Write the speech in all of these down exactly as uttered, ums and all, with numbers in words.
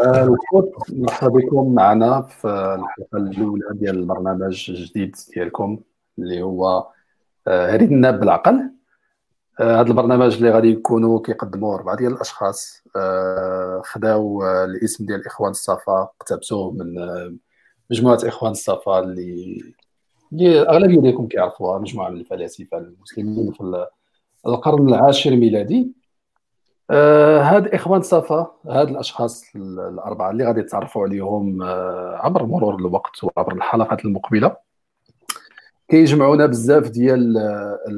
الكل مرحبا بكم معنا في الحلقه الاولى ديال البرنامج الجديد ديالكم اللي هو هريدنا بالعقل. هذا البرنامج اللي غادي يكونوا كيقدموه اربعه ديال الاشخاص خداو الاسم ديال اخوان الصفا، اقتبسوه من مجموعه اخوان الصفا اللي اللي اغلبيه ديالكم كيعرفوها، مجموعه من الفلاسفه المسلمين في القرن العاشر ميلادي. آه هاد إخوان صفا، هاد الأشخاص الأربعة اللي غادي يتعرفوا عليهم آه عبر مرور الوقت وعبر الحلقات المقبلة، كيجمعونا بزاف ديال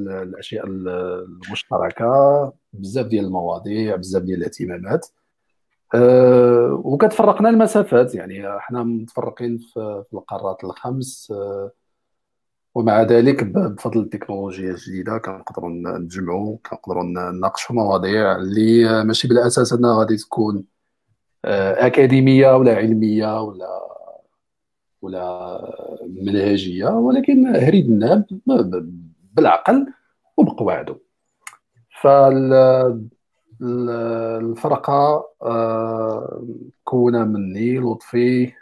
الأشياء المشتركة، بزاف ديال المواضيع، بزاف ديال الاهتمامات، آه وكتفرقنا المسافات. يعني احنا متفرقين في القارات الخمس، آه ومع ذلك بفضل التكنولوجيا الجديده كنقدروا نجمعوا، كنقدروا نناقشوا مواضيع اللي ماشي بالاساس انها غادي تكون اكاديميه ولا علميه ولا ولا منهجيه، ولكن هريدنا بالعقل وبقواعده. فالفرقه كونه مني لطفي،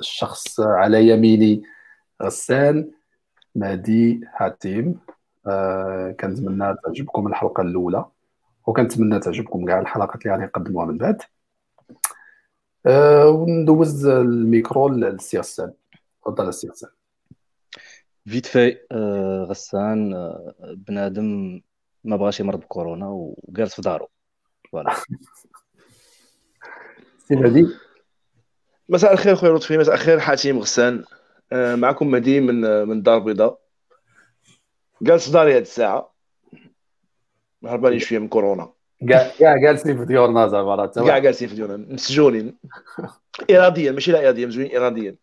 الشخص على يميني غسان مادي حاتيم. آه كنتمنى تعجبكم الحلقه الاولى، وكنتمنى تعجبكم كاع الحلقات اللي غادي نقدموها من بعد. آه وندوز الميكرو للسي غسان. تفضل السي غسان. فيت في آه غسان آه بنادم ما بغاش يمرض بكورونا وجالس في دارو. فوالا سي مادي. مساء الخير خويا لطفي، مساء الخير حاتيم غسان. آه معكم مهدي من من دار بيضاء، جالس في داري هاد الساعه، هرباني شويه من كورونا. كاع كاع جالسين في ديورنا زعما، راه كاع جالسين في ديورنا مسجونين اراديا، ماشي لا اراديا، مسجونين اراديا.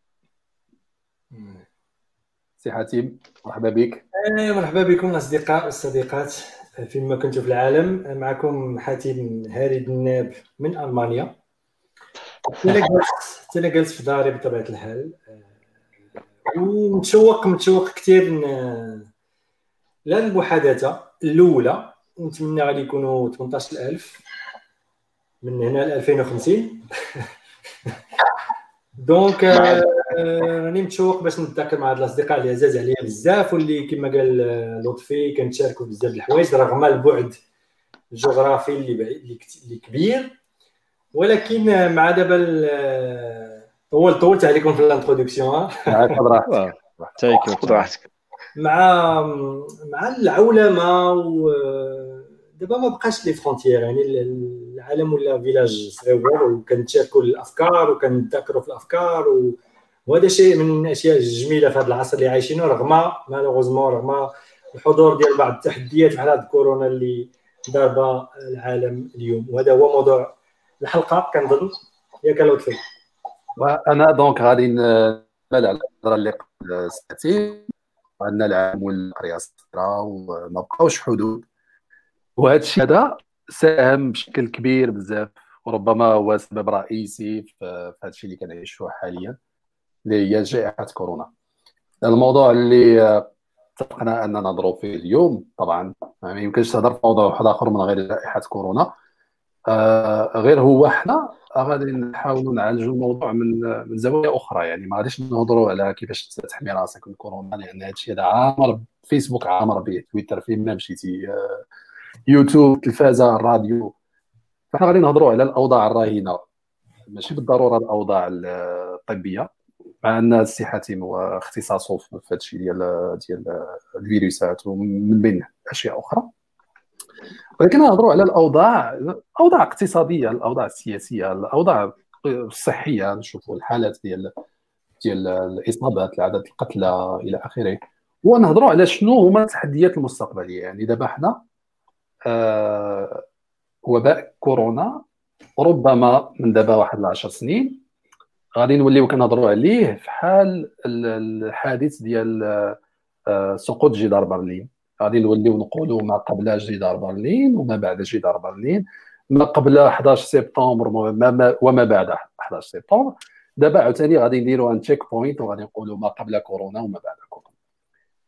سي حاتيم مرحبا بك. اي مرحبا بكم الاصدقاء والصديقات فيما كنتوا في العالم. معكم حاتيم هاري الناب من المانيا. تلا جالس في داري بطبيعة الحال، ومتشوق متشوق كثير للمحادثة الأولى. نتمنى غادي يكونوا ثمنطاش ألف من هنا ل ألفين وخمسين. دونك راني متشوق باش نتذاكر مع هاد الأصدقاء اللي عزاز عليا بزاف، واللي كما قال لطفي كنتشاركوا بزاف الحوايج رغم البعد الجغرافي اللي بعيد اللي كبير. ولكن مع دابا طول طولت عليكم في الانترودكسيون، مع مع العولمه، ودابا ما بقاش لي فرونتيير. يعني العالم ولا فيلاج صغير، وكنتشاركوا الافكار وكنتذاكروا في الافكار، وهذا شيء من الاشياء الجميله في هذا العصر اللي عايشينه، رغم مالوغوزمون رغم الحضور ديال بعض التحديات بحال هاد كورونا اللي ضربه العالم اليوم. وهذا هو موضوع الحلقه كنظن ياك لوطفي. وانا دونك غادي نمال على الهضره اللي قبل ساعتين، ان العالم والقريه الصغيره وما بقاوش حدود، وهذا الشيء هذا ساهم بشكل كبير بزاف، وربما هو سبب رئيسي في هذا الشيء اللي كنعيشوه حاليا اللي هي جائحه كورونا. الموضوع اللي اتفقنا اننا نهضروا فيه اليوم، طبعا ما يمكنش تهضر في موضوع واحد اخر من غير جائحه كورونا، آه غير هو حنا غادي نحاولوا نعالجوا الموضوع من من زوايا اخرى. يعني ما غاديش نهضروا على كيفاش تحمي راسك من كورونا، لان هذا الشيء هذا عامر فيسبوك، عامر به تويتر، فين ما مشيتي آه يوتيوب، التلفازه، الراديو. فحنا غادي نهضروا على الاوضاع الراهنه، ماشي بالضروره الاوضاع الطبيه، مع ان السي حاتيم هو اختصاصه في هذا الشيء ديال ديال الفيروسات ومن بين اشياء اخرى. ولكن نهضروا على الاوضاع، اوضاع اقتصاديه، الاوضاع السياسيه، الاوضاع الصحيه، نشوفوا الحالات ديال ديال الاصابات، العدد القتلى الى اخره، ونهضروا على شنو هما التحديات المستقبليه. يعني دابا حنا آه وباء كورونا ربما من دابا واحد العشر سنين غادي نوليو كنهضروا عليه في حال الحادث ديال آه سقوط جدار برلين. غادي نوليو نقولوا ما قبل جدار برلين وما بعد جدار برلين، ما قبل حداش سبتمبر وما بعد حداش سبتمبر. دابا عاوتاني غادي نديروا ان تشيك بوينت وغادي نقولوا ما قبل كورونا وما بعد كورونا.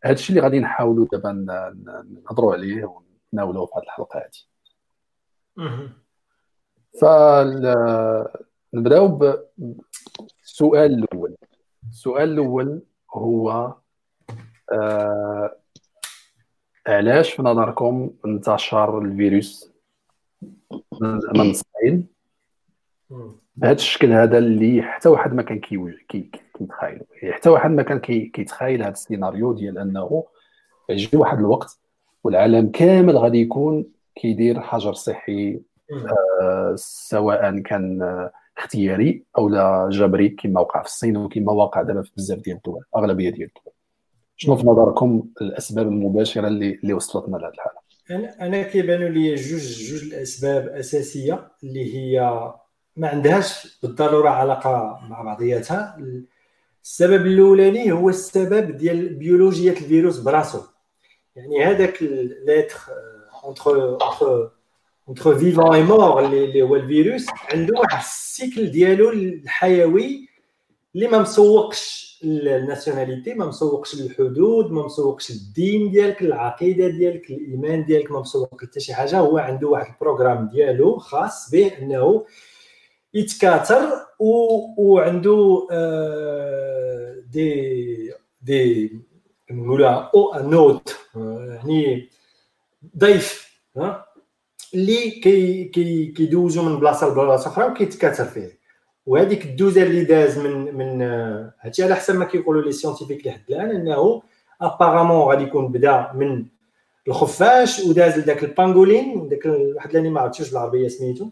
هذا الشيء اللي غادي نحاولوا دابا نهضروا عليه ونتناولوه في هذه الحلقه هذه. فنبداو بالسؤال الاول. السؤال الاول هو آه علاش في نظركم انتشر الفيروس من الصين بهذا الشكل هذا اللي حتى واحد ما كان كيتخيلو كي حتى واحد ما كان كيتخيل هذا السيناريو ديال انه يجي واحد الوقت والعالم كامل غادي يكون كيدير حجر صحي آه سواء كان اختياري او لا جبري كما وقع في الصين وكما وقع دابا في بزاف ديال الدول اغلبيه ديال الدول. شنو في نظركم الاسباب المباشره اللي اللي وصلتنا لهذه الحاله؟ انا انا كيبانوا لي جوج جوج الاسباب اساسيه اللي هي ما عندهاش بالضروره علاقه مع بعضياتها. السبب الاولاني هو السبب ديال بيولوجيه الفيروس براسو، يعني هذاك لاتر اونتر اونتر فيفون اي مور اللي هو الفيروس عنده واحد السيكل ديالو الحيوي اللي ما مسوقش الناسيوناليتي، ما مسوقش الحدود، ما مسوقش الدين ديالك، العقيده ديالك، الايمان ديالك، ما مسوق حتى شي حاجه. هو عنده واحد البروغرام ديالو خاص به انه يتكاثر وعنده آه دي دي نقولها او انوت يعني ضيف اللي كي كي كيدوزو من بلاصه لبلاصه اخرى وكيتكاثر فيه. وهذيك الدوزه اللي داز من من هادشي على حسب ما كيقولوا لي سيانتيفيك لحد الان انه ابارامون غادي يكون بدا من الخفاش وداز لذاك البانغولين، داك واحد اللي ما عرفتش بالعربيه سميتو،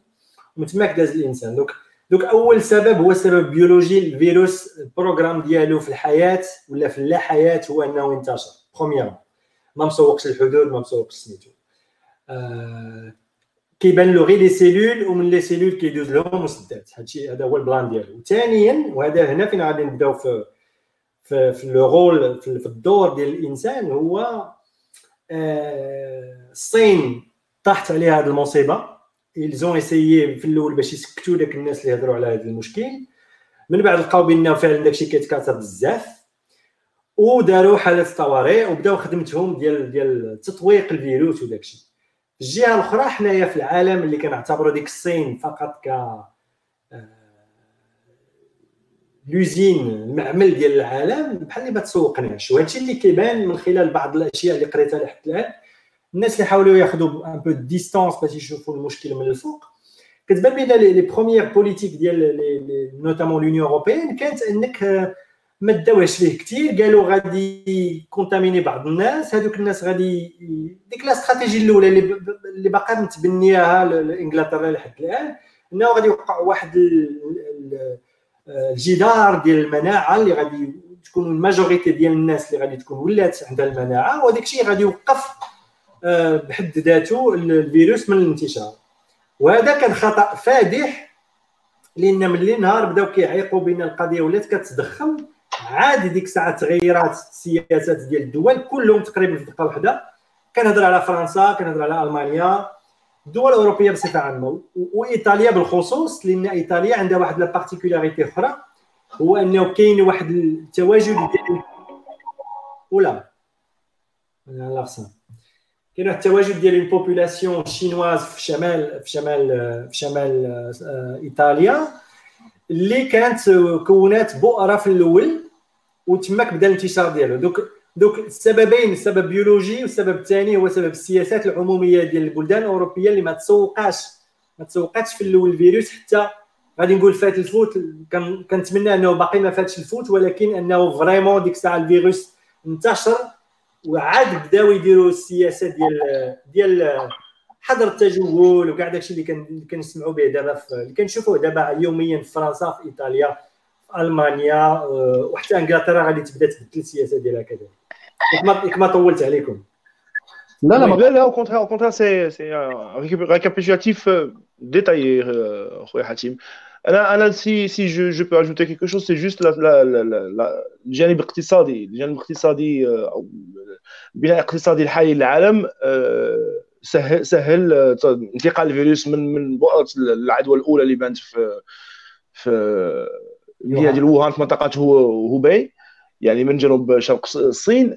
ومن تماك داز الانسان. دوك دوك اول سبب هو سبب بيولوجي، الفيروس البروغرام ديالو في الحياه ولا في اللا حياه هو انه انتشر بروميير، ما مسوقش الحدود، ما مسوقش سميتو آه كيبان له غير لي سيلول ومن لي سيلول كيدوز لهم مسدات. هادشي هذا هو البلان ديالو. ثانيا وهذا هنا فين غادي نبداو في في في لو رول في الدور ديال الانسان، هو الصين طاحت عليها هذه المصيبه، يلزم يسيي في الاول باش يسكتوا داك الناس اللي هضروا على هذا المشكل، من بعد لقاو بان فعلا داكشي كيتكاثر بزاف وداروا حالات طوارئ وبداو خدمتهم ديال ديال تطويق الفيروس وداكشي. الجهه الاخرى حنايا في العالم اللي كنعتبروا ديك الصين فقط ك لوزين المعمل ديال العالم بحال اللي ما تسوقناش، وهادشي اللي كيبان من خلال بعض الاشياء اللي قريتها لحد الان. الناس اللي حاولوا ياخذوا ان بو ديستانس باش يشوفوا المشكل من الفوق، كتبان بان لي بروميير بوليتيك ديال نوتامون لونيون اوروبيان كانت انك ما داوهش ليه كثير، قالوا غادي كونتاميني بعض الناس، هذوك الناس غادي ديك لا استراتيجي الاولى اللي ب... اللي باقا متبنياها لانجلترا لحد الان، انه غادي يوقع واحد ال... الجدار ديال المناعه اللي غادي تكون الماجوريتي ديال الناس اللي غادي تكون ولات عندها المناعه، وهذاك الشيء غادي يوقف بحد ذاته الفيروس من الانتشار. وهذا كان خطا فادح، لان من النهار بداو كيعيقوا بان القضيه ولات كتدخل عادي. ديك الساعه تغيرات السياسات ديال الدول كلهم تقريبا في دقه واحده، كنهضر على فرنسا، كنهضر على المانيا، الدول الاوروبيه بصفه عامه وايطاليا بالخصوص، لان ايطاليا عندها واحد لا بارتيكولاريتي اخرى، هو انه كاين واحد التواجد ديال ولا لا خصنا كاين واحد التواجد ديال اون بوبولاسيون شينواز في شمال في شمال في شمال ايطاليا اللي كانت كونات بؤره في الاول وتماك بدا الانتشار ديالو. دوك دوك السببين، سبب بيولوجي والسبب الثاني هو سبب السياسات العموميه ديال البلدان الاوروبيه اللي ما تسوقاش ما تسوقاتش في الاول الفيروس، حتى غادي نقول فات الفوت، كنتمنى انه باقي ما فاتش الفوت، ولكن انه فريمون ديك الساعه الفيروس انتشر وعاد بداو يديروا السياسه ديال ديال حظر التجول وكاع داكشي اللي كنسمعوا به دابا في... اللي كنشوفوه دابا يوميا في فرنسا، في ايطاليا، في المانيا، وحتى انجلترا غادي تبدا تبدل السياسه ديالها كذلك. كما ما طولت عليكم. لا لا لا لا او كونترير او كونترير سي سي récapitulatif détaillé خويا حاتم. انا انا سي سي جو جو peux ajouter quelque chose c'est juste la la الجانب الاقتصادي الجانب الاقتصادي او البناء الاقتصادي الحالي للعالم سهل سهل انتقال الفيروس من من بؤره العدوى الاولى اللي بانت في في مدينه ديال ووهان في منطقه هوباي يعني من جنوب شرق الصين.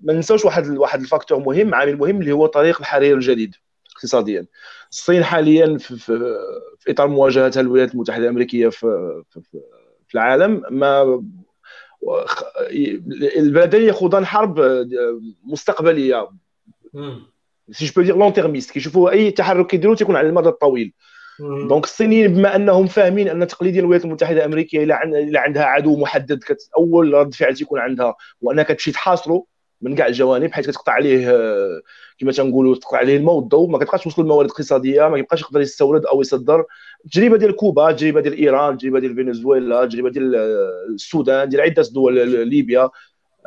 ما ننساوش واحد واحد الفاكتور مهم، عامل مهم، اللي هو طريق الحرير الجديد اقتصاديا. الصين حاليا في, في, في اطار مواجهتها الولايات المتحده الامريكيه في, في, في العالم، ما البلدان يخوضان حرب مستقبليه سي جو بو دير لون تيرميست، كيشوفوا اي تحرك كيديروا تيكون على المدى الطويل. دونك الصينيين بما انهم فاهمين ان تقليديا الولايات المتحده الامريكيه الى عندها عدو محدد، اول رد فعل تيكون عندها وانها كتمشي تحاصره من كاع الجوانب، حيت كتقطع عليه كما تنقولوا تقطع عليه الماء والضوء، ما كتبقاش توصل الموارد الاقتصاديه، ما كيبقاش يقدر يستورد او يصدر. التجربه ديال كوبا، التجربه ديال ايران، التجربه ديال فنزويلا، التجربه ديال السودان، ديال عده دول، ليبيا،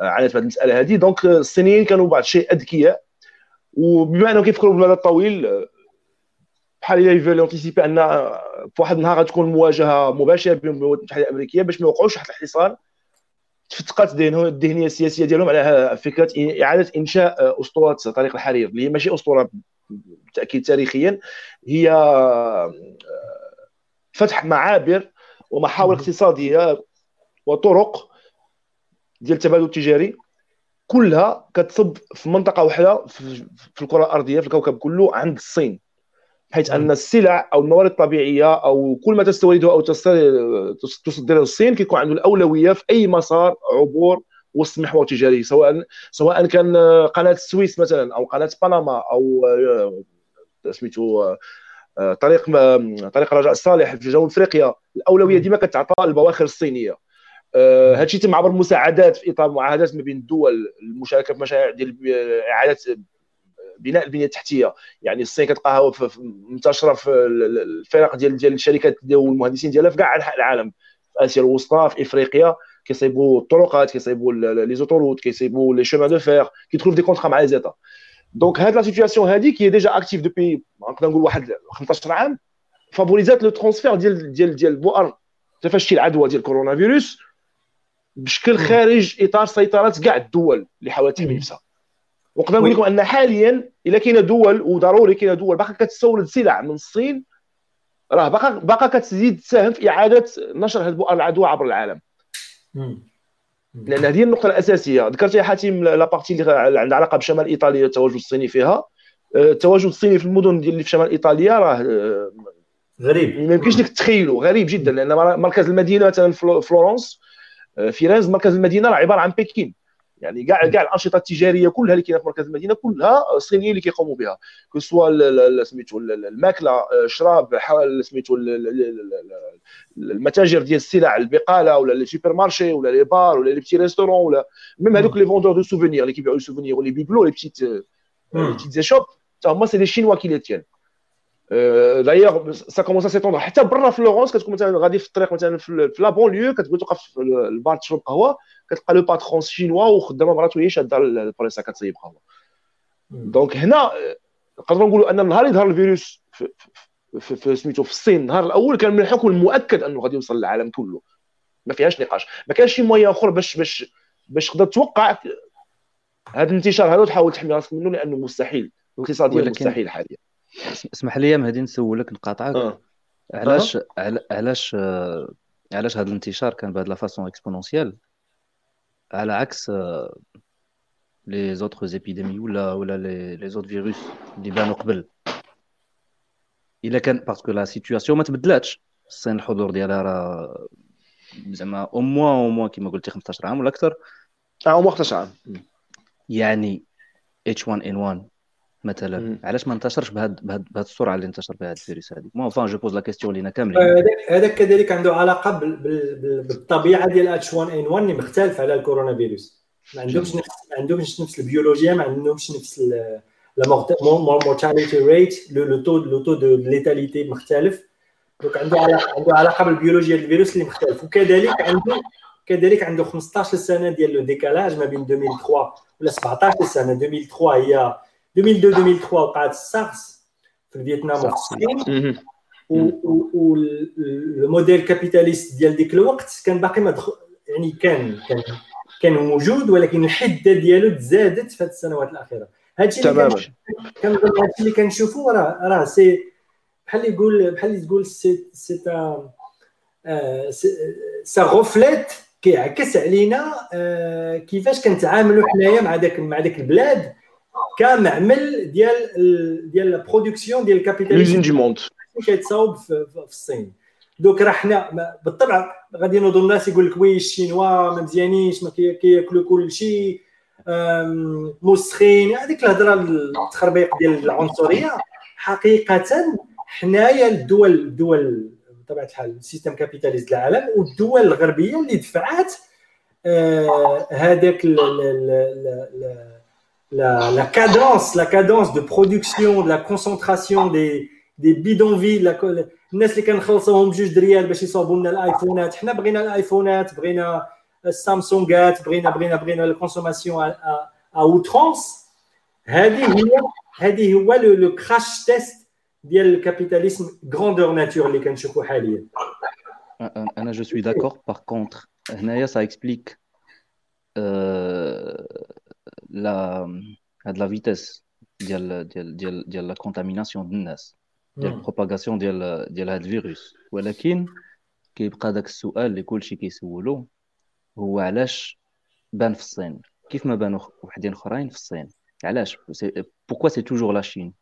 عانت في هذه المساله هذه. دونك الصينيين كانوا بعض الشيء اذكياء، وبما انهم كيفكروا بالمدى الطويل بحال الا يفيلو انتيسيبي ان في واحد النهار غتكون مواجهه مباشره بين الولايات المتحده الامريكيه باش ما يوقعوش واحد الحصار. تفتقت الذهنيه السياسيه ديالهم على فكره اعاده انشاء اسطوره طريق الحرير، اللي هي ماشي اسطوره بالتاكيد تاريخيا، هي فتح معابر ومحاور اقتصاديه وطرق ديال التبادل التجاري، كلها كتصب في منطقه واحده في الكره الارضيه في الكوكب كله عند الصين، حيث ان السلع او الموارد الطبيعيه او كل ما تستوردها او تصدرها الصين كيكون عنده الاولويه في اي مسار عبور وسط محور تجاري، سواء سواء كان قناه السويس مثلا او قناه بنما او سميتو طريق طريق رجاء الصالح في جنوب افريقيا. الاولويه ديما كتعطى للبواخر الصينيه. هذا الشيء تم عبر مساعدات في اطار معاهدات ما بين الدول، المشاركه في مشاريع ديال اعاده بناء البنيه التحتيه. يعني الصين كتلقاها منتشره في الفرق ديال ديال الشركات والمهندسين ديالها في كاع العالم، في اسيا الوسطى، في افريقيا، كيصايبوا الطرقات، كيصايبوا لي زوتوروت، كيصايبوا لي شومان دو فير، كيدخلوا في دي كونطرا مع لي زيتا. دونك هاد لا سيتوياسيون هادي كي ديجا اكتيف دوبي نقدر نقول واحد خمسطاش عام، فابوريزات لو ترونسفير ديال ديال ديال البؤر تفشي العدوى ديال كورونا فيروس بشكل خارج اطار سيطره كاع الدول اللي حاولت تحمي نفسها. وقدر نقول لكم ان حاليا الا كاينه دول، وضروري كاينه دول باقا كتستورد سلع من الصين، راه باقا باقا كتزيد تساهم في اعاده نشر هذه البؤر العدوى عبر العالم. لان هذه النقطه الاساسيه ذكرتها حاتم، لا بارتي اللي عندها علاقه بشمال ايطاليا، التواجد الصيني فيها، التواجد الصيني في المدن اللي في شمال ايطاليا راه غريب، ما يمكنش لك تتخيله، غريب جدا. لان مركز المدينه مثلا فلورنس، فيرنز، مركز المدينه راه عباره عن بكين، يعني كاع كاع الانشطه التجاريه كلها اللي كاينه في مركز المدينه كلها صينيين اللي كيقوموا بها، سواء سميتو الماكله، الشراب، سميتو المتاجر ديال السلع، البقاله ولا السوبر مارشي ولا لي بار ولا لي بيتي ريستورون، ولا ميم هذوك لي فوندور دو سوفونير اللي كيبيعوا السوفونير ولي بيبلو لي بيتيت لي بيتيت شوب، حتى هما سي لي شينوا كي لي تيان. دايوغ سا كومونس سيتوندر حتى برا فلورنس، كتكون مثلا غادي في الطريق مثلا في لابونليو، كتبغي توقف في البار تشرب قهوه، كتلقى لو باترون شينوا وخدامه مراته هي شاده البريسا كتصيب قهوه. دونك هنا نقدروا نقولوا ان نهار يظهر الفيروس في, في, في سميتو في الصين، النهار الاول كان من الحكم المؤكد انه غادي يوصل للعالم كله، ما فيهاش نقاش، ما كانش شي مويان اخر باش باش باش تقدر توقع هذا الانتشار هذا وتحاول تحمي راسك منه، لانه مستحيل اقتصاديا، مستحيل حاليا. اسمح لي مهدي نسولك نقاطعك. أه. علاش أه. علاش علاش هذا الانتشار كان بهذا لا فاصون اكسبونونسيال على عكس لي زوتر زيبيديمي ولا ولا لي زوتر فيروس اللي بانوا قبل؟ الا كان باسكو لا سيتوياسيون ما تبدلاتش، الصين الحضور ديالها راه زعما او موان او موان كما قلتي خمسطاش عام ولا اكثر، او موان خمسطاش عام. يعني إتش واحد إن واحد مثلا مم. علاش ما انتشرش بهاد بهاد بهاد السرعه اللي انتشر بها هاد الفيروس هادي؟ مو فان جو بوز لا كيستيون لينا كاملين. هذا كذلك عنده علاقه بال... بال... بالطبيعه ديال اتش واحد ان واحد اللي مختلف على الكورونا فيروس، ما عندهمش نفس ما عندهمش نفس البيولوجيا، ما عندهمش نفس لا مورتاليتي ريت، لو تو لو تو دو ليتاليتي مختلف. دونك عنده علاقه عنده علاقه بالبيولوجيا ديال الفيروس اللي مختلف، وكذلك عنده كذلك عنده خمسطاش سنه ديال لو ديكالاج ما بين ألفين وثلاثة ولا سبعطاش سنه. ألفين وثلاثة هي ألفين واثنين ألفين وثلاثة وقعت السارس في الفيتنام وفي الصين، والموديل كابيتاليست ديال ديك الوقت كان باقي ما دخل، يعني كان كان كان موجود، ولكن الحده ديالو تزادت في هذه السنوات الاخيره. هادشي كان هادشي اللي كنشوفوا راه راه سي بحال يقول بحال تقول سي سي تا سا غوفليت كيعكس علينا كيفاش كنتعاملوا حنايا مع داك مع داك البلاد كمعمل ديال ديال البرودكسيون ديال الكابيتاليزم دي موند كيتصاوب في الصين. دوك راه حنا بالطبع غادي نوضوا الناس يقول لك وي الشينوا ما مزيانينش ما كياكلوا كلشي مسخين، هذيك الهضره التخربيق ديال العنصريه. حقيقه حنايا الدول الدول بطبيعه الحال السيستم كابيتاليست العالم والدول الغربيه اللي دفعات هذاك La, la cadence, la cadence de production, de la concentration des des bidonvilles, la الناس اللي كنخلصوهم بجوج دريال باش يصاوبوا لنا الايفونات. حنا بغينا الايفونات، بغينا السامسونجات، بغينا بغينا بغينا الكونسوماسيون ا اوترانس. هذه هي هذه هو لو كراش تيست ديال الكابيتاليزم غراندور ناتور اللي كنشوفو حاليا. انا جو سوي داكور. باغ كونتر هنايا سا اكسبليك la de la vitesse ديال ديال ديال ديال لا كونتاميناسيون ديال الناس ديال البروباغاسيون ديال ديال هذا الفيروس. ولكن كيبقى داك السؤال اللي كلشي كيسولو هو علاش بان في الصين كيف ما بانوا وحدين اخرين في الصين؟ علاش بوكو سي توجور لا شين؟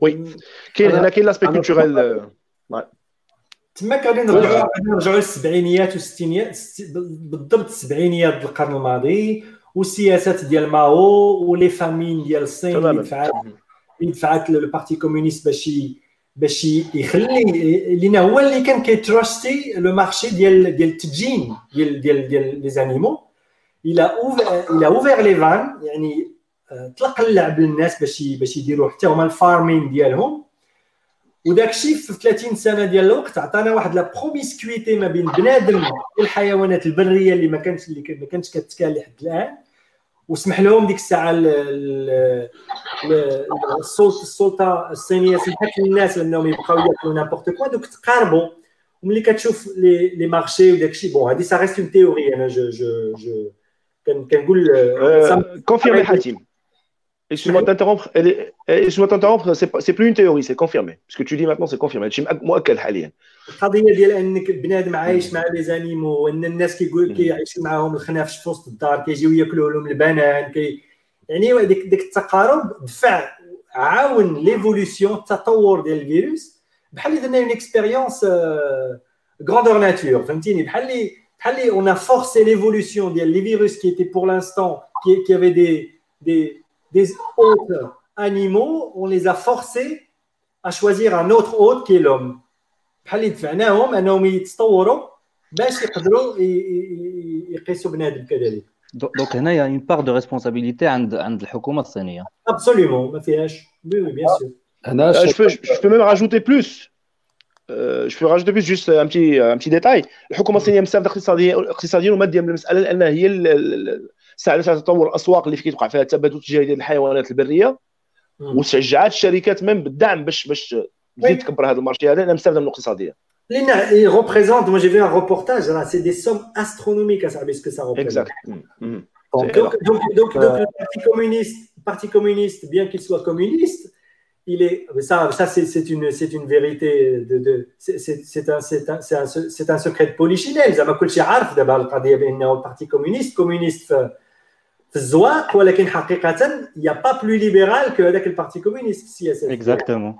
وي كاين هنا كاين لاسبيكت كولتوريل تما كاين نرجعوا نرجعوا للسبعينيات والستينيات بالضبط السبعينيات ديال القرن الماضي والسياسات ديال ماو ولي فامين ديال الصين اللي دفعات اللي دفعات البارتي كومونيست باش باش يخلي لينا هو اللي كان كيتروستي لو مارشي ديال ديال التدجين ديال ديال ديال لي زانيمو الى الى اوفر لي فان، يعني طلق اللعب للناس باش باش يديروا حتى هما الفارمين ديالهم. وداكشي في ثلاثين سنه ديال الوقت عطانا واحد لا بروميسكويتي ما بين بنادم والحيوانات البريه اللي ما كانتش اللي ما كانتش كتكالي حتى الان، وسمح لهم ديك الساعه السلطه السلطه الصينيه سمحت للناس انهم يبقاو ياكلوا نابورت كوا. دوك تقاربوا وملي كتشوف لي لي مارشي وداكشي بون هادي سا ريست اون تيوري. انا جو جو جو كنقول كونفيرمي حاتيم. Et je dois t'interrompre, elle est, et je dois t'interrompre, c'est pas, c'est plus une théorie, c'est confirmé. Ce que tu dis maintenant, c'est confirmé. Je suis مؤكد حاليا. القضية ديال أنك بنادم عايش مع لي زانيمو وأن الناس كيقول كيعيشوا معاهم الخنافش في وسط الدار كيجيو ياكلوا لهم البنان كي يعني ديك ديك التقارب دفع عاون ليفولوسيون التطور ديال الفيروس بحال اللي درنا اون اكسبيريونس غراندور ناتور. فهمتيني بحال اللي بحال اللي اون ا فورسي ليفولوسيون ديال لي فيروس كي تي بور لانستون كي كي افي دي دي des hôtes animaux, on les a forcés à choisir un autre hôte qui est l'homme. بحال اللي دفعناهم انهم يتطوروا باش يقدروا يقيسوا بنادم كذلك. دونك هنايا اون بار دو ريسبونسابيلتي عند عند الحكومه الصينيه. ابسوليومون ما فيهاش. وي وي بيان سور. انا je peux je peux même rajouter plus. je peux rajouter plus juste un petit un petit détail. الحكومه الصينيه مساعده اقتصاديه اقتصاديه وماديه من المساله، لان هي ساعدت على تطور الاسواق اللي كيتوقع فيها التبادل التجاري ديال الحيوانات البريه، وشجعات الشركات من بالدعم باش باش تزيد تكبر هذا المارشي هذا. انا مستافده من الاقتصاديه لان اي ريبريزونت مو جي في ان ريبورتاج راه سي دي سوم استرونوميك صاحبي سكو سا ريبريزونت اكزاكتوم. دونك دونك دونك البارتي كومونيست البارتي كومونيست بيان كيل سوا كومونيست il est ça ça c'est c'est une c'est une vérité de de c'est c'est un c'est un c'est un c'est un secret de polichinelle. زعما كلشي عارف دابا القضيه بانه البارتي كومونيست كومونيست في الزواق، ولكن حقيقه يا با بلو ليبرال كو هذاك البارتي كومونيست السياسي. اكزاكتومون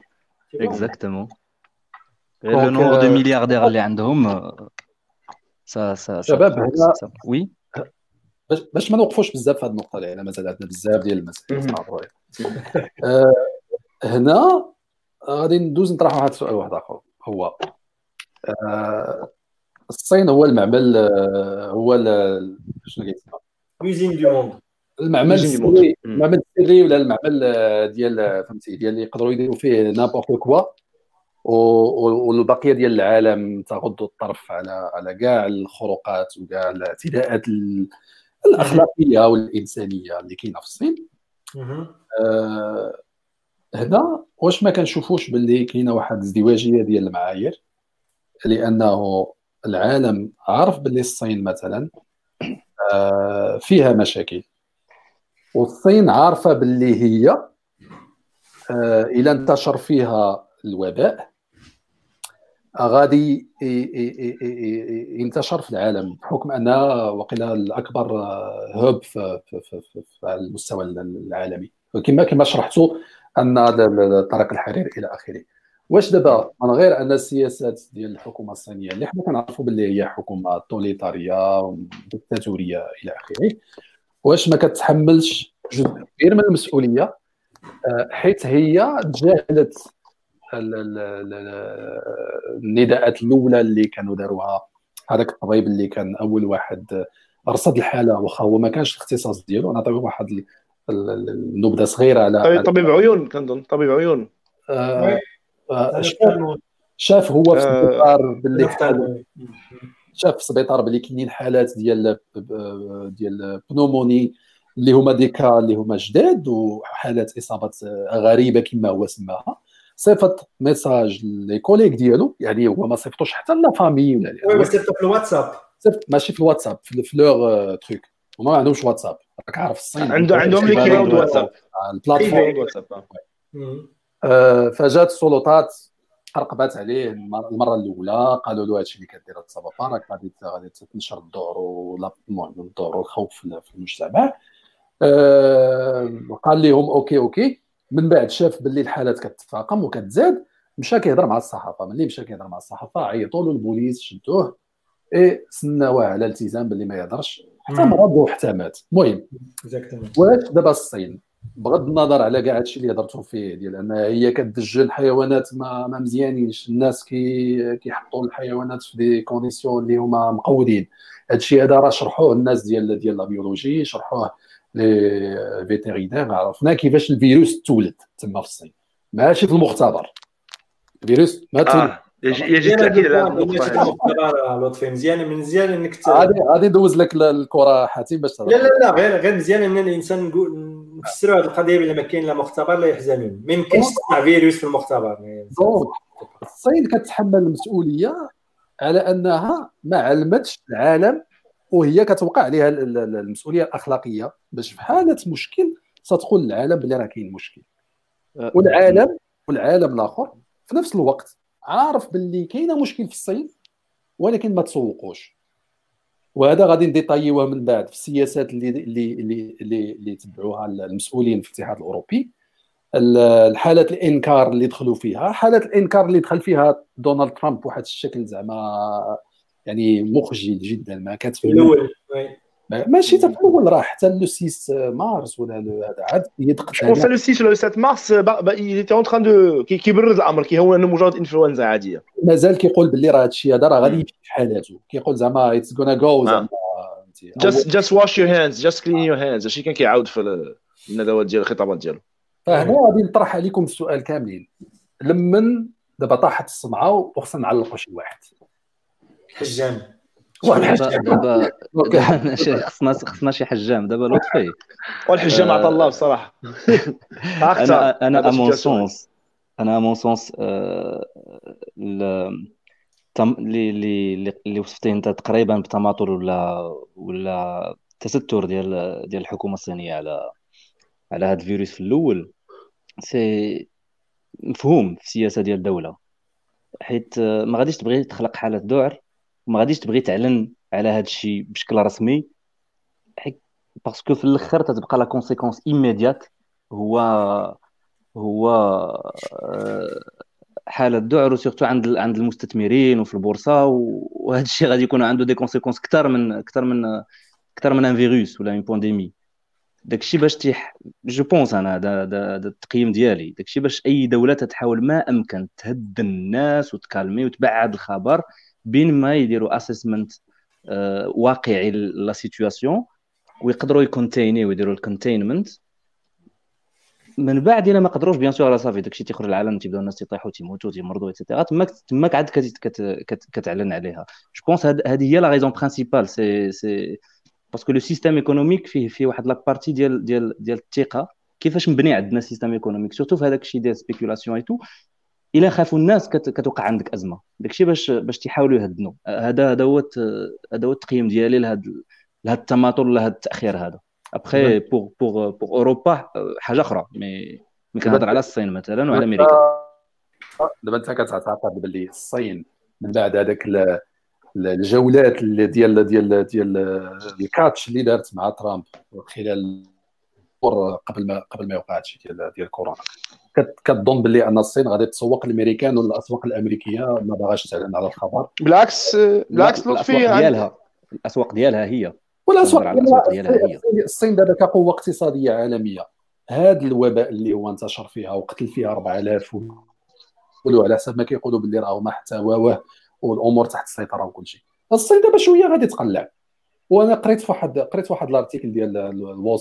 اكزاكتومون لو نومبر دو ملياردير اللي عندهم. سا سا شباب وي باش ما نوقفوش بزاف في هذه النقطه لان مازال عندنا بزاف ديال المسائل صعبه. هنا غادي ندوز نطرح واحد السؤال واحد اخر، هو الصين هو المعمل هو شنو كيسمى كوزين دو موند، المعمل السري المعمل السري ولا المعمل ديال فهمتي ديال اللي يقدروا يديروا فيه نابورت كوا، والبقيه ديال العالم تغض الطرف على على كاع الخروقات وكاع الاعتداءات الاخلاقيه والانسانيه اللي كاينه في الصين. هنا واش ما كنشوفوش باللي كاينه واحد الازدواجيه ديال المعايير، لانه العالم عارف باللي الصين مثلا فيها مشاكل والصين عارفه باللي هي الا انتشر فيها الوباء غادي ينتشر في العالم بحكم انها وقيلا الاكبر هوب في, في, في, في المستوى العالمي كما كما شرحتوا ان الطريق الحرير الى اخره. واش دابا من غير ان السياسات ديال الحكومه الصينيه اللي حنا كنعرفوا باللي هي حكومه طوليتاريه ديكتاتوريه الى اخره، واش ما كتحملش جزء كبير من المسؤوليه حيت هي تجاهلت النداءات الاولى اللي كانوا داروها؟ هذاك الطبيب اللي كان اول واحد رصد الحاله واخا هو ما كانش الاختصاص ديالو، انا طبيب واحد النبذه صغيره على طبيب عيون، كنظن طبيب عيون آه آه شاف, شاف هو في السبيطار باللي شاف في السبيطار باللي كاينين حالات ديال ديال بنوموني اللي هما ديكا اللي هما جداد وحالات اصابه غريبه كما هو سماها، صيفط ميساج لي كوليك ديالو، يعني هو ما صيفطوش حتى لا فامي ولا لا، هو صيفط في الواتساب، ماشي في الواتساب في فلور تريك، هما ما عندهمش واتساب، راك عارف الصين عنده عندهم لي كلاود واتساب البلاتفورم واتساب. فجات السلطات رقبات عليه المره الاولى، قالوا له هادشي اللي كدير هاد الصباح راك غادي غادي تنشر الذعر ولا المهم الذعر والخوف في المجتمع. قال لهم اوكي اوكي من بعد شاف باللي الحالات كتتفاقم وكتزاد، مشى كيهضر مع الصحافه، ملي مشى كيهضر مع الصحافه عيطوا له البوليس شدوه اي سناوه على الالتزام باللي ما يهضرش حتى مرض وحتى مات. المهم واش دابا الصين بغض النظر على كاع هادشي اللي هضرتو فيه ديال انها هي كتدجل حيوانات ما, ما مزيانينش، الناس كي كيحطوا الحيوانات في دي كونديسيون اللي هما مقودين، هادشي هذا راه شرحوه الناس ديال ديال لا بيولوجي، شرحوه لي فيتيرينير، عرفنا كيفاش الفيروس تولد تما في الصين ماشي في المختبر. الفيروس ما تولد يجي تاكيد على المختبر لطفي، مزيان من مزيان انك غادي غادي ندوز لك الكره حاتم باش لا لا لا غير غير مزيان من الانسان نقول نفسروا هذه القضيه بلا ما كاين لا مختبر لا يحزنون، ما يمكنش تصنع فيروس في المختبر. الصين كتحمل المسؤوليه على انها ما علمتش العالم وهي كتوقع عليها المسؤوليه الاخلاقيه باش في حاله مشكل ستقول للعالم بلي راه كاين مشكل، والعالم والعالم الاخر في نفس الوقت عارف باللي كاينه مشكل في الصين ولكن ما تسوقوش. وهذا غادي نديطايوه من بعد في السياسات اللي اللي اللي اللي تبعوها المسؤولين في الاتحاد الاوروبي، الحالات الانكار اللي دخلوا فيها، حالات الانكار اللي دخل فيها دونالد ترامب واحد الشكل زعما يعني مخجل جدا، ما كتفهم الاول ماشي حتى في الاول راه حتى لو ستة مارس ولا هذا عاد يدق على وصل لو ستة ولا ستة مارس ايتي اون تران دو كيبرد الامر، كيهون انه مجرد انفلونزا عاديه، مازال كيقول باللي راه هادشي هذا راه غادي يجي حالاته، كيقول زعما اتس غونا جو زعما جاست جاست واش يور هاندز جاست كلين يور هاندز، شي كان كيعاود في الندوات ديال الخطابات ديالو. فهنا غادي نطرح عليكم السؤال كاملين، لمن دابا طاحت الصنعه وخصنا نعلقوا شي واحد حجام واحد دابا خصنا خصنا شي حجام دابا لطفي، والحجام عطا الله بصراحه. انا انا امون سونس انا امون سونس اللي اللي اللي وصفتيه انت تقريبا بتماطل ولا ولا تستر ديال ديال الحكومه الصينيه على على هذا الفيروس في الاول سي مفهوم في السياسه ديال الدوله، حيت ما غاديش تبغي تخلق حاله ذعر، ما غاديش تبغي تعلن على هذا الشيء بشكل رسمي حيت باسكو في الاخر تتبقى لا كونسيكونس ايميديات هو هو حاله ذعر، وسيرتو عند عند المستثمرين وفي البورصه، وهذا الشيء غادي يكون عنده دي كونسيكونس اكثر من اكثر من اكثر من ان فيروس ولا اون بانديمي. داكشي باش تيح جو بونس انا هذا هذا التقييم ديالي، داكشي باش اي دوله تتحاول ما امكن تهدن الناس وتكالمي وتبعد الخبر بين ما يديروا اسسمنت واقعي لا سيتوياسيون ويقدروا يكونتيني ويديروا الكونتينمنت، من بعد الا ما قدروش بيان سور راه صافي داكشي تيخرج للعالم، تيبداو الناس يطيحوا تيموتوا تيمرضوا ايتترا، تماك تماك عاد كتعلن عليها. جو بونس هذه هي لا ريزون برينسيبال سي سي باسكو لو سيستيم ايكونوميك فيه فيه واحد لا بارتي ديال ديال ديال الثقه، كيفاش مبني عندنا سيستيم ايكونوميك سورتو في هذاك الشيء ديال سبيكولاسيون اي تو، الا خافوا الناس كتوقع عندك ازمه، داكشي باش باش تيحاولوا يهدنوا. هذا هذا هو هذا هو التقييم ديالي لهاد لهاد التماطل ولا هاد التاخير هذا. ابخي بوغ بوغ بوغ اوروبا حاجه اخرى، مي ملي كنهضر على الصين مثلا وعلى امريكا دابا انت كتعتقد باللي الصين من بعد هذاك الجولات اللي ديال ديال ديال الكاتش اللي دارت مع ترامب خلال قبل ما قبل ما يوقع هادشي ديال ديال كورونا، كتظن باللي ان الصين غادي تسوق الامريكان ولا الاسواق الامريكيه ما باغاش تعلن على الخبر؟ بالعكس بالعكس لطفيه ديالها الاسواق ديالها هي ولا الاسواق ديالها هي. الصين دابا كقوه اقتصاديه عالميه، هذا الوباء اللي هو انتشر فيها وقتل فيها أربعة آلاف يقولوا على حسب ما كيقولوا باللي راه ما حتى واه والامور تحت السيطره وكلشي. الصين دابا شويه غادي تقلع، وانا قريت فواحد قريت واحد الارتيكل ديال الوول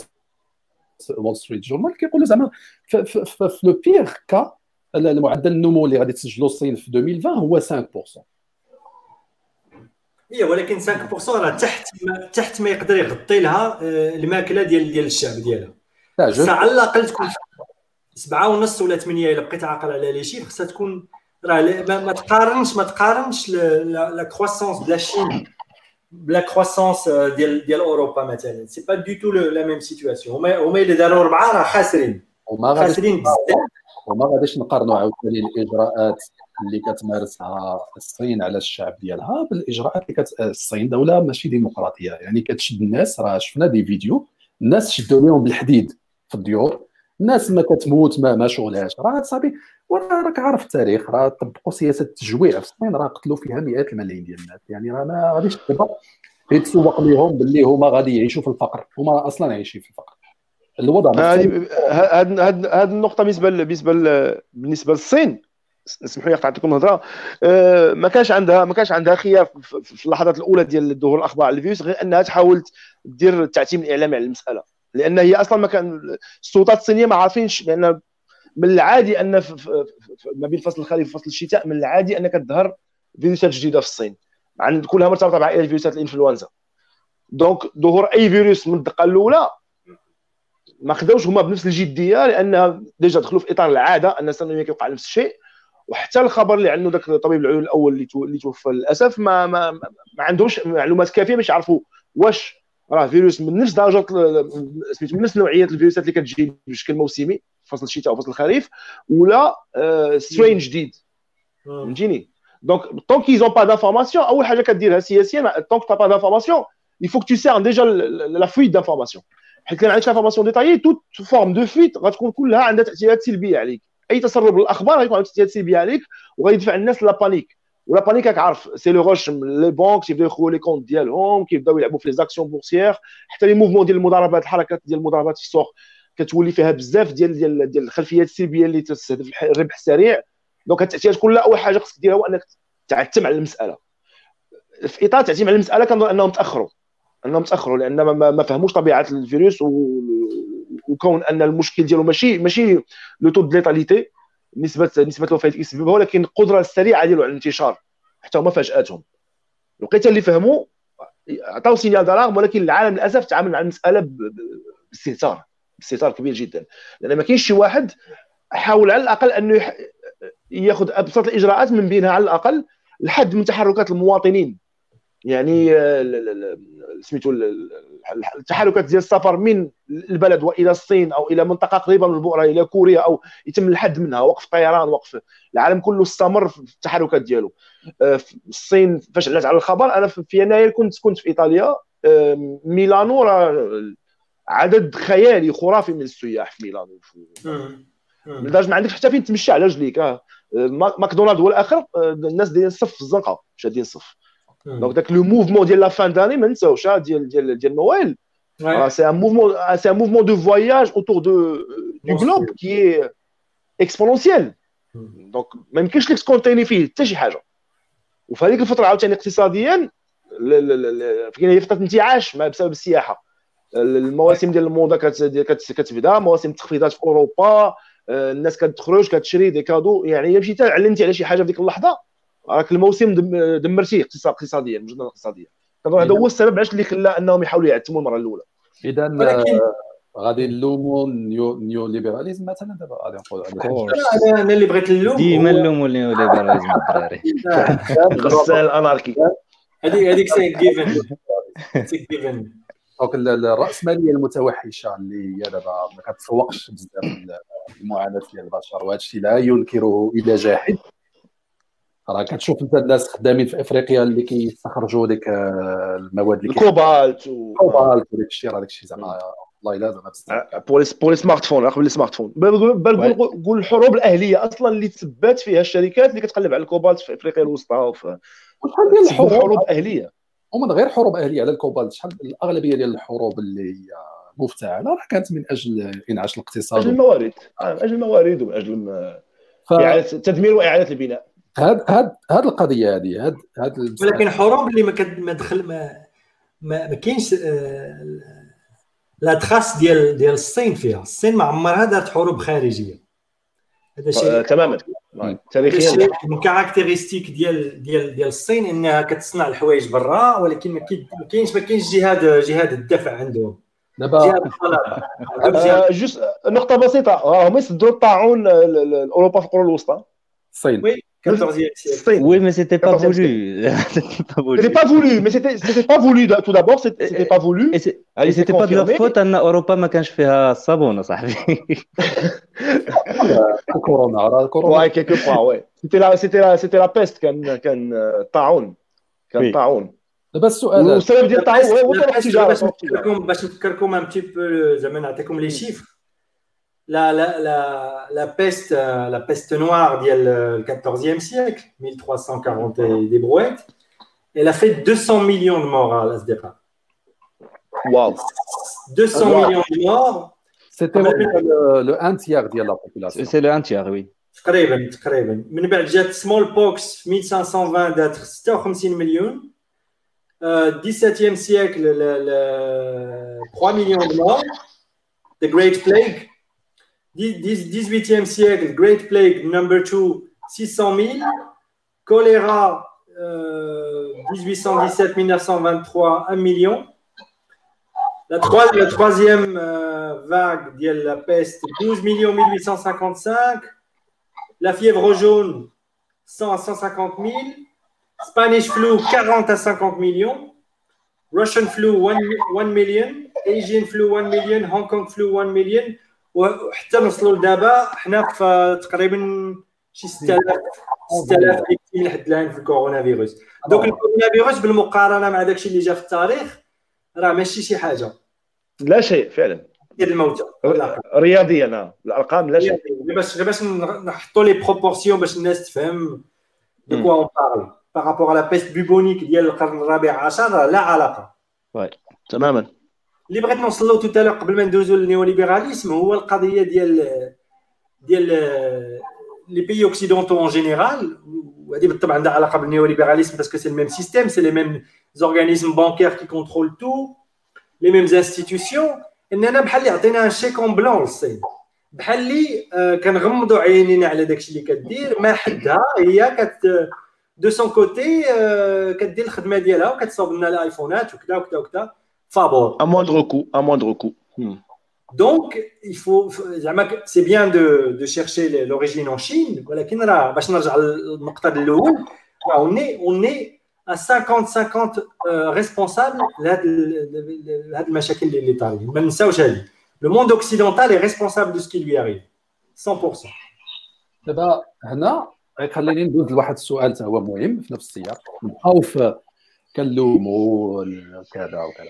وول ستريت جورنال كيقول زعما في في في لو بيغ كا المعدل النمو اللي غادي تسجلو الصين في ألفين وعشرين هو خمسة بالمئة. هي ولكن خمسة بالمئة راه تحت تحت ما يقدر يغطي لها الماكله ديال ديال الشعب ديالها. على الاقل تكون سبعة ونص ولا ثمانية الا بقيت عاقل على لي شيف، خصها تكون راه ما تقارنش ما تقارنش لا كروسونس ديال الصين بلا كروسونس ديال ديال اوروبا مثلا. سي با دو تو لا ميم سيتواسيون. هما هما اللي داروا ربعه راه خاسرين خاسرين بزاف، وما غاديش نقارنوا عاوتاني الاجراءات اللي كتمارسها الصين على الشعب ديالها بالاجراءات اللي كت... الصين دوله ماشي ديمقراطيه، يعني كتشد الناس. راه شفنا دي فيديو الناس شدوا لهم بالحديد في الديور، الناس ما كتموت ما ما شغلهاش. راه صافي وراك عارف التاريخ، راه طبقوا سياسه التجويع في الصين راه قتلوا فيها مئات الملايين ديال الناس، يعني راه ما غاديش دابا يتسوق ليهم باللي هما غادي يعيشوا في الفقر، هما اصلا عايشين في الفقر. الوضع هذه هذه هذه النقطه بالنسبه بالنسبه بالنسبه للصين، اسمحوا لي قطعت لكم الهضره. أه ما كانش عندها ما كانش عندها خيار في اللحظات الاولى ديال ظهور الاخبار على الفيروس، غير انها تحاول دير التعتيم الاعلامي على المساله، لان هي اصلا ما كان السلطات الصينيه ما عارفينش. لان من العادي ان ما بين فصل الخريف وفصل الشتاء من العادي انك تظهر فيروسات جديده في الصين، عند كلها مرتبطه مع فيروسات الانفلونزا. دونك ظهور اي فيروس من الدقه الاولى ما خداوش هما بنفس الجديه، لانها ديجا دخلوا في اطار العاده ان السنويه كيوقع نفس الشيء. وحتى الخبر اللي عنده داك طبيب العيون الاول اللي توفى للاسف ما ما, ما عندهمش معلومات كافيه باش يعرفوا واش راه فيروس من نفس درجه سميتو من نفس نوعيه الفيروسات اللي كتجي بشكل موسمي فصل الشتاء وفصل الخريف، ولا سترين جديد. فهمتيني؟ دونك طون كي زون با دافورماسيون، اول حاجه كديرها سياسيا طون كي با دافورماسيون il faut que tu sers déjà la fuite d'information، حيت كان عندك لافورماسيون ديتايي توت فورم دو فيت غتكون كلها عندها تاثيرات سلبيه عليك. اي تسرب للاخبار غيكون عنده تاثيرات سلبيه عليك وغيدفع الناس لا بانيك. ولا بانيك كعرف سي لو روش لي بانك كيبداو يخلو لي كونط ديالهم، كيبداو يلعبوا في لي زاكسيون بورسيير، حتى لي موفمون ديال المضاربات الحركات ديال المضاربات في السوق كتولي فيها بزاف ديال ديال ديال الخلفيات السلبيه اللي تستهدف الربح السريع. دونك التاثيرات كلها اول حاجه خصك ديرها هو انك تعتم على المساله. في اطار تعتيم على المساله كنظن انهم تاخروا انهم تاخروا لان ما, ما فهموش طبيعه الفيروس، و... وكون ان المشكل ديالو ماشي ماشي لو تو دو ليتاليتي نسبه نسبه الوفيات اللي كيسببها، ولكن القدره السريعه ديالو على الانتشار. حتى هما فاجاتهم لقيتها اللي فهموا عطاو سينيال دالارم، ولكن العالم للاسف تعامل مع المساله باستهتار باستهتار كبير جدا، لان ما كاينش شي واحد حاول على الاقل انه يح... ياخذ ابسط الاجراءات من بينها على الاقل الحد من تحركات المواطنين، يعني سميتو التحركات ديال السفر من البلد والى الصين او الى منطقه قريبه من البؤره الى كوريا، او يتم الحد منها، وقف الطيران، وقف العالم كله استمر في التحركات ديالو. الصين فاش علات على الخبر، انا في يناير كنت كنت في ايطاليا، ميلانو راه عدد خيالي خرافي من السياح في ميلانو، لدرجه ما عندكش حتى فين تمشي على رجليك. ماكدونالد هو الاخر، الناس دايرين صف في الزنقه شادين صف. دونك داك لو موفمون ديال لا فان داني ما نساوش ديال ديال ديال نويل، سي ان موفمون سي ان موفمون دو فواياج اوتور دو دو غلوب كي اكسبونونسييل. دونك ما يمكنش لك سكونتيني فيه حتى شي حاجه. وفي هذيك الفتره عاوتاني اقتصاديا كاين فتره انتعاش بسبب السياحه، المواسم ديال الموضه كتبدا، مواسم التخفيضات في اوروبا، الناس كتخرج كتشري دي كادو. يعني الا مشيتي علمتي على شي حاجه في ديك اللحظه راك الموسم دمرتيه اقتصاد اقتصاديا مجرد اقتصاديا. كنظن هذا هو السبب علاش اللي خلى انهم يحاولوا يعتموا المره الاولى. اذا ولكن... غادي نلوموا نيو نيو ليبراليزم مثلا. دابا غادي نقول انا انا اللي بغيت نلوم ديما نلوموا نيو ليبراليزم الدراري غسال الاناركي. هذه هذيك سي جيفن سي جيفن دونك الراسماليه المتوحشه اللي هي دابا ما كتسوقش بزاف المعاناه ديال البشر، وهذا الشيء لا ينكره الى جاحد. راه كتشوف انت الناس خدامين في افريقيا اللي كيستخرجوا ديك المواد اللي الكوبالت والكوبالت وداك الشيء، راه داك الشيء زعما والله الا زعما بزاف بور بور سمارت فون. قبل السمارت فون بل قول الحروب الاهليه اصلا اللي تثبت فيها الشركات اللي كتقلب على الكوبالت في افريقيا الوسطى وفي شحال ديال الحروب حروب اهليه ومن غير حروب اهليه على الكوبالت. شحال الاغلبيه ديال الحروب اللي هي مفتعله راه كانت من اجل انعاش الاقتصاد، اجل الموارد، اجل الموارد واجل التدمير واعاده البناء. هاد هاد هاد القضيه هذه هاد هاد ولكن حروب اللي ما ما دخل ما ما كاينش لا تراس ديال ديال الصين فيها. الصين ما عمرها دارت حروب خارجيه، هذا شيء تماما تاريخيا. الكاركتيرستيك ديال ديال ديال الصين انها كتصنع الحوايج برا، ولكن ما كاينش ما كاينش جهاد جهاد الدفع عندهم. دابا جوست نقطه بسيطه، هما يصدروا الطاعون لاوروبا في القرون الوسطى. الصين Oui, mais c'était pas voulu. C'était pas voulu, mais c'était c'était pas voulu tout d'abord, c'était c'était pas voulu. Et c'est et c'était pas de leur faute ان اوروبا ما كانش فيها الصابون صاحبي. كورونا على كورونا. Ouais, quelques fois ouais. C'était la c'était la c'était la peste كان كان الطاعون. كان الطاعون. دابا السؤال السبب ديال الطاعون هو التجاره. باش نفكركم ان petit peu زعما نعطيكم لي chiffres. La, la, la, la, peste, la peste noire du quatorzième siècle, mille trois cent quarante et des brouettes, elle a fait deux cents millions de morts à l'Asdéra. Wow. deux cents wow. millions de morts. C'était le, le un tiers de la population. C'est le un tiers, oui. تقريبا تقريبا من بعد جات smallpox mille cinq cent vingt d'être ستة وخمسين مليون. Euh, dix-septième siècle le, le trois millions de morts. The Great Plague. dix-huitième siècle, Great Plague number two, six cent mille. Choléra, euh, dix-huit cent dix-sept à dix-neuf cent vingt-trois, un million. La, trois, la troisième euh, vague de la peste, douze millions mille huit cent cinquante-cinq. La fièvre jaune, cent à cent cinquante mille. Spanish flu, quarante à cinquante millions. Russian flu, one million. Asian flu, one million. Hong Kong flu, one million. وحتى نوصلوا لدابا حنا في تقريبا شي ستة آلاف فيكتيم لحد الان في الكورونا فيروس. دوك الكورونا فيروس بالمقارنه مع داكشي اللي جا في التاريخ راه ماشي شي حاجه، لا شيء فعلا ديال الموتى رياضيا. نعم الارقام لا شيء، باش غير باش نحطوا لي بروبورسيون باش الناس تفهم دو كوا اون بارل بارابور على بيست بوبونيك ديال القرن الرابع عشر لا علاقه. وي تماما اللي بغيت نوصلوا توتالو قبل ما ندوزوا للنيوليبراليزم هو القضيه ديال ديال لي بي اوكسيدونتو اون جينيرال، وهذه بالطبع عندها علاقه بالنيوليبراليزم باسكو سي الميم سيستيم، سي لي ميم زورغانيزم بانكير كي كونترول تو لي ميم انستيتيوسيون. اننا بحال اللي عطينا ان شيكون بلون للصين، بحال اللي كنغمضوا عينينا على داكشي اللي كدير ما حدها، هي كت دو سون كوتي كدير الخدمه ديالها وكتصاوب لنا الايفونات وكذا وكذا وكذا Favor. À moindre coût, à moindre coût. Hmm. Donc, il faut, c'est bien de, de chercher l'origine en Chine, mais on est, on est à cinquante cinquante euh, responsables de l'État. Le monde occidental est responsable de ce qui lui arrive, cent pour cent. Là, هنا غيخليني ندوز لواحد السؤال حتى هو مهم في نفس السياق، بقاو في كنلوموا كذا وكذا.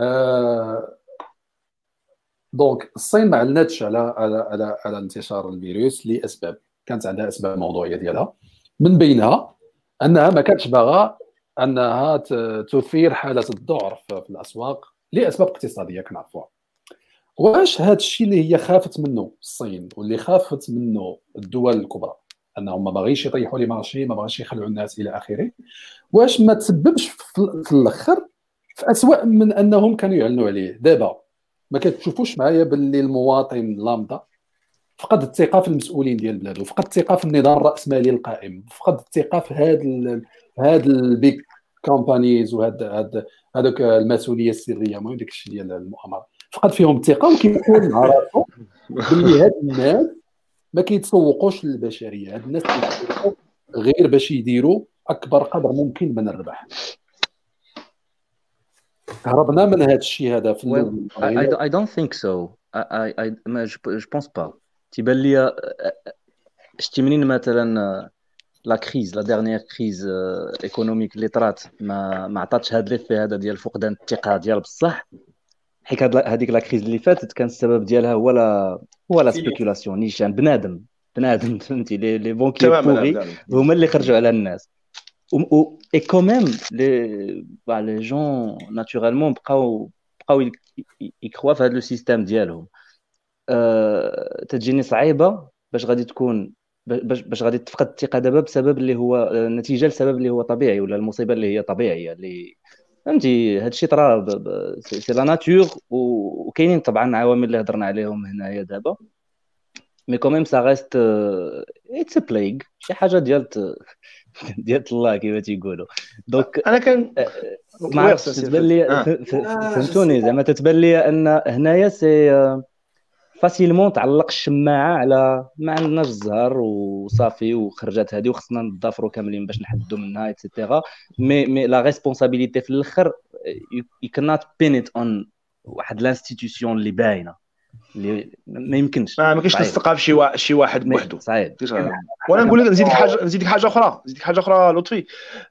أه... دونك الصين ما علنتش على على على, على انتشار الفيروس لاسباب، كانت عندها اسباب موضوعيه ديالها، من بينها انها ما كانتش باغا انها تثير حاله الذعر في الاسواق لاسباب اقتصاديه كنعرفوها. واش هذا الشيء اللي هي خافت منه الصين واللي خافت منه الدول الكبرى انهم ما باغيش يطيحوا لي مارشي، ما باغيش يخلعوا الناس الى اخره، واش ما تسببش في الاخر في أسوأ من أنهم كانوا يعلنوا عليه؟ دابا ما كتشوفوش معايا باللي المواطن لامدا فقد الثقة في المسؤولين ديال بلاده، فقد الثقة في النظام الرأسمالي القائم، فقد الثقة في هاد هاد البيك كومبانيز وهاد هاد هادوك المسؤولية السرية مهم داك الشيء ديال المؤامرة، فقد فيهم الثقة وكيكون عارفو باللي هاد الناس ما كيتسوقوش للبشرية، هاد الناس كيتسوقوا غير باش يديروا أكبر قدر ممكن من الربح. هربنا من هذا الشيء هذا في well, I, I don't think so. I, I, ما, je, je pense pas. تبان لي شتي منين مثلا لا كريز، لا ديرنيير كريز ايكونوميك اللي طرات ما ما عطاتش هذا لي في هذا ديال فقدان الثقه ديال بصح، حيت هذيك لا كريز اللي فاتت كان السبب ديالها هو لا هو لا سبيكولاسيون نيشان بنادم بنادم فهمتي لي لي بونكي بوغي هما اللي خرجوا على الناس و اي كوميم لي با لي جون ناتورالمون بقاو بقاو يكروا في هذا لو سيستيم ديالهم. أه... تجيني صعيبه باش غادي تكون باش باش غادي تفقد الثقه دابا بسبب اللي هو نتيجه لسبب اللي هو طبيعي ولا المصيبه اللي هي طبيعيه اللي فهمتي هادشي طرا سي لا ناتور. وكاينين طبعا عوامل اللي هضرنا عليهم هنايا دابا مي كوميم سا ريست اتس بلاغ شي حاجه ديال ديال الله كيما تيقولوا. دونك انا كان ما تبان لي فهمتوني زعما تتبان لي ان هنايا سي فاسيلمون تعلق الشماعه على ما عندناش الزهر وصافي وخرجات هذه وخصنا نضافرو كاملين باش نحددوا منها ايتترا مي مي لا ريسبونسابيلتي في الاخر يكنات بينيت اون واحد لانستيتيوشن اللي باينه اللي ما يمكنش ما يمكنش نستقى في شي وا... شي واحد بوحدو صعيب. وانا نقول لك نزيدك حاجه نزيدك حاجه اخرى نزيدك حاجه اخرى لطفي.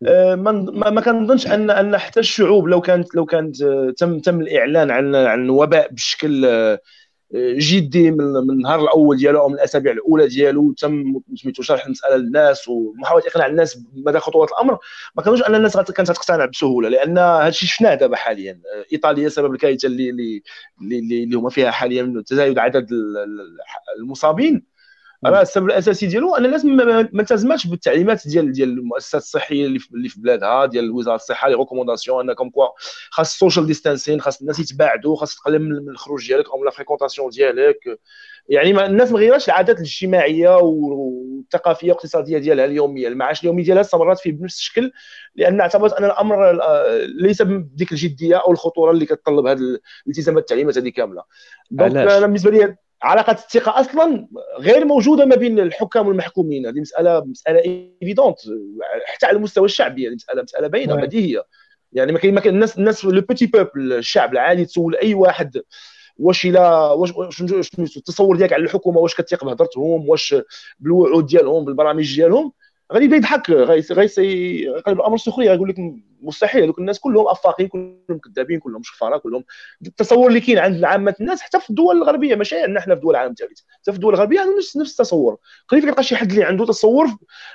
أه ما ما كنظنش ان ان حتى الشعوب لو كانت لو كانت تم تم الاعلان عن عن وباء بشكل جدي من النهار الاول ديالو او من الاسابيع الاولى ديالو تم سميتو شرح المساله للناس ومحاوله اقناع الناس مدى خطوات الامر، ما كانوش ان الناس كانت غتقتنع بسهوله لان هادشي شفناه دابا حاليا. ايطاليا سبب الكارثه اللي اللي اللي هما فيها حاليا تزايد عدد المصابين راه السبب الاساسي ديالو ان الناس ما التزمتش بالتعليمات ديال ديال المؤسسات الصحيه اللي في بلادها ديال وزاره الصحه لي ريكومونداسيون انكم كوا خاص السوشيال ديستانسين خاص الناس يتباعدوا خاص تقلل من الخروج ديالك او لا فريكونطاسيون ديالك. يعني ما الناس ما غيراتش العادات الاجتماعيه والثقافيه والاقتصاديه ديالها اليوميه المعاش اليومي ديالها استمرت فيه بنفس الشكل لان اعتبرت ان الامر ليس بديك الجديه او الخطوره اللي كتطلب هذه الالتزامات التعليمات هذه كامله. دونك انا بالنسبه لي علاقه الثقه اصلا غير موجوده ما بين الحكام والمحكومين. هذه مساله مساله ايفيدونت حتى على المستوى الشعبي، هذه مساله مساله باينه بديهيه. يعني ما كاين ما كاين الناس الناس لو بيتي بوبل الشعب العادي تسول اي واحد واش الا واش التصور ديالك على الحكومه واش كتيق بهضرتهم واش بالوعود ديالهم بالبرامج ديالهم غادي يبدا يضحك غيسي يقلب الامر سخريه يقول لك مستحيل هذوك الناس كلهم افاقين كلهم كذابين كلهم شفاره كلهم. التصور اللي كاين عند عامه الناس حتى في الدول الغربيه ماشي عندنا حنا في دول العالم الثالث حتى في الدول الغربيه نفس نفس التصور. قليل كتلقى شي حد اللي عنده تصور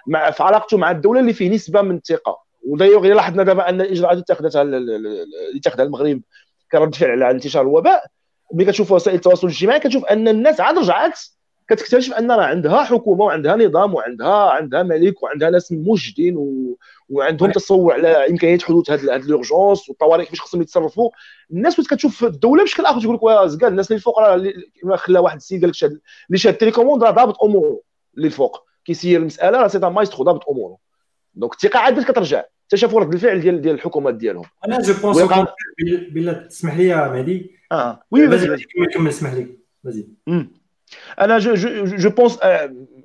مع في علاقته مع الدوله اللي فيه نسبه من الثقه. ودايوغ الا لاحظنا دابا ان الاجراءات اللي اتخذتها اللي اتخذها المغرب كرد فعل على انتشار الوباء ملي كتشوف وسائل التواصل الاجتماعي كتشوف ان الناس عاد رجعات كتكتشف ان راه عندها حكومه وعندها نظام وعندها عندها ملك وعندها ناس موجدين و... وعندهم تصور على امكانيه حدوث هاد هاد لورجونس والطوارئ كيفاش خصهم يتصرفوا. الناس وقت كتشوف الدوله بشكل اخر تقول لك واه زكا الناس اللي الفوق راه كما خلى واحد السيد قال لك شاد اللي شاد التليكوموند راه ضابط اموره اللي الفوق كيسير المساله راه سي تا مايسترو ضابط اموره. دونك الثقه عادت كترجع حتى شافوا رد الفعل ديال ديال الحكومات ديالهم. انا جو بونس وقع... بلا تسمح لي مهدي اه وي مزيان كمل اسمح لي مزيان انا جو جو جو بونس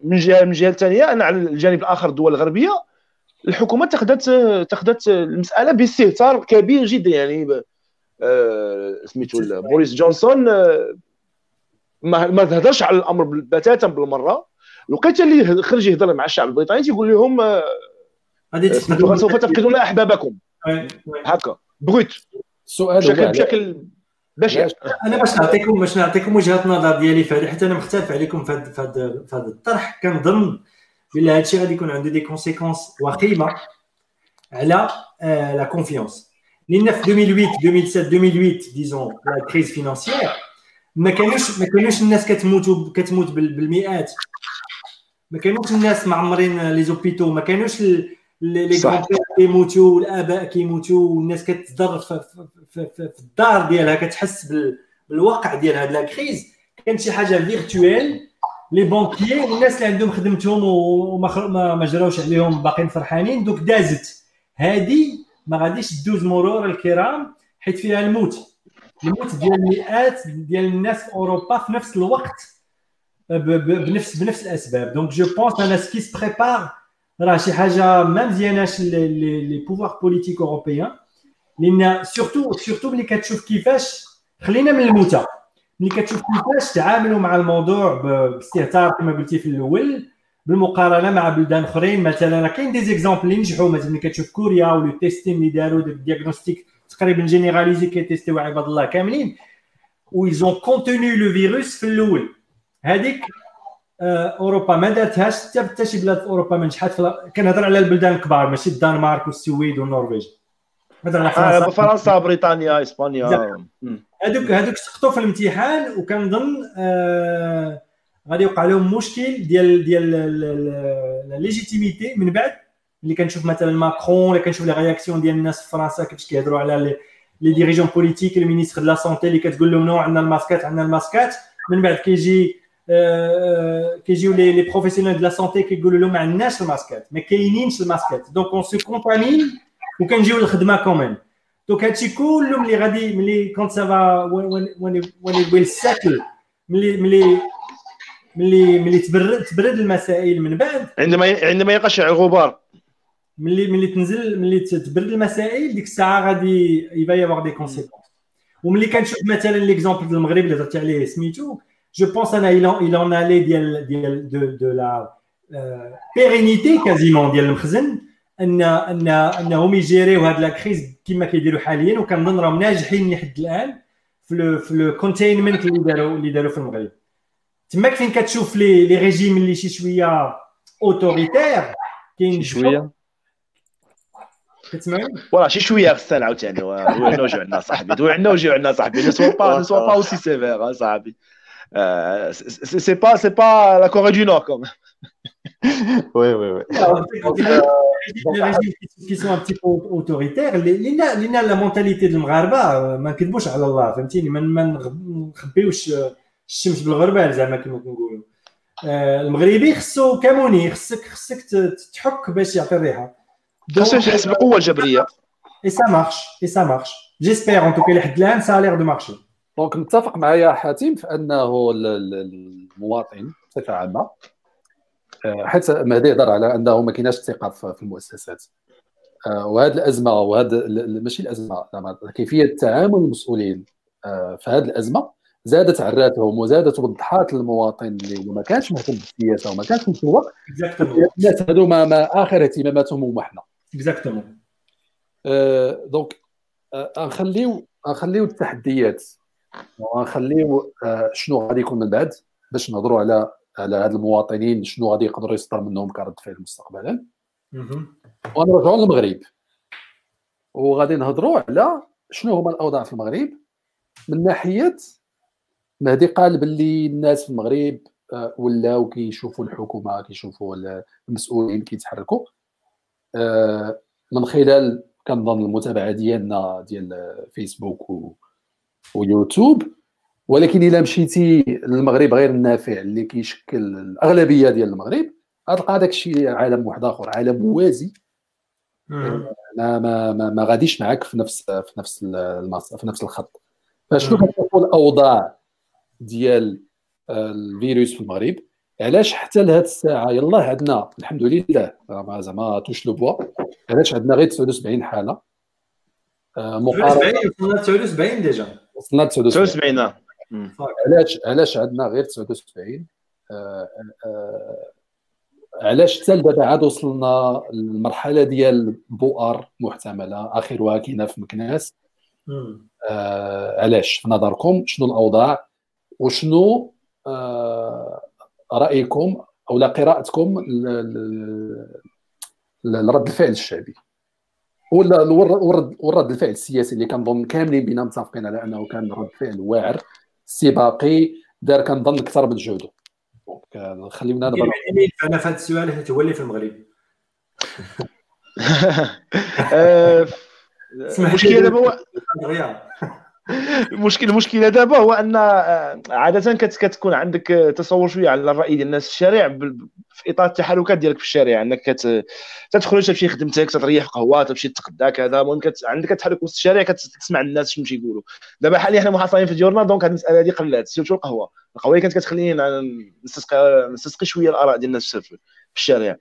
من جهه من جهه ثانيه انا على الجانب الاخر الدول الغربيه الحكومه تاخذت تاخذت المساله باستهتار كبير جدا. يعني سميتو بوريس جونسون ما ما تهضرش على الامر بتاتا بالمره. لقيت اللي خرج يهضر مع الشعب البريطاني تيقول لهم غادي سوف تفقدون احبابكم هكا بغيت سؤال بشكل باش انا باش نعطيكم باش نعطيكم وجهه النظر ديالي في هذا حيت انا مختلف عليكم في هذا في هذا الطرح. كنظن بلي هذا الشيء غادي يكون عنده دي كونسيكونس وخيمه على لا كونفيونس لان في ألفين وثمانية ألفين وسبعة ألفين وثمانية ديزون لا كريز فينانسيير ما كانوش ما كانوش الناس كتموت كتموت بالمئات ما كانوش الناس معمرين لي زوبيتو ما كانوش لي غروبير كيموتوا الاباء كيموتوا والناس كتضر في, في, في, في الدار ديالها كتحس بالواقع ديال هاد لا كريز. كانت شي حاجه فيرتوال لي بانكيي والناس اللي عندهم خدمتهم وما ما جراوش عليهم باقيين فرحانين. دوك دازت هادي ما غاديش تدوز مرور الكرام حيت فيها الموت الموت ديال مئات ديال الناس في اوروبا في نفس الوقت بنفس بنفس الاسباب. دونك جو بونس انا سكي سي بريبار راه شي حاجه ما مزياناش لي بوفوار بوليتيك اوروبيان لان سورتو سورتو ملي كتشوف كيفاش خلينا من الموتى ملي كتشوف كيفاش تعاملوا مع الموضوع باستهتار كما قلتي في الاول بالمقارنه مع بلدان اخرين. مثلا راه كاين دي زيكزامبل اللي نجحوا، مثلا كتشوف كوريا ولو تيستين اللي داروا داك الدياغنوستيك تقريبا جينيراليزي كيتيستيو عباد الله كاملين ويزون كونتينيو لو فيروس في الاول. هذيك اوروبا ما داتهاش، حتى حتى شي بلاد في اوروبا ما نجحات. كنهضر على البلدان الكبار ماشي الدنمارك والسويد والنرويج، هضرنا على فرنسا فرنسا بريطانيا اسبانيا. هذوك هذوك سقطوا في الامتحان وكنظن آه غادي يوقع لهم مشكل ديال ديال لا ليجيتيميتي من بعد. اللي كنشوف مثلا ماكرون، اللي كنشوف لي رياكسيون ديال الناس في فرنسا كيفاش كيهضروا على لي ديريجون بوليتيك، المينيستر دو لا سونتي اللي كتقول لهم نو عندنا الماسكات عندنا الماسكات، من بعد كيجي آه كيجيو لي لي بروفيسيونيل دو لا سونتي كيقولوا لهم ما عندناش الماسكات، ما كاينينش الماسكات، دونك اون سو كونتامين وكنجيو للخدمه كومين. دونك هادشي كله ملي غادي ملي كونت سافا وين وين وين ساتل ملي ملي ملي ملي تبرد تبرد المسائل من بعد، عندما عندما يقشع الغبار، ملي ملي تنزل ملي تبرد المسائل ديك الساعه غادي يبان يبغى دي كونسيكونس. وملي كنشوف مثلا ليكزامبل ديال المغرب اللي هضرتي عليه سميتو جو بونس انا الى ان الي ديال ديال دو دو لا بيرينيتي كازيمون ديال المخزن، ان ان انهم يجيريو هاد لا كريز كما كيديروا حاليا، وكنظن راهم ناجحين لحد الان في لو في لو كونتينمنت اللي داروا اللي داروا في المغرب. تماك فين كتشوف لي لي ريجيم اللي شي شويه اوتوريتير كاين شويه كتسمعوا ولا شي شويه غسان عاوتاني وينو جوعنا صاحبي دوعنا وجوعنا صاحبي لي سوا با لي سوا با اوسي سيفير صاحبي. C'est pas, c'est pas la Corée du Nord quand même. Oui, oui, oui. Les régimes qui sont un petit peu autoritaires, l'ina, l'ina la mentalité de l'Mgharba, ما نكذبوش على الله، فهمتيني، ما نخبيوش الشمس بالغربال زعما كما كنقولوا. المغربي خصو كاموني، خصك خصك تحك باش يعطي الريحه. خصك تحس بالقوه الجبريه. Et ça marche, et ça marche. J'espère en tout cas لحد الآن ça a l'air de marcher. دونك نتفق معايا حاتم في انه المواطن بصفه عامه، حيت مهدي هضر على انه ما كايناش الثقه في المؤسسات، وهذه الازمه وهذا ماشي الازمه زعما كيفيه التعامل المسؤولين في هذه الازمه زادت عراتهم وزادت وضحات المواطن اللي ما كانش مهتم بالسياسه وما كانش متوقع الناس هادو ما, ما اخر اهتماماتهم هما حنا اكزاكتومون. دونك غنخليو غنخليو التحديات وغنخليو شنو غادي يكون من بعد باش نهضروا على على هاد المواطنين شنو غادي يقدروا يصدر منهم كرد فعل مستقبلا. ونرجعوا للمغرب وغادي نهضروا على شنو هما الاوضاع في المغرب. من ناحيه مهدي قال باللي الناس في المغرب ولاو كيشوفوا الحكومه كيشوفوا المسؤولين كيتحركوا من خلال كنظن المتابعه ديالنا ديال فيسبوك و ويوتيوب. ولكن إلا مشيتي للمغرب غير النافع اللي كيشكل الأغلبية ديال المغرب غتلقى داك الشيء عالم واحد آخر، عالم موازي ما ما ما غاديش معاك في نفس في نفس في نفس الخط. فشنو كتقول الأوضاع ديال الفيروس في المغرب؟ علاش حتى لهاد الساعة يلا عندنا الحمد لله راه زعما توش لو بوا، علاش عندنا غير تسعة وسبعين حالة مقارنة تسعة وسبعين ديجا وصلنا ل تسعة وسبعين. علاش علاش عندنا غير تسعة وسبعين؟ علاش حتى دابا عاد وصلنا للمرحله ديال بؤر محتمله اخرها كاينه في مكناس؟ علاش في نظركم شنو الاوضاع وشنو رايكم او قراءتكم لرد الفعل الشعبي ولا الرد الرد الفعل السياسي اللي كنظن كاملين بينا متفقين على انه كان رد فعل واعر سباقي دار كنظن اكثر من جهده. دونك خليونا دابا انا في هذا السؤال حيت هو اللي في المغرب. المشكله دابا المشكله المشكله دابا هو ان عاده كتكون عندك تصور شويه على الراي ديال الناس في الشارع في اطار التحركات ديالك في الشارع، انك تتخرج تمشي خدمتك تريح قهوه تمشي تتغدى كذا، المهم عندك تحرك وسط الشارع كتسمع الناس شنو يقولوا. دابا حاليا حنا محاصرين في الجورنال، دونك هذه المساله هذه قلات سيرتو القهوه القهوه كانت كتخليني نستسقي نستسقي شويه الاراء ديال الناس في الشارع.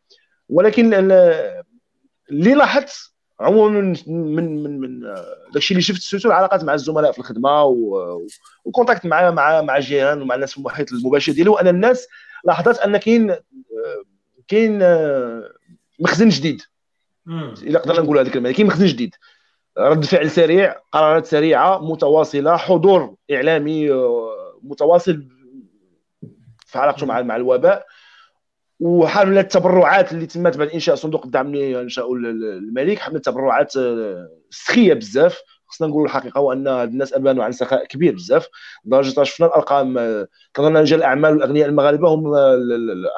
ولكن اللي لاحظت عموما من من من, من داكشي اللي شفت سيرتو العلاقات مع الزملاء في الخدمه وكونتاكت مع مع مع الجيران ومع الناس في المحيط المباشر ديالو، ان الناس لاحظت ان كاين كاين مخزن جديد الا قدرنا نقولوا هذه الكلمه، كاين مخزن جديد، رد فعل سريع، قرارات سريعه متواصله، حضور اعلامي متواصل في علاقته مع مع الوباء، وحمله التبرعات اللي تمت بعد انشاء صندوق الدعم اللي انشاو الملك، حمله التبرعات سخيه بزاف. خصنا نقولوا الحقيقه وان هاد الناس ابانوا عن سخاء كبير بزاف، لدرجه شفنا الارقام كنا رجال الاعمال والاغنياء المغاربه هم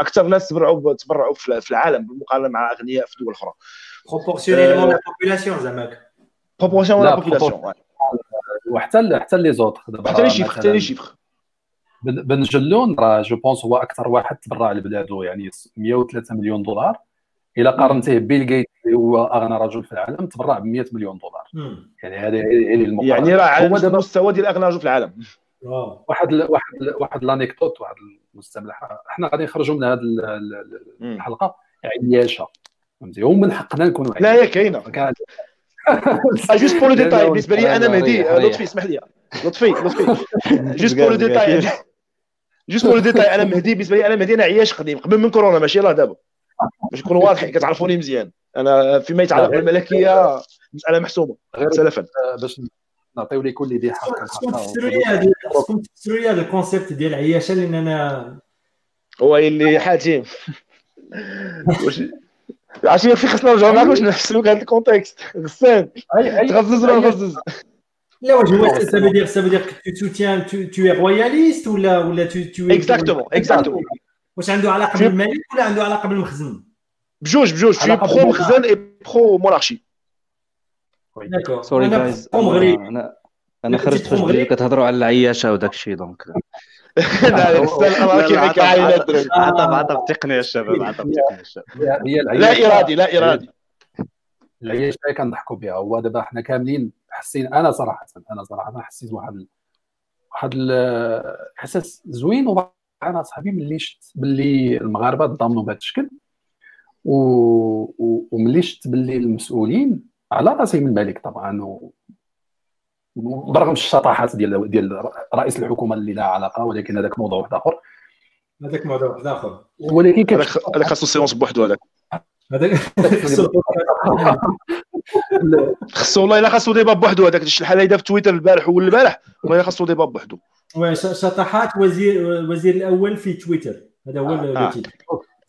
اكثر ناس تبرعوا تبرعوا في العالم بالمقارنه مع اغنياء في دول اخرى. بروبورسيونيلمون لا بوبولاسيون زعماك بروبورسيون لا بوبولاسيون، وحتى حتى لي زوت حتى لي شيفر حتى لي شيفر بن جلون راه جو بونس هو اكثر واحد تبرع لبلادو، يعني مئة وثلاثة مليون دولار. الا قارنتيه بيل جيت اللي هو اغنى رجل في العالم تبرع ب مئة مليون دولار، يعني هذا المقارنه، يعني راه على المستوى ديال اغنى رجل في العالم. واحد واحد واحد لانيكتوت، واحد المستملح حنا غادي نخرجوا من هذه الحلقه عياشه، فهمتي؟ هم من حقنا نكونوا لا هي كاينه جوست بور لو ديتاي. بالنسبه لي انا مهدي، لطفي اسمح لي، لطفي لطفي جوست بور لو ديتاي جوست بور لو ديتاي انا مهدي، بالنسبه لي انا مهدي انا عياش قديم قبل من كورونا، ماشي راه دابا، باش نكون واضحين كتعرفوني مزيان. انا فيما يتعلق بالملكيه مساله محسومه سلفا، باش نعطيو لي كل دي حق خاصكم تفسروا لي هذا الكونسيبت ديال العياشه، لان انا هو اللي حاتم واش عشان في خصنا نرجعوا معاك باش نحسبوا هذا الكونتكست. غسان تغزز ولا غزز؟ لا واش هو سا بدير سا بدير كو سوتيان تو تو روياليست ولا ولا تو تو اكزاكتومون اكزاكتومون واش عنده علاقه بالملك ولا عنده علاقه بالمخزن؟ بجوج بجوج في برو مخزن اي برو مونارشي. داكور سوري جايز، انا انا خرجت فاش بديتوا كتهضروا على العياشه وداك الشيء دونك لا السلام كيف كاين الدرج عطب عطب تقني يا شباب، عطب تقني الشباب، لا ارادي لا ارادي العياشه كنضحكوا بها. هو دابا حنا كاملين حاسين، انا صراحه انا صراحه حسيت واحد واحد الاحساس زوين وبعض انا صاحبي ملي شفت باللي المغاربه تضامنوا بهذا الشكل و وملي شفت باللي المسؤولين على راسهم الملك طبعا، وبرغم الشطحات ديال ديال رئيس الحكومه اللي لا علاقه، ولكن هذاك موضوع واحد اخر هذاك موضوع واحد اخر ولكن هذاك خاصو سيونس بوحدو، هذاك هذاك خاصو والله الا خاصو ديبا بوحدو، هذاك الشيء الحاله يدا في تويتر البارح ولا البارح والله خاصو ديبا بوحدو. شطحات وزير وزير الأول في تويتر، هذا هو التيت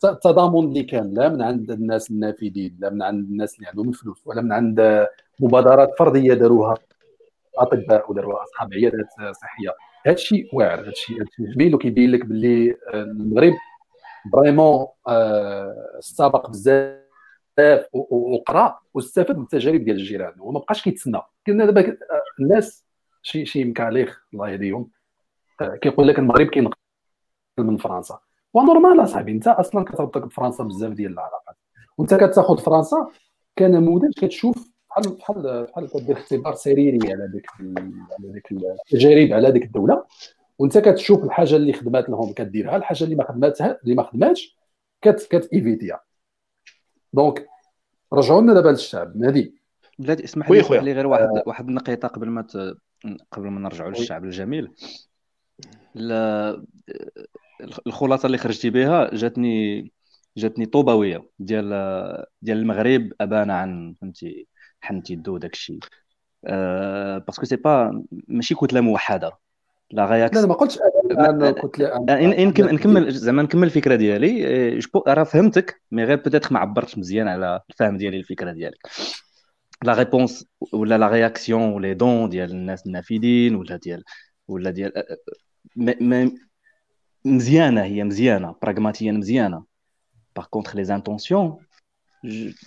التضامن اللي كان لا من عند الناس النافذين، لا من عند الناس اللي عندهم الفلوس، ولا من عند مبادرات فردية داروها أطباء وداروها أصحاب عيادات صحية. هذا الشيء واعر، هذا الشيء جميل وكيبين لك باللي المغرب بريمون سابق بزاف وقرا واستفاد من التجارب ديال الجيران وما بقاش كيتسنى. كنا دابا الناس شي شي مكاليخ الله يهديهم كيقول لك المغرب كينقل من فرنسا، ونورمال اصاحبي انت اصلا كتربطك بفرنسا بزاف ديال العلاقات، وانت كتاخذ فرنسا كنموذج كتشوف بحال بحال بحال كدير اختبار سريري على ديك على ديك التجارب على ديك الدوله، وانت كتشوف الحاجه اللي خدمات لهم كديرها، الحاجه اللي ما خدماتها اللي ما خدماتش كت كتيفيتيها. دونك رجعوا لنا دابا للشعب مهدي بلاتي، اسمح لي خلي غير واحد واحد النقيطه قبل ما ت... قبل ما نرجعوا للشعب الجميل. الخلاصه اللي خرجتي بها جاتني جاتني طوباويه ديال ديال المغرب ابانا عن فهمتي حنتي دو داكشي أه... باسكو سي با ماشي كتله موحده لا غايات. لا ما قلتش انا كتله، يمكن نكمل زعما نكمل الفكره ديالي. جو راه فهمتك مي غير بيتيت ما عبرتش مزيان على الفهم ديالي الفكره ديالك. لا ريبونس ولا لا رياكسيون ولي دون ديال الناس النافذين ولا ديال ولا ديال م... مزيانه، هي مزيانه براغماتيا مزيانه. باغ كونطخ لي زانتونسيون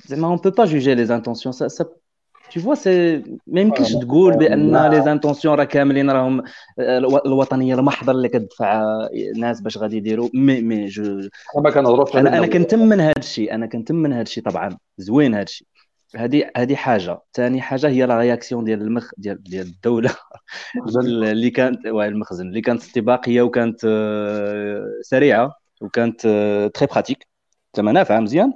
زعما اون بو با جوجي لي زانتونسيون سا سا tu vois c'est même كيش تقول بان لي زانتونسيون راه كاملين راهم الوطنيه المحضه اللي كتدفع الناس باش غادي يديروا مي مي جو ما كنهضروش. انا انا كنتمن هذا الشيء، انا كنتمن هذا الشيء طبعا زوين هذا الشيء. هذه هذه حاجه. ثاني حاجه هي لا رياكسيون ديال المخ ديال ديال الدوله اللي كانت واه المخزن اللي كانت استباقيه وكانت سريعه وكانت تري براتيك تما نافعه مزيان.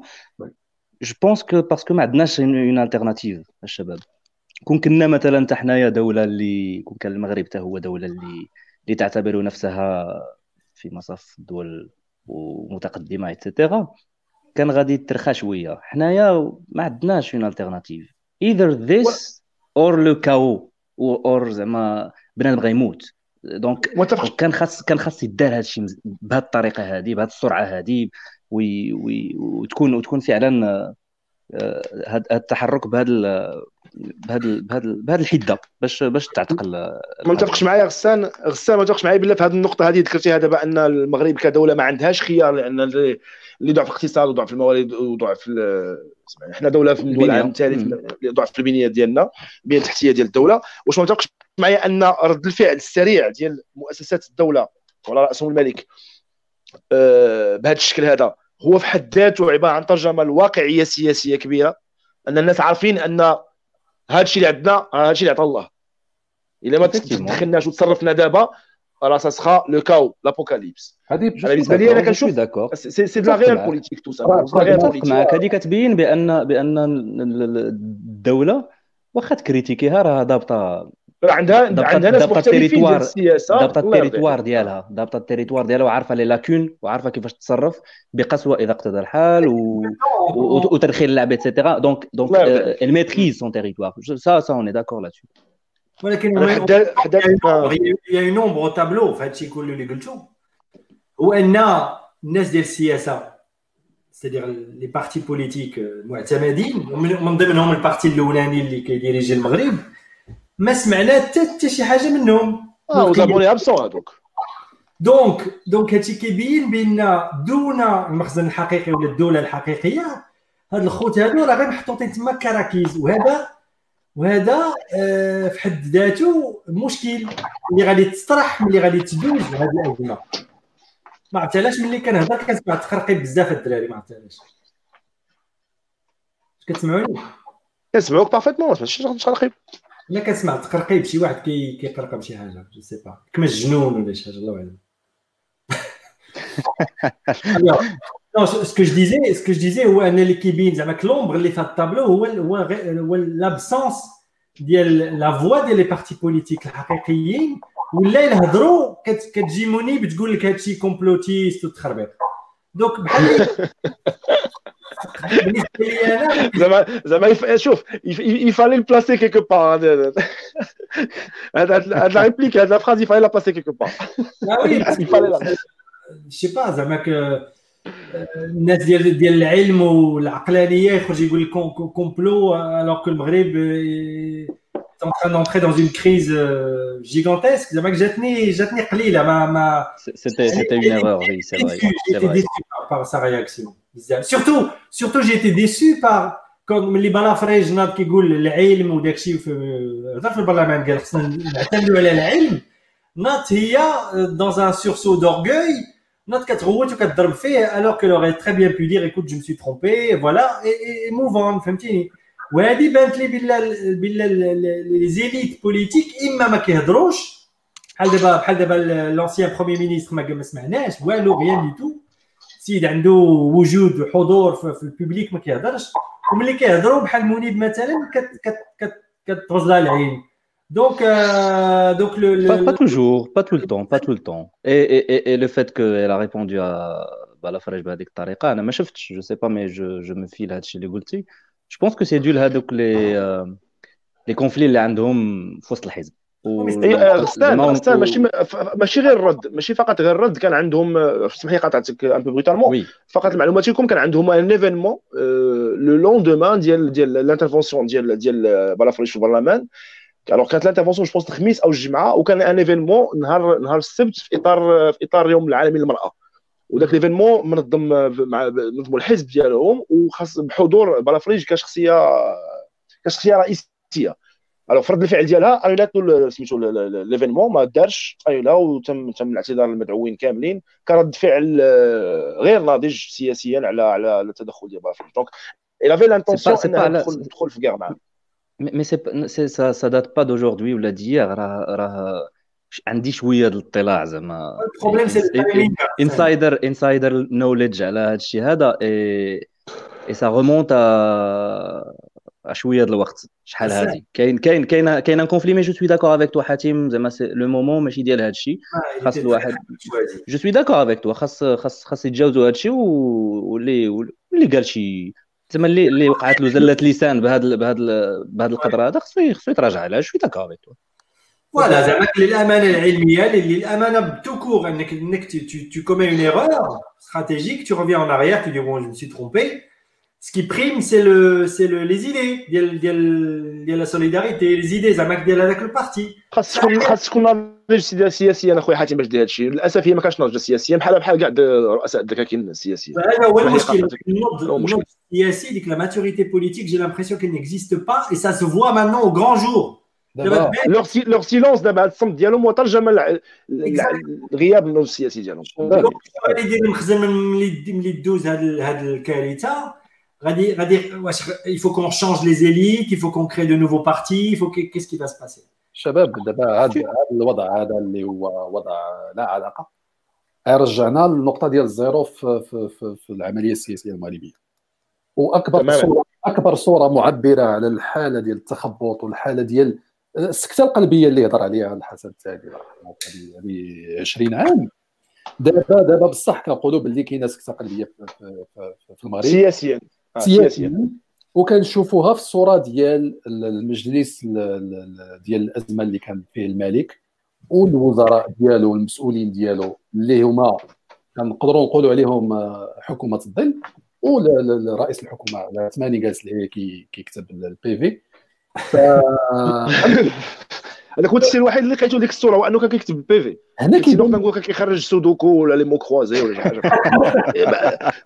جو بونس كو باسكو ما عندناش اون التيرناتيف الشباب. كون كنا مثلا حتى حنايا دوله اللي كون كان المغرب حتى هو دوله اللي اللي تعتبر نفسها في مصاف الدول ومتقدمه ايتترا كان غادي ترخى شويه. حنايا ما عندناش اون التيرناتيف ايذر ذيس اور لو كاو اور زعما بنادم غيموت. دونك كان خاص كان خاص يدار هذا الشيء بهذه الطريقه هذه بهذه السرعه هذه وي وتكون وتكون فعلا هذا التحرك بهذا بهذا بهذا بهذا الحده باش باش تعتقل. ما متفقش معايا غسان غسان ما متفقش معايا بالله في هذه النقطه هذه ذكرتيها دابا ان المغرب كدوله ما عندهاش خيار لان اللي ضعف الاقتصاد وضعف الموارد وضعف احنا دوله في الدول العام الثالث اللي ضعف في البنيه ديالنا البنيه التحتيه ديال الدوله. واش ما متفقش معايا ان رد الفعل السريع ديال مؤسسات الدوله ولا راسهم الملك أه بهذا الشكل هذا هو في حد ذاته عباره عن ترجمه لواقعيه سياسيه كبيره ان الناس عارفين ان هذا الشيء اللي عندنا هذا الشيء اللي عطا الله الا ما تدخلناش وتصرفنا دابا راه ساسخا لو كاو لابوكاليبس. هذه بالنسبه لي انا كنشوف سي سي لا غير بوليتيك تو سا غير بوليتيك معك. هذه كتبين بان بان الدوله واخا تكريتيكيها راه ضابطه عندها عندها ناس مختلفين ديال السياسه ضابطه التريتوار ديالها ضابطه التريتوار ديالها وعارفه لي لاكون وعارفه كيفاش تتصرف بقسوه اذا اقتضى الحال و وتدخيل اللعب ايتترا. دونك دونك الميتريز سون تريتوار سا سا اون اي داكور لا دسو. ولكن حدا حدا يا نومبر طابلو في هادشي كله اللي قلتو هو ان الناس ديال السياسه سادير لي بارتي بوليتيك المعتمدين ومن ضمنهم البارتي الاولاني اللي كيديريجي المغرب ما سمعنا حتى شي حاجه منهم. اه وضابوني ابسون هذوك دونك دونك هادشي كيبين بان دون المخزن الحقيقي ولا الدوله الحقيقيه هاد الخوت هادو راه غير محطوطين تما كراكيز وهذا وهذا آه في حد ذاته مشكل اللي غادي تطرح ملي غادي تدوز هاد الازمه. ما عرفت علاش ملي كنهضر كنسمع تخرقي بزاف الدراري ما عرفت علاش كتسمعوني كنسمعوك بارفيتمون ماشي تخرقي لا كنسمع تقرقيب شي واحد كي كيقرقب شي حاجه جو سي با كما الجنون ولا شي حاجه الله يعلم. نو سكو جو ديزي سكو جو ديزي هو ان اللي كيبين زعما كلومبر اللي في هذا الطابلو هو هو هو لابسونس ديال لا فوا ديال لي بارتي بوليتيك الحقيقيين ولا يهضروا كتجيموني بتقول لك هادشي كومبلوتيست وتخربيق. دونك بحال زعما زعما شوف يفالي البلاسي كيكو بار هذا هذا لا ريبليك هذا لا فراز يفالي لا بلاسي كيكو بار. شي با زعما الناس ديال ديال العلم والعقلانيه يخرج يقول لك كومبلو alors que المغرب est en train d'entrer dans une crise gigantesque. زعما جاتني جاتني قليله ما ما c'était c'était une erreur oui c'est vrai c'est vrai par sa réaction. Surtout, surtout j'ai été déçu par quand les balafres جناب كيقول العلم وداكشي في هضر في البرلمان قال خصنا نعتمدوا على العلم. نات هي dans un sursaut d'orgueil نات كتغوت وكتضرب فيه alors qu'elle aurait très bien pu dire écoute je me suis trompé voilà et mouvant فهمتيني. وهذه بانت لي بالله بالله les élites politiques اما ما كيهضروش بحال دابا بحال دابا l'ancien premier ministre ما سمعناش والو rien du tout. سيد عنده وجود وحضور في الببليك ما كيهضرش وملي كيهضروا بحال منيب مثلا كتغزل العين. دونك دونك با توجور با طول طون با طول طون اي اي لو فات كو elle a répondu à بالافرج بهذيك الطريقه انا ما شفتش جو سي با مي جو جو مي فيل هادشي اللي قلتي جو بونس كو سي دول هادوك لي لي كونفلي اللي عندهم في وسط الحزب. غسان غسان ماشي ماشي غير الرد ماشي فقط غير الرد كان عندهم سمحي قطعتك ان بو بروتالمون فقط المعلومات لكم كان عندهم ان ايفينمون لو لوندمان ديال ديال لانترفونسيون ديال ديال بالافريش في البرلمان alors كانت لانترفونسيون جو بونس الخميس او الجمعه وكان ان ايفينمون نهار نهار السبت في اطار في اطار اليوم العالمي للمراه وداك ايفينمون منظم مع منظم الحزب ديالهم وخاص بحضور بالافريج كشخصيه كشخصيه رئيسيه. الو فرض الفعل ديالها ايلاتو سميتو ليفينمون ما دارش ايلا وتم تم الاعتذار للمدعوين كاملين كرد فعل غير ناضج سياسيا على على التدخل ديال بافريج. دونك il avait l'intention de تدخل في كاع معاه مي سي سا سا دات با دوجوردي ولا ديير راه راه عندي شويه ديال الاطلاع زعما البروبليم سي انسايدر انسايدر نوليدج على هذا الشيء هذا اي سا ريمونت شويه ديال الوقت شحال هذه كاين كاين كاين كاين ان كونفلي مي جو سوي داكور افيك تو حاتيم زعما لو مومون ماشي ديال هذا الشيء خاص الواحد جو سوي داكور افيك تو خاص خاص خاص يتجاوزوا هذا الشيء واللي اللي قال شي زعما اللي اللي وقعت له زلات لسان بهذا بهذا بهذا القدر هذا خصو خصو يتراجع عليها شويه كابيت ولا زعما للامانه العلميه اللي الامانه بتوكور انك انك tu commets une erreur stratégique tu reviens en arrière tu dis bon je me suis trompé ce qui prime c'est le c'est le les idées ديال ديال ديال la solidarité les idées زعما ديال هذاك البارتي خاصكم خاصكم نرجع سياسيا اخويا حاتم باش دير هادشي للاسف هي ما كاش نرجع سياسيا بحال بحال كاع رؤساء الدكاكين السياسيين هذا هو المشكل النضج السياسي ديك لا maturité politique j'ai l'impression qu'elle n'existe pas et ça se voit maintenant au grand jour leur leur silence دابا هاد الصمت ديالهم وترجم الغياب النضج السياسي ديالهم اللي داير مخزن ملي دوز هاد هاد الكارثه غادي غادي il faut qu'on change les élites il faut qu'on crée de nouveaux partis il faut qu'est-ce qui va se passer شباب دابا هذا الوضع هذا اللي هو وضع لا علاقه رجعنا للنقطه ديال الزيرو في, في, في, في العمليه السياسيه المغربيه واكبر صوره اكبر صوره معبره على الحاله ديال التخبط والحاله ديال السكته القلبيه اللي هضر عليها الحسن التالي هذه عشرين عام دابا دابا بصح كنقولوا باللي كاينه سكته قلبيه في, في, في المغرب سياسيا سياسيا وكنشوفوها في الصوره ديال المجلس ديال الازمه اللي كان فيه الملك والوزراء ديالو والمسؤولين ديالو اللي هما كنقدروا نقولوا عليهم حكومه الظل ورئيس الحكومه على ثمانية جالس اللي كيكتب البي في انا كنت الشيء الوحيد اللي لقيتو ديك الصوره هو انه كان كيكتب البي في هنا كيبان كنقول كان كيخرج سودوكو ولا لي مو كروزي ولا شي حاجه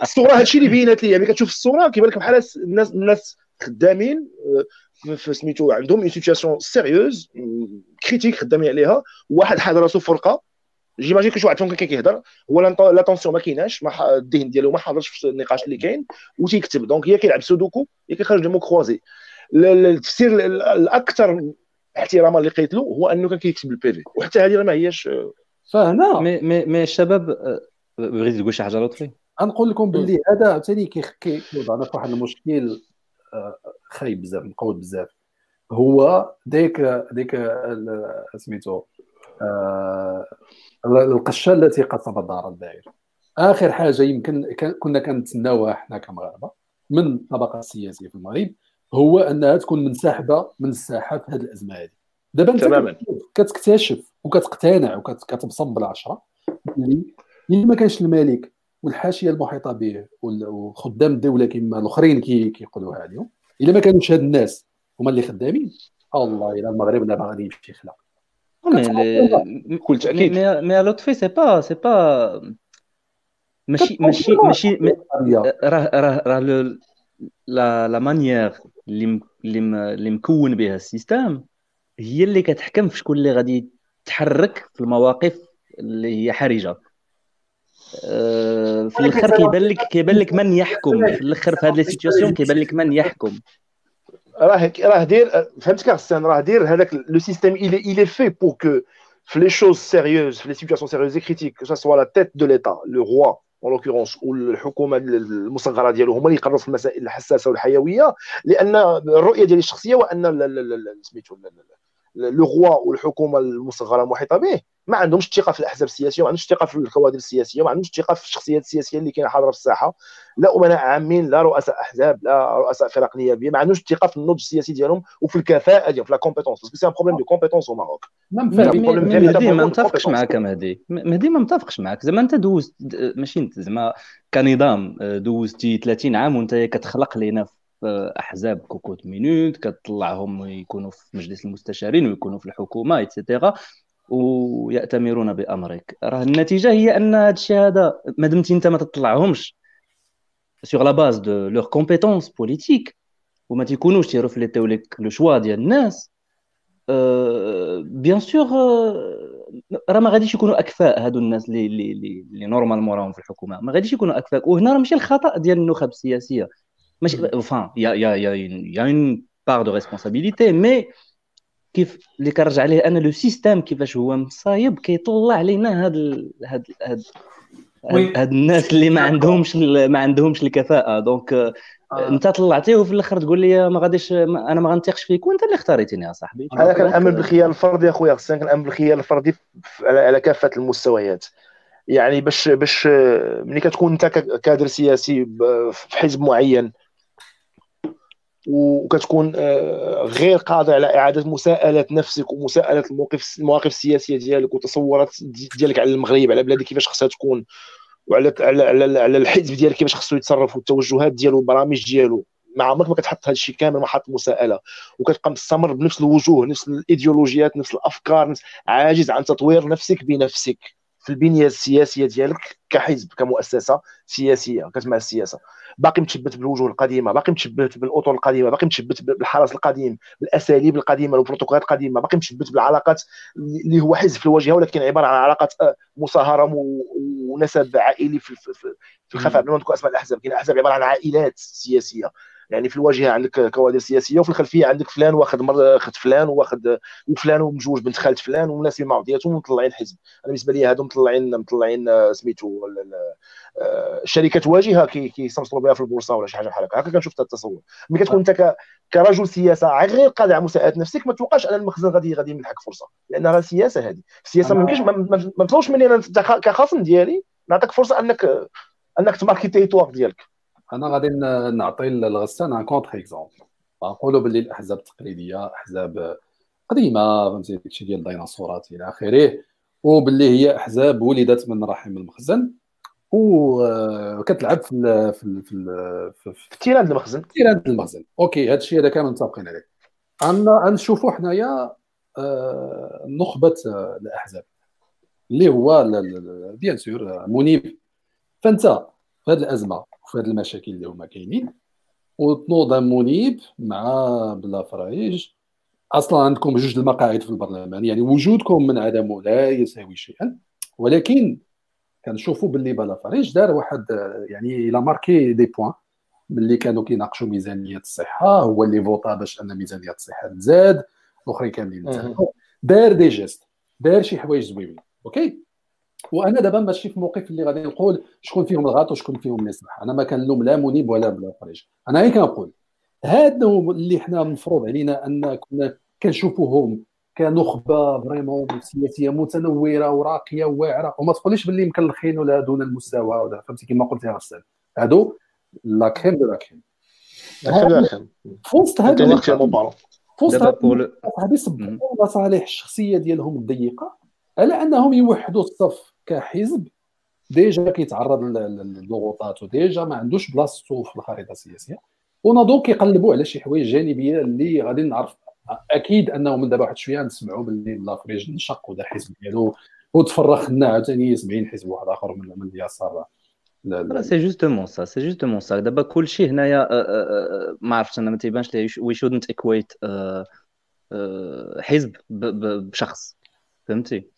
الصوره هادشي اللي بينات ليا ملي كتشوف الصوره كيبان لك بحال الناس الناس خدامين في سميتو عندهم اون سيتوياسيون سيريوز كريتيك خدامين عليها واحد حاد راسو فرقه جيماجين كاين واحد فيهم كان كيهضر هو لا طونسيون ما كايناش الذهن ديالو ما حاضرش في النقاش اللي كاين وتيكتب دونك هي كيلعب سودوكو هي كيخرج لي مو كروزي التفسير الاكثر احتراما اللي قيت له هو انه كان كيكتب البي في وحتى هذه راه ما هياش فهنا مي مي مي الشباب بغيت تقول شي حاجه لطفي غنقول لكم باللي هذا عاوتاني كيوضعنا في واحد المشكل خايب بزاف مقود بزاف هو ديك ديك سميتو القشه التي قصف الدار الداير اخر حاجه يمكن كنا كنتسناوها حنا كمغاربه من الطبقه السياسيه في المغرب هو انها تكون منسحبه من الساحه في هذه الازمه هذه دابا انت كتكتشف وكتقتنع وكتبصم بالعشره اللي اللي ما كانش الملك والحاشيه المحيطه به وخدام الدوله كما الاخرين كيقولوها اليوم الا ما كانوش هاد الناس هما اللي خدامين الله الا المغرب دابا غادي يمشي خلا بكل تاكيد مي لطفي سي با سي با ماشي ماشي ماشي راه راه راه لا لا مانيير اللي اللي مكون بها السيستم هي اللي كتحكم في شكون اللي غادي يتحرك في المواقف اللي هي حرجه أه في الاخر كيبان لك كيبان لك من يحكم في الاخر في هذه السيتوياسيون كيبان لك من يحكم راه راه داير فهمتك غسان راه داير هذاك لو سيستم il est il est fait pour que في les choses sérieuses في les situations sérieuses et critiques que ça soit la tête de l'état le roi en l'occurrence والحكومه المصغره ديالهم هما اللي يقرروا في المسائل الحساسه والحيويه لان الرؤيه ديالي الشخصيه وان سميتو لو غوا والحكومه المصغره المحيطه به ما عندهمش الثقه في الاحزاب السياسيه ما عندهمش الثقه في الكوادر السياسيه ما عندهمش الثقه في الشخصيات السياسيه اللي كاينه حاضره في الساحه لا امناء عامين لا رؤساء احزاب لا رؤساء فرق نيابيه ما عندهمش الثقه في النضج السياسي ديالهم وفي الكفاءه ديالهم في لا كومبيتونس باسكو سي ان بروبليم دو كومبيتونس في المغرب مهدي ما متفقش معاك مهدي مهدي ما متفقش معاك زعما انت دوزت ماشي انت زعما كنظام دوزتي ثلاثين عام وانت كتخلق لينا احزاب كوكوت مينوت كتطلعهم يكونوا في مجلس المستشارين ويكونوا في الحكومه ايتترا ويأتمرون بأمرك راه النتيجه هي ان هذا الشيء هذا مادمتي انت ما تطلعهمش sur la base de leurs compétences politiques وما تيكونوش تيرفليتيو لك لو شوا ديال الناس بيان سور راه ما غاديش يكونوا اكفاء هادو الناس اللي اللي اللي نورمالمون راهم في الحكومه ما غاديش يكونوا اكفاء وهنا راه ماشي الخطا ديال النخب السياسيه ماشي enfin il y a il y a il y a une part de responsabilité mais كيف اللي كنرجع عليه انا لو سيستيم كيفاش هو مصايب كيطلع لينا هاد هاد هاد هاد الناس اللي ما عندهمش ما عندهمش الكفاءه دونك انت طلعتيه وفي الاخر تقول لي ما غاديش انا ما غنثقش فيك وانت اللي اختاريتيني يا صاحبي انا كنامن بالخيال الفردي اخويا خصني كنامن بالخيال الفردي على كافه المستويات يعني باش باش ملي كتكون انت كادر سياسي في حزب معين وكتكون غير قادر على اعاده مساءله نفسك ومساءله الموقف المواقف السياسيه ديالك وتصورات ديالك على المغرب، على بلادك كيفاش خصها تكون، وعلى على على, على الحزب ديالك كيفاش خصو يتصرف والتوجهات ديالو والبرامج ديالو، ما عمرك ما كتحط هذا الشيء كامل، ما حط مساءله وكتبقى مستمر بنفس الوجوه، نفس الايديولوجيات، نفس الافكار، نفس عاجز عن تطوير نفسك بنفسك في البنيه السياسيه ديالك كحزب كمؤسسه سياسيه كتمع السياسه. باقي متشبت بالوجوه القديمه، باقي متشبت بالاطر القديمه، باقي متشبت بالحرس القديم، بالاساليب القديمه والبروتوكولات القديمه، باقي متشبت بالعلاقات اللي هو حزب في الواجهه ولكن عباره عن علاقات مصاهره ونسب عائلي في في الخفاء. بلا ما نذكر اسماء الاحزاب، كاين احزاب عباره عن عائلات سياسيه، يعني في الواجهه عندك كوادر سياسيه وفي الخلفيه عندك فلان واخد مر اخذ فلان واخد وفلان ومجوج بنت خالت فلان والناس مع بعضياتهم مطلعين حزب. انا بالنسبه لي هادو مطلعين مطلعين سميتو شركه واجهه كيصمصلوا بها في البورصه ولا شي حاجه بحال هكا. هكا كنشوف حتى التصور ملي كتكون انت كرجل سياسه غير قادر على مساءله نفسك، ما توقعش ان المخزن غادي غادي يمنحك فرصه، لان راه السياسه هذه السياسه ما يمكنش ما نطلبش مني انا كخصم ديالي نعطيك فرصه انك انك تماركي التيتوار ديالك. انا غادي نعطي للغسان ان كونتر اكزومبل، نقولوا باللي الاحزاب التقليديه احزاب قديمه فهمتي داكشي ديال الديناصورات الى اخره، وباللي هي احزاب ولدت من رحم المخزن وكتلعب في ال في ال في, ال في, ال في تيران المخزن تيران المخزن اوكي. هادشي هذا كامل متفقين عليه. عندنا نشوفوا حنايا نخبه الاحزاب اللي هو بيان سور منيب. فانت في هذه الازمه في هذه المشاكل اللي هما كاينين وتنوض منيب مع بلا فرايج، اصلا عندكم جوج المقاعد في البرلمان، يعني وجودكم من عدمه لا يساوي شيئا. ولكن كنشوفوا باللي بلا فرايج دار واحد يعني لا ماركي دي بوين ملي كانوا كيناقشوا ميزانيه الصحه، هو اللي فوطا باش ان ميزانيه الصحه تزاد الاخرين كاملين. دار دي جيست، دار شي حوايج زوينين اوكي. وانا دابا ماشي في موقف اللي غادي نقول شكون فيهم الغلط وشكون فيهم اللي صح، انا ما كنلوم لا منيب ولا بلا فريج. انا غير كنقول هذا اللي حنا مفروض علينا ان كنا كنشوفوهم كنخبه فريمون سياسيه متنوره وراقيه وواعره، وما تقوليش باللي مكلخين ولا دون المستوى ولا فهمتي كما قلت يا غسان. هادو لا كريم دو لا كريم لا كريم فوسط هاد المباراه فوسط هاد المصالح الشخصيه ديالهم الضيقه، على انهم يوحدوا الصف كحزب ديجا كيتعرض للضغوطات وديجا ما عندوش بلاصتو في الخريطه السياسيه، وناضو كيقلبوا على شي حوايج جانبيه اللي غادي نعرف اكيد انه من دابا واحد شويه نسمعوا باللي لافريج انشق ودار حزب ديالو وتفرخ لنا عاوتاني سبعين حزب واحد اخر من من اليسار. راه سي جوستومون سا سي جوستومون سا دابا كلشي هنايا ما عرفتش انا ما تيبانش لي وي شودنت اكويت حزب بشخص فهمتي.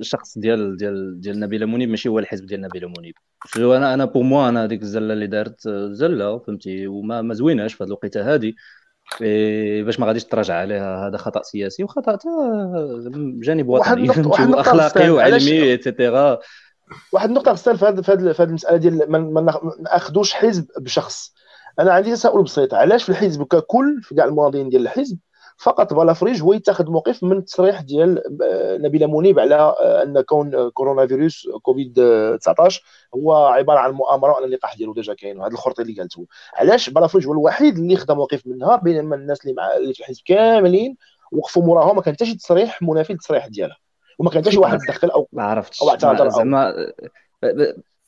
الشخص ديال ديال ديال نبيله منيب ماشي هو الحزب ديال نبيله منيب. شنو انا انا بور مو انا هذيك الزله اللي دارت زله فهمتي وما ما زويناش في هذه الوقيته هذه باش ما غاديش تراجع عليها. هذا خطا سياسي وخطا جانب وطني واخلاقي وعلمي ايتترا. واحد النقطه غسان في هذه في هذه المساله ديال ما ناخذوش حزب بشخص. انا عندي تساؤل بسيط، علاش في الحزب ككل في كاع المواطنين ديال الحزب فقط بلافريج هو يتاخذ موقف من التصريح ديال نبيله منيب على ان كون كورونا فيروس كوفيد تسعطاش هو عباره عن مؤامره وان اللقاح ديالو ديجا كاين وهذا الخرطي اللي قالته؟ علاش بلافريج هو الوحيد اللي خدا موقف منها بينما الناس اللي مع اللي في الحزب كاملين وقفوا موراها وما كان حتى شي تصريح منافي للتصريح ديالها وما كان حتى شي واحد تدخل او ما عرفتش زعما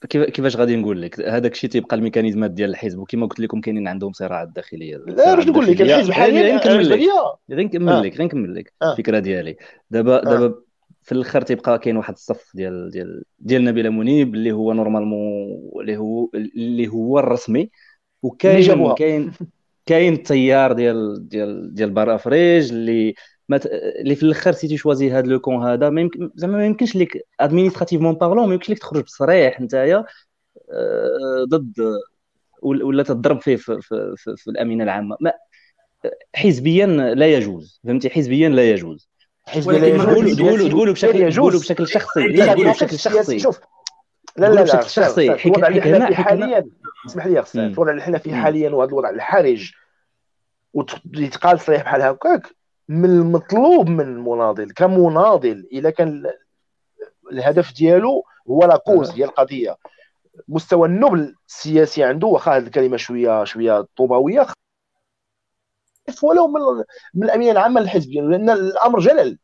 كيفاش غادي نقول لك هذاك الشيء. تيبقى الميكانيزمات ديال الحزب وكما قلت لكم كاينين عندهم صراعات داخليه. لا باش نقول لك الحزب حاليا يمكن لك غير نكمل لك غير نكمل لك الفكره ديالي دابا دابا في الاخر تيبقى كاين واحد الصف ديال ديال ديال نبيله منيب اللي هو نورمالمون اللي هو اللي هو الرسمي، وكاين كاين كاين التيار ديال ديال ديال بلافريج اللي مت... اللي في الاخر سي تيشوازي هذا لو كون هذا ما يمكن زعما ما يمكنش لك ادمينستراتيفمون بارلون ما يمكنش لك تخرج بصريح نتايا ضد ولا تضرب فيه في, في, في, في الامينه العامه. ما... حزبيا لا يجوز فهمتي حزبيا لا يجوز حزبيا تقولوا تقولوا بشكل تقولوا بشكل شخصي تقولوا بشكل شخصي شوف لا لا لا شخصي الوضع اللي حنا فيه حاليا اسمح لي يا خصنا الوضع اللي حنا فيه حاليا وهذا الوضع الحرج ويتقال صريح بحال هكاك من المطلوب من المناضل كمناضل إذا كان الهدف دياله هو لاكوز هي القضيه. مستوى النبل السياسي عنده، واخا هذه الكلمه شويه شويه طوباويه، ولو من من الامينه العامه للحزب، لان الامر جلل.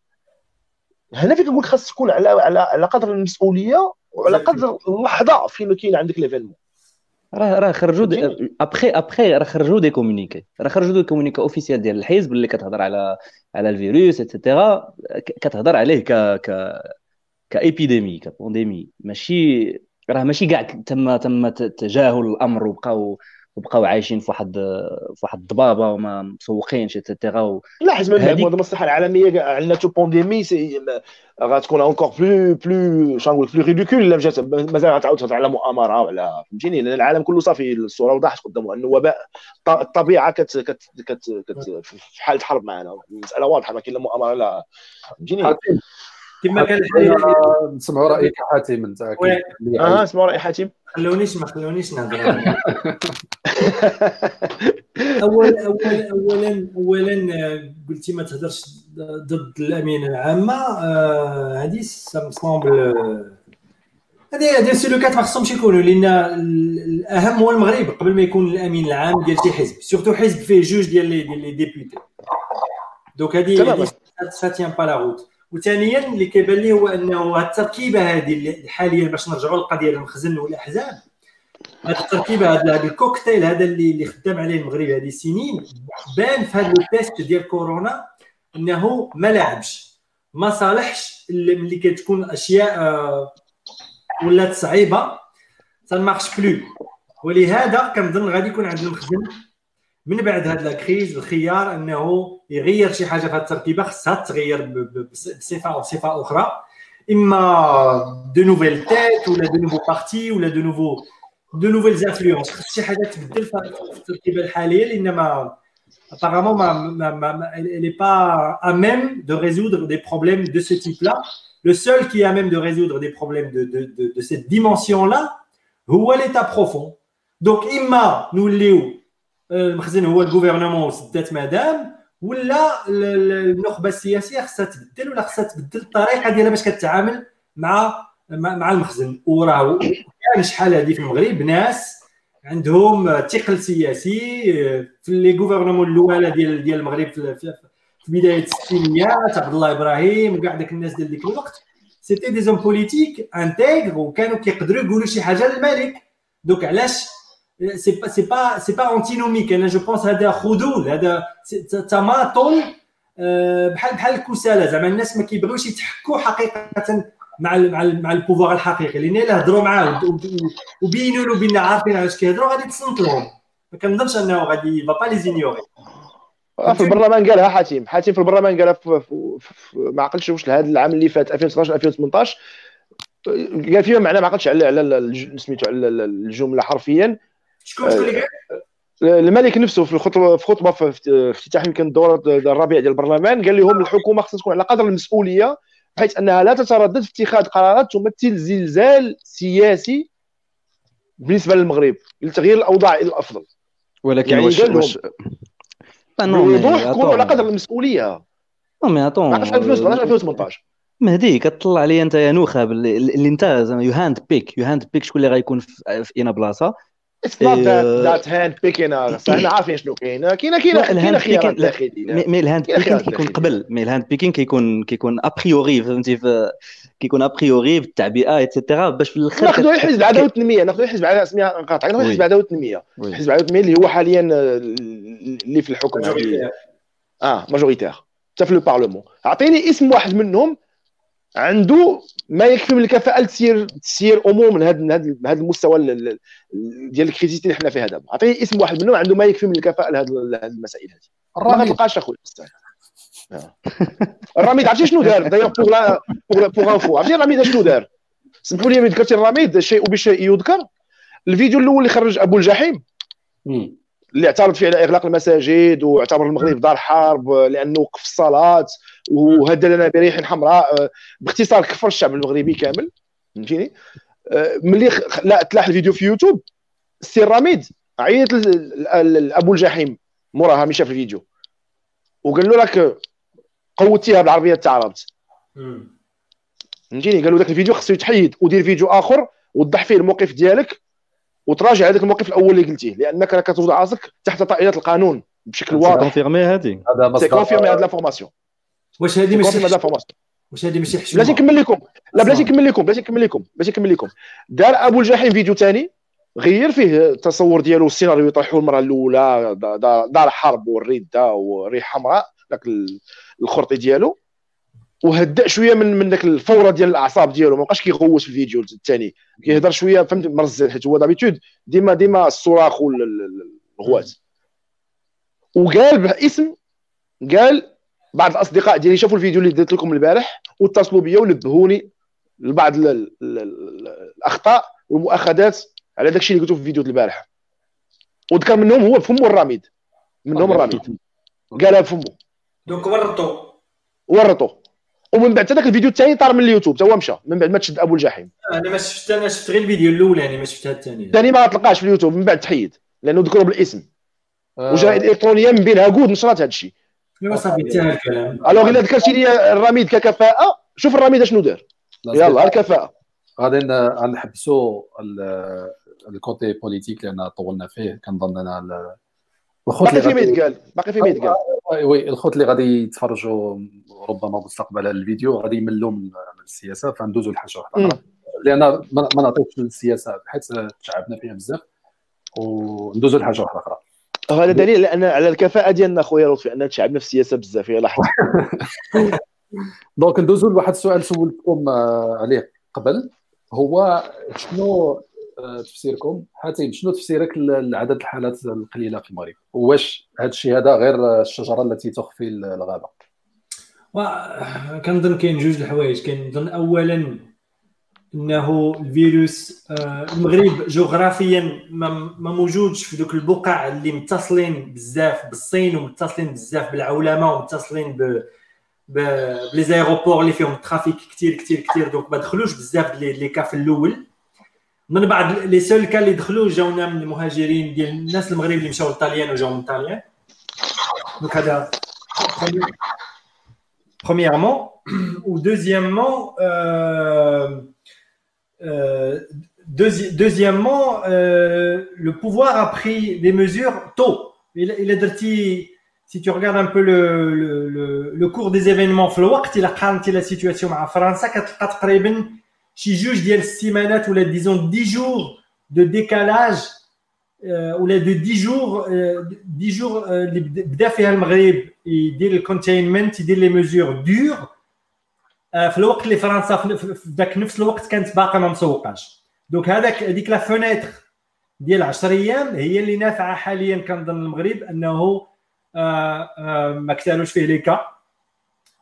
هنا فين كنقول خاص تكون على على على قدر المسؤوليه وعلى قدر اللحظه فين كاين عندك ليفينمون. راه راه خرجوا ابخي ابخي راه خرجوا دي كومونيكي راه خرجوا دي كومونيكي اوفيسيال ديال الحزب اللي كتهضر على على الفيروس ايتترا، كتهضر عليه ك ك كايبيديمي كبانديمي، ماشي راه ماشي كاع تم تم تجاهل الامر وبقاو وبقاو عايشين في واحد في واحد الضبابه وما مسوقينش ايتترا. لا حيت من بعد المصلحه العالميه عندنا تو بانديمي غتكون اونكور بلو بلو شانغول بلو ريديكول الا جات مازال غتعاود تهضر على مؤامره وعلى فهمتيني، لان العالم كله صافي الصوره وضحت قدامه انه وباء الطبيعه كت كت كت في حاله حرب معنا. المساله واضحه، ما كاين لا مؤامره لا فهمتيني. كما كان نسمعوا رايك حاتم انت. اه نسمعوا راي حاتم. خلونيش ما خلونيش نهضر. اول اولا اولا اولا قلتي ما تهضرش ضد الامينه العامه، هذه سام سامبل هذه هذه السلوكات ما خصهمش يكونوا، لان الاهم هو المغرب قبل ما يكون الامين العام ديال شي حزب، سورتو حزب فيه جوج ديال لي ديبوتي. دونك هذه ساتيان با لا روت. وثانيا اللي كيبان لي هو انه التركيبه هذه حاليا باش نرجعوا للقضيه المخزن والاحزاب، هذه التركيبه هذا الكوكتيل هذا اللي اللي خدام عليه المغرب هذه السنين، بان في هذا التيست ديال كورونا انه ما لعبش ما صالحش. ملي كتكون اشياء ولات صعيبه سان مارش بلو، ولهذا كنظن غادي يكون عند المخزن من بعد هاد لاكريز الخيار انه يغير شي حاجه في هاد التركيبه، خصها تغير بصفه او صفه اخرى، اما دو نوفيل تيت ولا دو نوفو بارتي ولا دو نوفو دو نوفيل انفلونس. خص شي حاجه تبدل في التركيبه الحاليه، لان ما apparemment elle est pas à même de résoudre des problèmes de ce type là. Le seul qui est à même de résoudre des problèmes de de de, de cette dimension là هو l'état profond. Donc اما نوليو المخزن هو الغوفرنمون وسدات مدام، ولا النخبه السياسيه خصها تبدل، ولا خصها تبدل الطريقه ديالها باش كتعامل مع مع المخزن. وراه كاين شحال هذه في المغرب ناس عندهم ثقل سياسي في لي غوفرنمون الاولى ديال ديال المغرب في بدايه الستينيات، عبد الله ابراهيم وكاع داك الناس ديال ديك الوقت سيتي دي زون بوليتيك انتغر، وكانوا كيقدروا يقولوا شي حاجه للملك. دوك علاش c'est pas c'est pas c'est pas antinomique. انا جو بونس هذا خذول، هذا تماطل بحال بحال الكساله، زعما الناس ما كيبغيوش يتحكوا حقيقه مع مع مع البوفوار الحقيقي، لان الا هضروا معاه وبينوا له بان عارفين علاش كيهضروا غادي تصنت لهم. ما كنظنش انه غادي با با لي زينيوري. في البرلمان قالها حاتم حاتم في البرلمان قالها ما عقلتش واش هذا العام اللي فات ألفين وتسعطاش ألفين وثمنطاش قال فيها معنى ما عقلتش على على سميتو على الجمله حرفيا. شكون شكون اللي قال؟ الملك نفسه في الخطبه في خطبه في افتتاح يمكن الدوره الرابعه ديال البرلمان قال لهم الحكومه خصها تكون على قدر المسؤوليه، بحيث انها لا تتردد في اتخاذ قرارات تمثل زلزال سياسي بالنسبه للمغرب لتغيير الاوضاع الى الافضل. ولكن يعني واش واش بالوضوح كونوا على قدر المسؤوليه. مي اتون ألفين وثمنطاش مهدي كتطلع عليا انت يا نوخه اللي انت زعما يو هاند بيك يو هاند بيك شكون اللي غيكون في اينا بلاصه. It's not that that hand picking us. احنا عارفين شنو كاين كاين كاين خيارات داخليه. مي الهاند بيكين كيكون قبل مي الهاند بيكين كيكون كيكون ابريوري فهمتي كيكون ابريوري بالتعبئه ايتترا باش في الاخر ناخذوا الحزب العداوه التنميه ناخذوا الحزب على اسمها نقاطع ناخذوا الحزب العداوه التنميه الحزب العداوه التنميه اللي هو حاليا اللي في الحكم اه ماجوريتير حتى في البرلمان. اعطيني اسم واحد منهم عنده ما يكفي من الكفاءه تسير تسير امور من هذا هذا المستوى ديال الكريزيتي اللي حنا فيها دابا. عطيني اسم واحد منهم عنده ما يكفي من الكفاءه لهذه المسائل هذه ما غتلقاش اخويا الرميد. عرفتي شنو دار داير بوغ بوغ بوغ انفو عرفتي الرميد شنو دار؟ سمحوا لي ذكرتي الرميد شيء بشيء يذكر. الفيديو الاول اللي خرج ابو الجحيم اللي اعترض فيه على اغلاق المساجد واعتبر المغرب دار حرب لانه وقف الصلاه وهذا لنا بريح حمراء، باختصار كفر الشعب المغربي كامل فهمتيني. ملي لا تلاح الفيديو في يوتيوب السي رميد عيط لابو الجحيم موراها مشى في الفيديو وقال له راك قوتيها بالعربيه تاع عربت فهمتيني؟ قالوا داك الفيديو خصو يتحيد ودير فيديو اخر وضح فيه الموقف ديالك وتراجع هذاك الموقف الاول اللي قلتيه، لانك راه كتوضع راسك تحت طائله القانون بشكل واضح. كونفيرمي هذه، هذا كونفيرمي هذه لافورماسيون. واش هذه ماشي لافورماسيون؟ واش هذه ماشي حشمه؟ بلاتي نكمل لكم، لا بلاتي نكمل لكم، بلاتي نكمل لكم، بلاتي نكمل لكم. دار ابو الجحيم فيديو ثاني غير فيه التصور ديالو السيناريو يطرحوه المره الاولى، دار حرب والرده والريح حمراء داك الخرطي ديالو، وهدأ شويه من من داك الفوره ديال الاعصاب ديالو، ما بقاش كيغوت في الفيديو الثاني، كيهضر شويه فهمت مرزل، حيت هو دابيتود ديما ديما الصراخ والغوات. وقال باسم، قال بعض الاصدقاء ديالي شافوا الفيديو اللي درت لكم البارح واتصلوا بيا ونبهوني لبعض الاخطاء والمؤاخذات على داكشي اللي قلتو في الفيديو البارح، وذكر منهم هو فمو الرميد، منهم الرميد قالها بفمو، دونك ورطو ورطو. ومن بعد داك الفيديو الثاني طار من اليوتيوب حتى هو مشى من بعد ما تشد ابو الجحيم. انا ما شفت، انا شفت غير الفيديو الاولاني ما شفتها الثاني، الثاني ما تلقاش في اليوتيوب من بعد تحيد لانه ذكروا بالاسم. آه. وجرائد الكترونيه من بينها كود نشرات هذا الشيء. ايوا صافي انتهى الكلام. الوغ الا ذكرتي لي الرميد ككفاءه، شوف الرميد شنو دار، يلا الكفاءه. غادي نحبسوا الكوتي بوليتيك لان طولنا فيه، كنظن انا الخط باقي فيه ما يتقال، باقي فيه ما يتقال. وي الخوت اللي غادي يتفرجوا ربما مستقبلا الفيديو غادي يملوا من السياسه، فندوزوا لحاجه واحده لان ما نعطيوش السياسه حيت تعبنا فيها بزاف، وندوزوا لحاجه واحده اخرى. هذا دليل لان على الكفاءه ديالنا خويا لطفي، ان تعبنا في السياسه بزاف. يلا لحظه دونك ندوزوا لواحد السؤال سولتكم عليه قبل، هو شنو تفسيركم حاتم، شنو تفسيرك لعدد الحالات القليله في المغرب؟ واش هذا الشيء هذا غير الشجره التي تخفي الغابه؟ كنظن كاين جوج الحوايج. كنظن اولا انه الفيروس المغرب جغرافيا ما موجودش في دوك البقع اللي متصلين بزاف بالصين ومتصلين بزاف بالعولمه ومتصلين ب بلي زيروبور اللي فيهم الترافيك كثير كثير كثير، دونك ما دخلوش بزاف ديال لي كاف الاول. من بعد لي سول كان اللي دخلوا جاونا من المهاجرين ديال الناس المغرب اللي مشاو لطاليان وجاو من طاليان. دونك هذا premièrement و deuxièmement deuxièmement le pouvoir a pris des mesures tôt. il a درتي si tu regardes un peu le le le, le cours des événements في الوقت اللي قارنتي la situation مع فرنسا كتلقى تقريبا شي جوج ديال السيمانات ولا ديزون دي جور دو ديكالاج ولا دو دي جور دي جور اللي بدا فيها المغرب يدير الكونتينمنت، يدير لي ميزور دور في الوقت اللي فرنسا في ذاك نفس الوقت كانت باقا ما مسوقاش. دونك هذاك هذيك لا فونيتر ديال عشرة ايام هي اللي نافعه حاليا كنظن المغرب انه ما كتالوش فيه لي كا.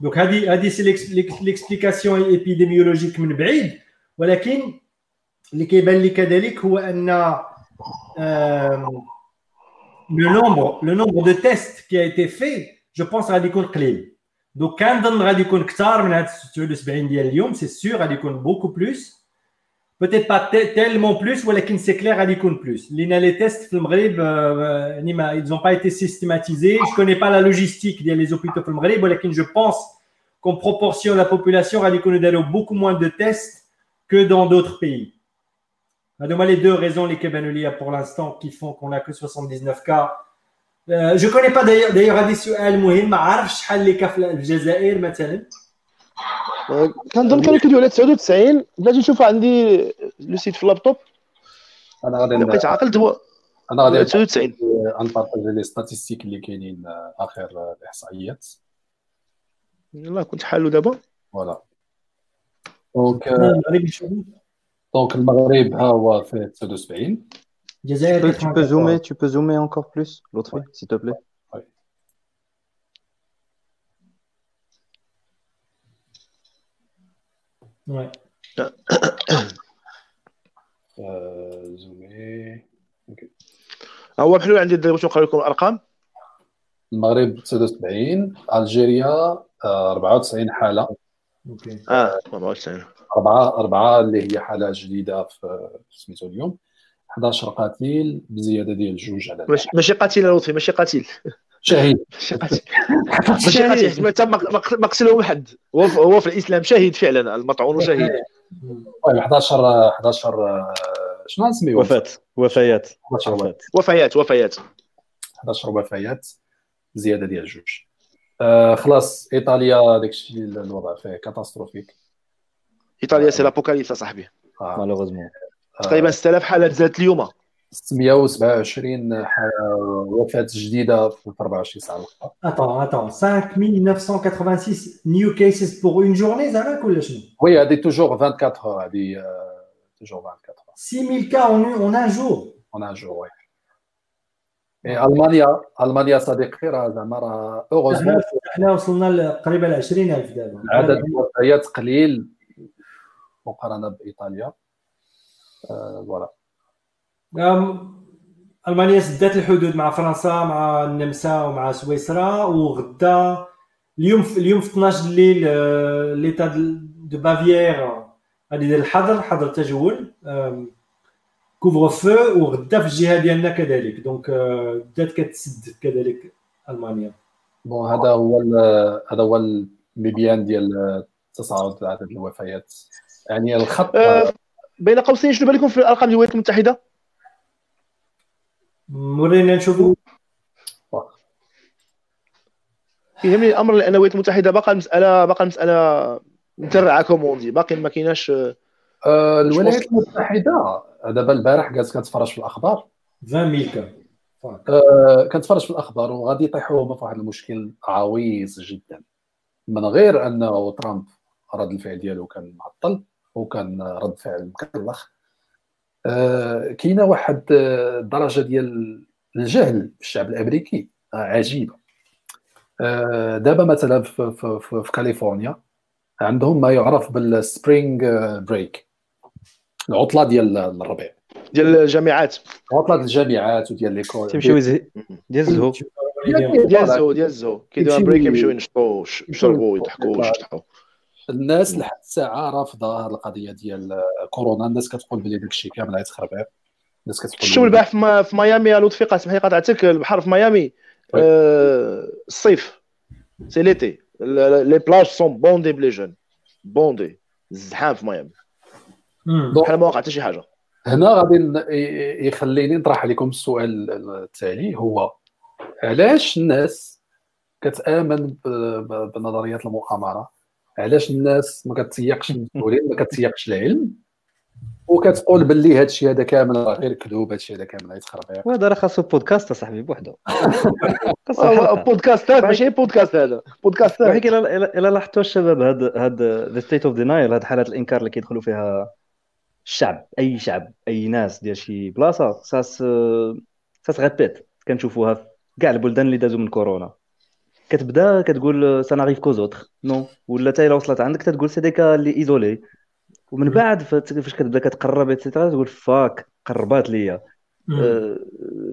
دونك هذه هذه سي ليكسبليكاسيون ايبيديميولوجيك من بعيد، ولكن اللي كيبان لي كذلك هو ان لو نومبر لو نومبر دو تيست كي ا ايتي في جو بونس غادي يكون قليل. دونك كنظن غادي يكون كثار من هاد ستة وسبعين ديال اليوم، سي سيغ غادي يكون بوكو بلوس، بوتيت با تيلمون بلوس، ولكن سي كلير غادي يكون بلوس لان لي تيست في المغرب يعني ما ils ont pas été systématisés. Je connais pas la logistique ديال les hôpitaux في المغرب، ولكن je pense qu'en proportion la population غادي يكونوا داروا beaucoup moins de tests que dans d'autres pays. هادو هما les deux raisons les كيبانوا ليا pour l'instant qui font qu'on a que soixante-dix-neuf cas. euh, je connais pas d'ailleurs d'ailleurs هذا سؤال مهم، ما عارفش شحال اللي كا في الجزائر مثلا. كنظن كانوا كيديروا على تسعة وتسعين، بلاتي نشوفها عندي لو سيت في اللابتوب. انا غادي بقيت عاقلت هو انا غادي تسعة وتسعين غنبارطاج لي ستاتستيك اللي كاينين اخر الاحصائيات. يلاه كنت حالو دابا فوالا. دونك دونك المغرب ها هو في تسعة وسبعين، الجزائر tu peux zoomer tu peux zoomer encore plus l'autre fois s'il te plaît. Ouais. Euh zoomer. OK. هو بحلول عندي دابا نقرا لكم الارقام. المغرب تسعة وسبعين، الجزائر أربعة وتسعين حالة. أوكي. اه أربعة وتسعين. أربعة أربعة اللي هي حالة جديدة في سميتو اليوم. أحد عشر قتيل بزيادة ديال جوج على. ماشي قتيل لطفي، ماشي قتيل. شهيد شهيد ما ما قتلهم حد. هو هو في الاسلام شهيد فعلا، المطعون شهيد. حداش حداش شنو نسميو وفات وفيات وفيات وفيات وفيات حداش وفيات زياده ديال جوج. آه خلاص ايطاليا داكشي الوضع فيه كاتاستروفيك. ايطاليا سي لابوكاليبس صاحبي مالوغوزمون. تقريبا ستة آلاف حاله زادت اليوم، ستمية وسبعة وعشرين وفاة جديدة في أربعة وعشرين ساعة. Attends, attends, cinq mille neuf cent quatre-vingt-six new cases pour une journée, ça va coller chez nous. Oui, il y a toujours vingt-quatre heures, il y a toujours vingt-quatre heures. six mille cas en, en un jour. En un jour, oui. Et Allemagne, Allemagne, ça déclare, heureusement. On a وصلنا لقريب ال عشرين ألف دابا. عدد الوفيات قليل مقارنة بإيطاليا. Voilà. ألمانيا سدات الحدود مع فرنسا مع النمسا ومع سويسرا، وغدا اليوم اليوم في اثنا عشر الليل ليتا دو بافيير غادي يدير الحظر حظر تجول كوفر فو، وغدا في الجهه ديالنا كذلك. دونك بدات كتسد كذلك ألمانيا. بون هذا هو هذا هو المبيان ديال تصاعد عدد الوفيات، يعني الخط بين قوسين. شنو بالكم في الارقام ديال الولايات المتحده؟ مرينا نشوفوا يهمني الامر، لان الولايات المتحده باقا المساله باقا المساله مترعه كوموندي، باقي ما كايناش. آه الولايات المتحده دابا البارح قالت كنتفرج في الاخبار عشرين ألف. آه كنتفرج في الاخبار وغادي يطيحوا هما في واحد المشكل عويص جدا، من غير انه ترامب رد الفعل ديالو كان معطل وكان رد فعل مكلخ. آه كاينه واحد الدرجه ديال الجهل الشعب الامريكي آه عجيبه. آه دابا مثلا في, في, في, في كاليفورنيا عندهم ما يعرف بالسبرينغ بريك، العطله ديال الربيع ديال الجامعات، عطله الجامعات وديال ليكول تمشيو ديال الزهو ديال الزهو ديال الزهو كيديروا بريك، يمشيو ينشطوا يشربوا يضحكوا يشطحوا. الناس لحد الساعه رافضه هذه القضيه ديال كورونا. الناس كتقول بلي داكشي كامل عيط خربيق. الناس كتقول شتو البارح في ميامي لطفي قاسم، حيت قطعتك البحر في ميامي. أه الصيف سي ليتي، لي بلاج سون بوندي بلي جون بوندي، الزحام في ميامي بحال ما وقع حتى شي حاجه. هنا غادي يخليني نطرح عليكم السؤال التالي، هو علاش الناس كتامن بنظريات المؤامره؟ علاش الناس ما كتيقش المسؤولين، ما كتيقش العلم، وكتقول باللي هذا الشيء هذا كامل راه غير كذوب، هذا الشيء هذا كامل غيتخربيق؟ وهذا راه خاصو بودكاست صاحبي بوحدو. بودكاست هذا ماشي بودكاست، هذا بودكاست. ولكن الا لاحظتوا الشباب هاد هاد ذا ستيت اوف دينايل، هاد حالات الانكار اللي كيدخلوا فيها الشعب، اي شعب اي ناس ديال شي بلاصه، ساس ساس غابيت كنشوفوها في كاع البلدان اللي دازوا من كورونا. كتبدا كتقول ساناريف كوزوتر نو، ولا حتى الا وصلت عندك تتقول سي ديكا اللي ايزولي، ومن بعد فاش كتبدا كتقرب ايتترا تقول فاك قربات ليا. أه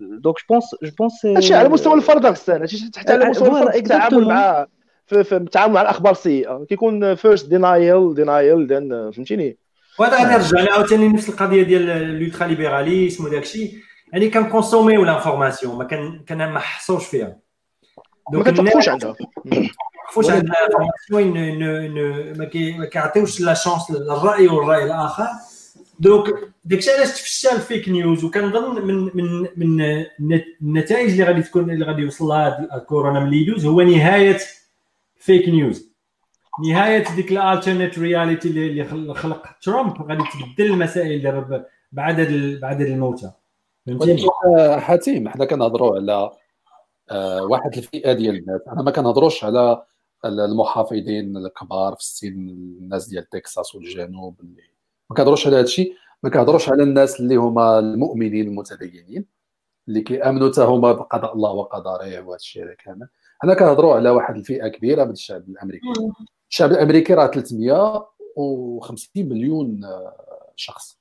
دونك جو بونس جو بونس هادشي على مستوى الفرد غسان، هادشي حتى على مستوى التعامل مع في التعامل مع الاخبار السيئه كيكون فيرست دينايل دينايل دان، فهمتيني؟ وهذا غادي نرجع لها عاوتاني نفس القضيه ديال الالترا ليبراليزم وداكشي، يعني كنكونسوميو لافورماسيون ما كان كان ما حصوش فيها. Donc il faut changer. faut changer l'information une une ما كي ما كيعطيوش لا شانس للراي والراي الاخر. دونك داكشي علاش تفشى الفيك نيوز، وكنظن من من من النتائج اللي غادي تكون اللي غادي يوصل لها كورونا ملي يدوز هو نهايه فيك نيوز، نهايه ديك الالترنيت رياليتي اللي خلق ترامب. غادي تبدل المسائل دابا بعدد بعدد الموتى، فهمتي حاتم؟ حنا كنهضروا على أه واحد الفئه ديال الناس، انا ما كنهضروش على المحافظين الكبار في السن، الناس ديال تكساس والجنوب اللي ما كنهضروش على هذا الشيء، ما كنهضروش على الناس اللي هما المؤمنين المتدينين اللي كيامنوا حتى هما بقضاء الله وقدره وهذا الشيء هذا كامل. انا كنهضروا على واحد الفئه كبيره من الشعب الامريكي. الشعب الامريكي راه ثلاثمية وخمسين مليون شخص،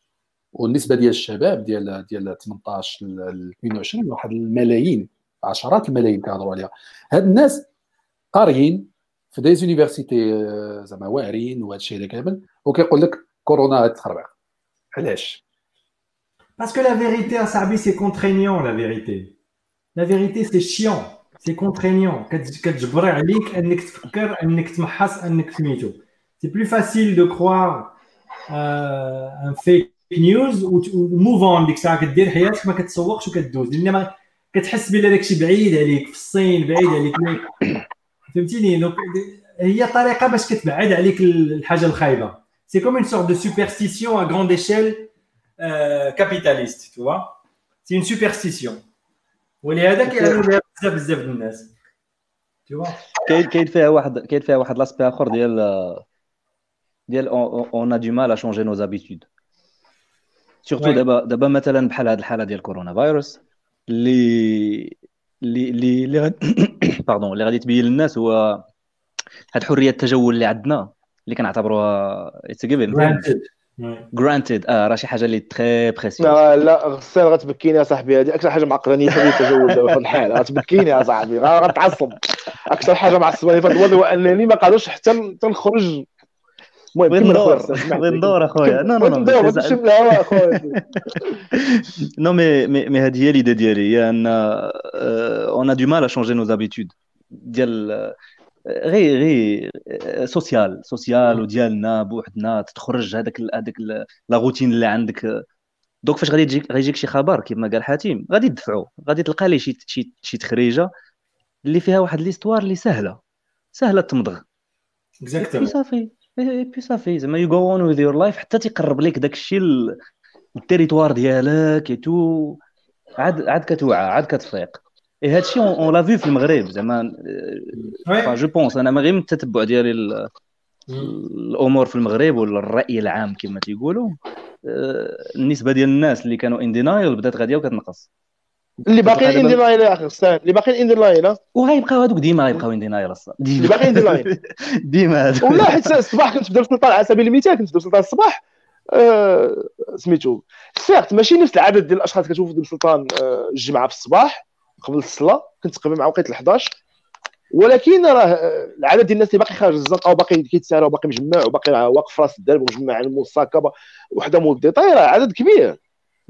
والنسبه ديال الشباب ديال ديال ثمنطاش ل اثنين وعشرين واحد الملايين، عشرات الملايين كيهضروا عليها. هاد الناس قاريين في دي زونيفرسيتي زعما واعرين وهذا الشيء هذا كامل، وكيقول لك كورونا تخربيق. علاش؟ باسكو لا فيريتي صاحبي سي كونترينيون. لا فيريتي لا فيريتي سي شيون. سي كونترينيون كتجبري عليك انك تفكر انك تمحص انك سميتو سي بلو فاسيل دو كروار ان فيك نيوز وموف اون ديك الساعه كدير حياتك ما كتسوقش وكدوز لان كتحس بلا داكشي بعيد عليك في الصين بعيد عليك فهمتيني دونك هي طريقه باش كتبعد عليك الحاجه الخايبه سي كوم اون سورت دو سوبرستيسيون ا غروند ايشيل كابيتاليست تو وا سي اون سوبرستيسيون ولهذا كيعانوا بها بزاف بزاف ديال الناس تو وا كاين كاين فيها واحد كاين فيها واحد لاسبي اخر ديال ديال اون ا دو مال ا شونجي نوز هابيتود سورتو دابا دابا مثلا بحال هاد الحاله ديال كورونا فيروس اللي اللي اللي باردون اللي غادي تبين للناس هو هاد حريه التجول اللي عندنا اللي كنعتبروها اتسغيفين granted اه راه شي حاجه اللي تري بريسيوس لا لا غسال غتبكيني يا صاحبي هذه اكثر حاجه معقلاني في التجول دابا في الحال غتبكيني يا صاحبي غنتعصب اكثر حاجه معصباني في الوضع هو انني ما قادرش حتى نخرج المهم ندور اخويا نو نو نو نمشيو للهواء اخويا نو مي مي هذه هي ليدي ديالي هي ان اون ا دو مال ا شونجي نوز هابيتود ديال غير غير سوسيال سوسيال وديالنا بوحدنا تخرج هذاك هذاك لا روتين اللي عندك دونك فاش غادي يجيك غيجيك شي خبر كما قال حاتيم غادي تدفعو غادي تلقى ليه شي شي شي تخريجه اللي فيها واحد ليستوار اللي سهله سهله تمضغ اكزاكتومون صافي بي صافي زعما يو جو اون وذ يور لايف حتى تيقرب لك داك الشيء التريتوار ديالك ايتو عاد عاد كتوعى عاد كتفيق اي هادشي اون لا في المغرب زعما جو بونس انا ما غير من التتبع ديالي الامور في المغرب ولا الراي العام كما تيقولوا النسبه ديال الناس اللي كانوا ان دينايل بدات غاديه وكتنقص اللي باقيين ان دينايل يا اخي استاذ اللي باقيين ان دينايل وغيبقاو هذوك ديما غيبقاو ان دينايل اصلا اللي باقيين دينايل ديما والله حيت الصباح كنت بدل السلطه على سبيل المثال كنت بدل السلطه الصباح سميتو سيرت ماشي نفس العدد ديال الاشخاص كتشوفوا في السلطان الجمعه في الصباح قبل الصلاه كنت قبل مع وقيت الحداش ولكن راه العدد ديال الناس اللي باقي خارج الزنقه وباقي كيتسارعوا باقي مجمع وباقي واقف راس الدرب ومجمع على المساكبه وحده مول ديطاي راه عدد كبير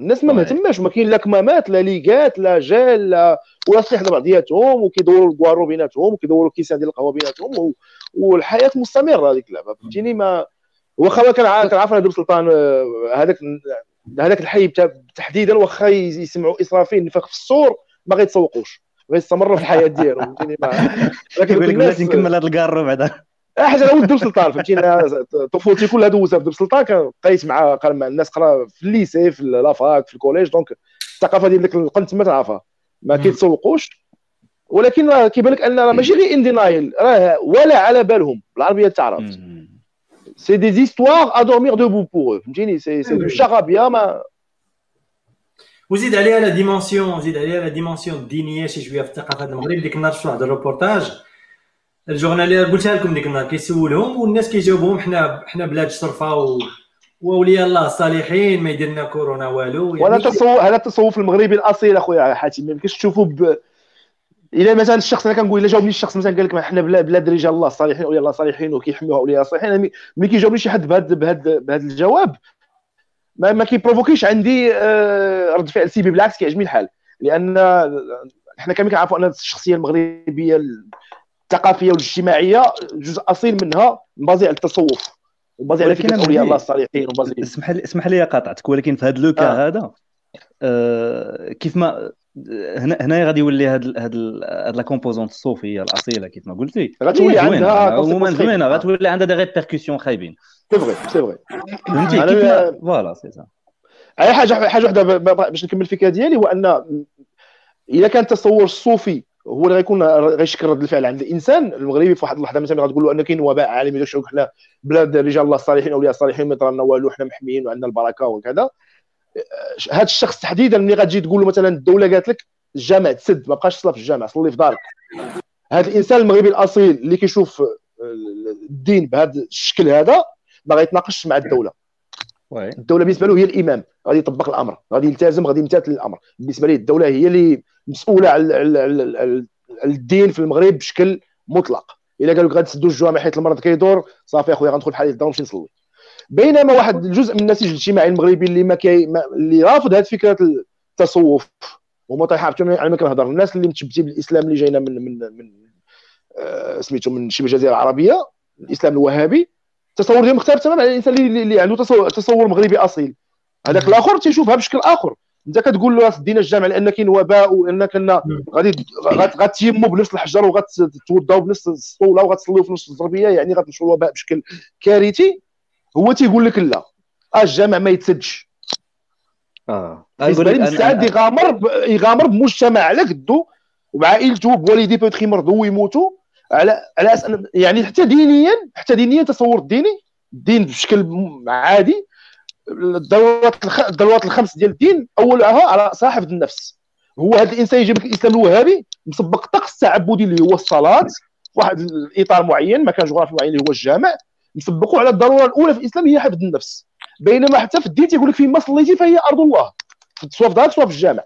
الناس ما مهتماش وما كاين لا كمامات لا ليغات لا جال لا ولا صحيح بعضياتهم وكيدوروا الكوارو بيناتهم وكيدوروا الكيسان ديال القهوه بيناتهم والحياه مستمره هذيك اللعبه فهمتيني ما واخا كنعرف كنعرف هذا السلطان هذاك هذاك الحي تحديدا واخا يسمعوا اسرافيل نفخ في السور ما غيتسوقوش غيستمروا في الحياه ديالو فهمتيني ما كيقول لك بلاتي نكمل هذا الكارو بعدا حاجه انا ولد السلطان فهمتيني طفولتي كلها دوزها في السلطان كنقيت مع قال مع الناس قرا في الليسي في لافاك في الكوليج دونك الثقافه ديال ديك القنت ما تعرفها ما كيتسوقوش ولكن راه كيبان لك ان راه ماشي غير ان دينايل راه ولا على بالهم العربيه تعرف سي دي هيستوار ا دورمير دوبو بور فهمتيني سي سي دو شرابيا ما وزيد عليها لا ديمونسيون زيد عليها لا ديمونسيون الدينيه شي شويه في الثقافه المغرب ديك النهار شفت واحد الروبورتاج الجورنالير قلتها لكم ديك النهار كيسولهم والناس كيجاوبهم حنا حنا بلاد شرفه ووليا الله صالحين ما يدير لنا كورونا والو يعني تصوف هذا التصوف المغربي الاصيل اخويا حاتم ما يمكنش تشوفوا ب... الا مثلا الشخص انا كنقول الا جاوبني الشخص مثلا قال لك حنا بلاد بلاد رجال الله صالحين ويا الله صالحين وكيحميوها اولياء صالحين ملي كيجاوبني شي حد بهذا بهذا بهذا الجواب ما ما كيبروفوكيش عندي رد فعل سلبي بالعكس كيعجبني الحال لان احنا كامل كنعرفوا ان الشخصيه المغربيه الثقافيه والاجتماعيه جزء اصيل منها مبازي على التصوف ومبازي على فكره اولياء الله الصالحين ومبازي اسمح لي اسمح لي قاطعتك ولكن في هذا لوكا آه. هذا آه كيف ما هنا هنا غادي يولي هذا هذا لا كومبوزونت الصوفيه الاصيله كيف ما قلتي غتولي عندها عموما زوينه غتولي عندها دي ريبيركسيون خايبين سي فري سي فري فهمتي كيف فوالا سي صح اي حاجه حاجه وحده باش نكمل الفكره ديالي هو ان اذا كان التصور الصوفي هو اللي غيكون غيشكل رد الفعل عند الانسان المغربي في واحد اللحظه مثلا غتقول له ان كاين وباء عالمي داكشي وحنا بلاد رجال الله الصالحين اولياء الصالحين ما طرالنا والو حنا محميين وعندنا البركه وكذا هذا الشخص تحديدا ملي غتجي تقول له مثلا الدوله قالت لك الجامع تسد ما بقاش تصلي في الجامع صلي في دارك هذا الانسان المغربي الاصيل اللي كيشوف الدين بهذا الشكل هذا ما غيتناقش مع الدوله وي الدوله بالنسبه له هي الامام غادي يطبق الامر غادي يلتزم غادي يمتثل الامر بالنسبه ليه الدوله هي اللي مسؤوله على الدين في المغرب بشكل مطلق الا قالوا لك غتسدوا الجامع حيت المرض كيدور صافي اخويا غندخل بحال الدار ونمشي نصلي بينما واحد الجزء من النسيج الاجتماعي المغربي اللي ما كي ما اللي رافض هذه فكره التصوف وما طيحافتهم على ما كنهضر. الناس اللي متشبتين بالاسلام اللي جاينا من من من آه سميتو من شبه الجزيره العربيه، الاسلام الوهابي، التصور ديالهم مختلف تماما على الانسان اللي, اللي عنده تصور, تصور مغربي اصيل. هذاك الاخر تيشوفها بشكل اخر. انت كتقول له دينا الجامع لان كاين وباء وان كنا غادي غتيموا بنفس الحجر وغتتوضاو بنفس الصوله وغتصليو في نفس الزربيه، يعني غتمشوا الوباء بشكل كارثي. هو تيقول لك لا، الجامع ما يتسدش. اه يقول لك مستعد يغامر يغامر بمجتمع على قدو وبعائلته بوالديه بيتخ يمرضوا ويموتوا على على أسأل... يعني حتى دينيا حتى دينيا تصور الديني الدين بشكل عادي، الضرورات الخ... الضرورات الخمس ديال الدين اولها على صاحب النفس. هو هذا الانسان يجيب لك الاسلام الوهابي مسبق الطقس التعبدي اللي هو الصلاه، واحد الاطار معين مكان جغرافي معين اللي هو الجامع، مسبقوا على الضروره الاولى في الاسلام هي حفظ النفس. بينما حتى في الدين تيقول لك فين ما صليتي فهي ارض الله، سواء في دارك سواء في الجامع.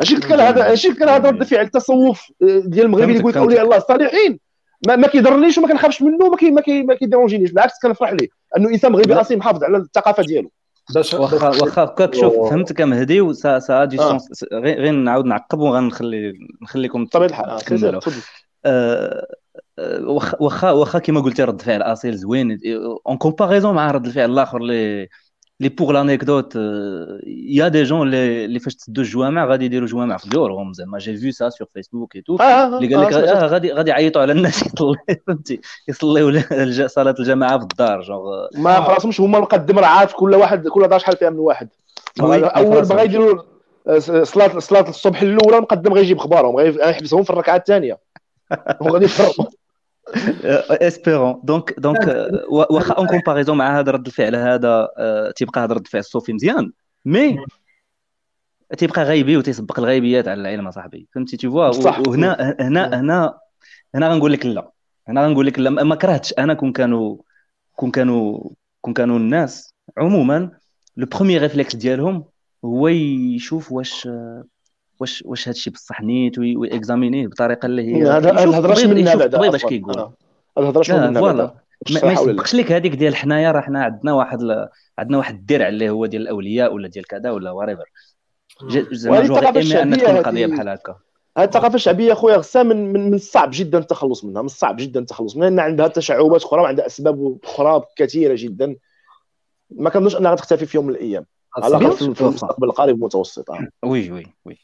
هادشي كان هذا هادشي كان هذا رد فعل التصوف ديال المغرب اللي يقول لك اولياء الله الصالحين، ما, ما كيضرنيش وما كنخافش منه وما كي ما كيديرونجينيش، بالعكس كنفرح ليه انه انسان مغربي اصيل محافظ على الثقافه ديالو. واخا واخا كتشوف فهمتك مهدي، وساجي غير نعاود نعقب وغنخلي نخليكم طبيعي الحال تفضل. واخا واخا واخا كما قلتي رد فعل اصيل زوين اون كومباريزون مع رد الفعل الاخر اللي لي بوغ لانيكدوت. يا دي جون لي لي فاش تسدو الجوامع غادي يديروا جوامع في ديورهم، زعما جي فيو سا سور فيسبوك اي تو اللي قال لك اه غادي غادي يعيطوا على الناس يطلعوا فهمتي يصليوا صلاه الجماعه في الدار جونغ ما خلاصهمش هما مقدم رعاة كل واحد كل دار شحال فيها من واحد. اول بغا يديروا صلاه صلاه الصبح الاولى مقدم غيجيب خبارهم غيحبسهم في الركعه الثانيه وغادي يفرقوا اسبيرون. دونك دونك واخا اون كومباريزون مع هذا رد الفعل هذا تيبقى هذا رد الفعل الصوفي مزيان، مي تيبقى غايبي وتيسبق الغيبيات على العلم صاحبي فهمتي تي فوا. وهنا هنا هنا هنا غنقول لك لا، هنا غنقول لك لا ما كرهتش انا كون كانوا كون كانوا كون كانوا الناس عموما لو بروميير ريفلكس ديالهم هو يشوف واش واش واش هادشي بصح نيت ويكزامينيه بطريقه اللي هي الهضره من هذا طبيب باش كيقول الهضره من هذا ما يسبقش لك هذيك ديال حنايا راه حنا عندنا واحد ل... عندنا واحد الدرع اللي هو ديال الاولياء ولا ديال كذا ولا وريفر زعما جوغي ان تكون قضيه بحال هكا. هذه الثقافه الشعبيه خويا غسان من من الصعب جدا التخلص منها، من الصعب جدا التخلص منها لان عندها تشعبات اخرى وعندها اسباب اخرى كثيره جدا. ما كنظنش انها غتختفي في يوم من الايام على الاقل في المستقبل القريب المتوسط. وي وي وي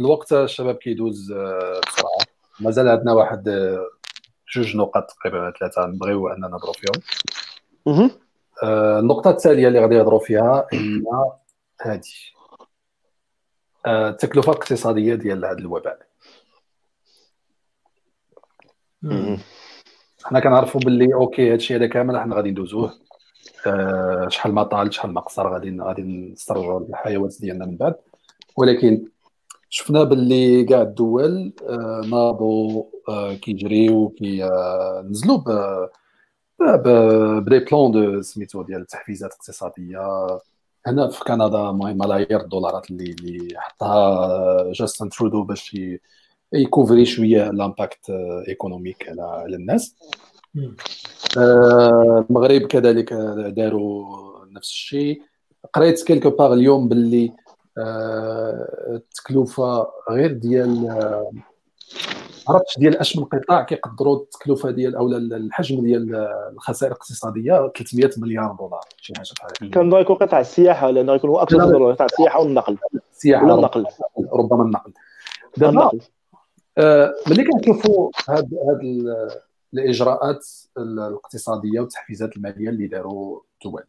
الوقت الشباب كيدوز بسرعه، مازال عندنا واحد جوج نقط تقريبا ثلاثه نبغيو اننا نهضروا فيهم. اها النقطه التاليه اللي غادي نهضروا فيها هي هذه التكلفه الاقتصاديه ديال هذا الوباء. حنا كنعرفوا باللي اوكي هادشي هذا كامل حنا غادي ندوزوه شحال ما طال شحال ما قصر غادي غادي نسترجعوا الحيوات ديالنا من بعد، ولكن شفنا باللي كاع الدول ناضوا كيجريو كينزلوا بدي بلان دو سميتو ديال التحفيزات الاقتصاديه. هنا في كندا مهم ملايير الدولارات اللي اللي حطها جاستن ترودو باش يكوفري شويه الامباكت ايكونوميك على على الناس. المغرب كذلك داروا نفس الشيء. قريت كيلكو باغ اليوم باللي التكلفه غير ديال عرفتش ديال اش من قطاع كيقدروا التكلفه ديال اولا الحجم ديال الخسائر الاقتصاديه ثلاثمية مليار دولار شي حاجه بحال كان ضايكو قطاع السياحه لانه يكون هو اكثر ضروره تاع السياحه والنقل السياحه والنقل ربما النقل دابا آه ملي كنشوفوا هاد هاد الاجراءات الاقتصاديه والتحفيزات الماليه اللي داروا الدول.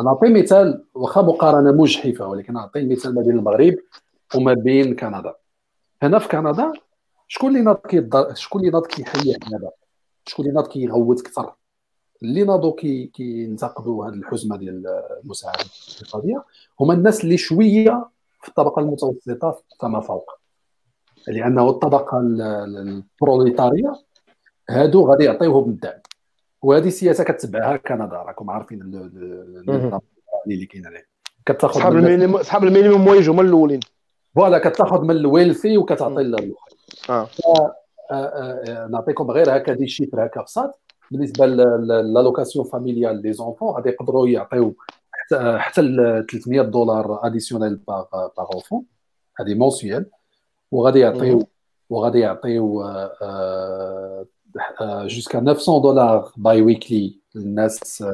انا نعطي مثال واخا مقارنه مجحفه ولكن نعطي مثال ما بين المغرب وما بين كندا. هنا في كندا شكون اللي ناض كيضر شكون اللي ناض كيحيي كندا، شكون اللي ناض كيغوت اكثر، اللي ناضوا كينتقدوا هذه الحزمه ديال المساعده الاقتصاديه هما الناس اللي شويه في الطبقه المتوسطه فما فوق، لانه الطبقه البروليتاريه هادو غادي يعطيوهم الدعم. وهذه السياسه كتبعها كندا راكم عارفين النظام اللي كاين عليه كتاخذ اصحاب المينيموم اصحاب المينيموم ويج هما الاولين فوالا كتاخذ من الويلثي وكتعطي للوخر. اه نعطيكم غير هكا دي شيفر هكا بساط بالنسبه للالوكاسيون فاميليال دي زونفون غادي يقدروا يعطيو حتى حتى ثلاثمية دولار اديسيونيل باغ باغ اونفون هذه موسيال وغادي يعطيو وغادي يعطيو جوسكا تسعمية دولار باي ويكلي للناس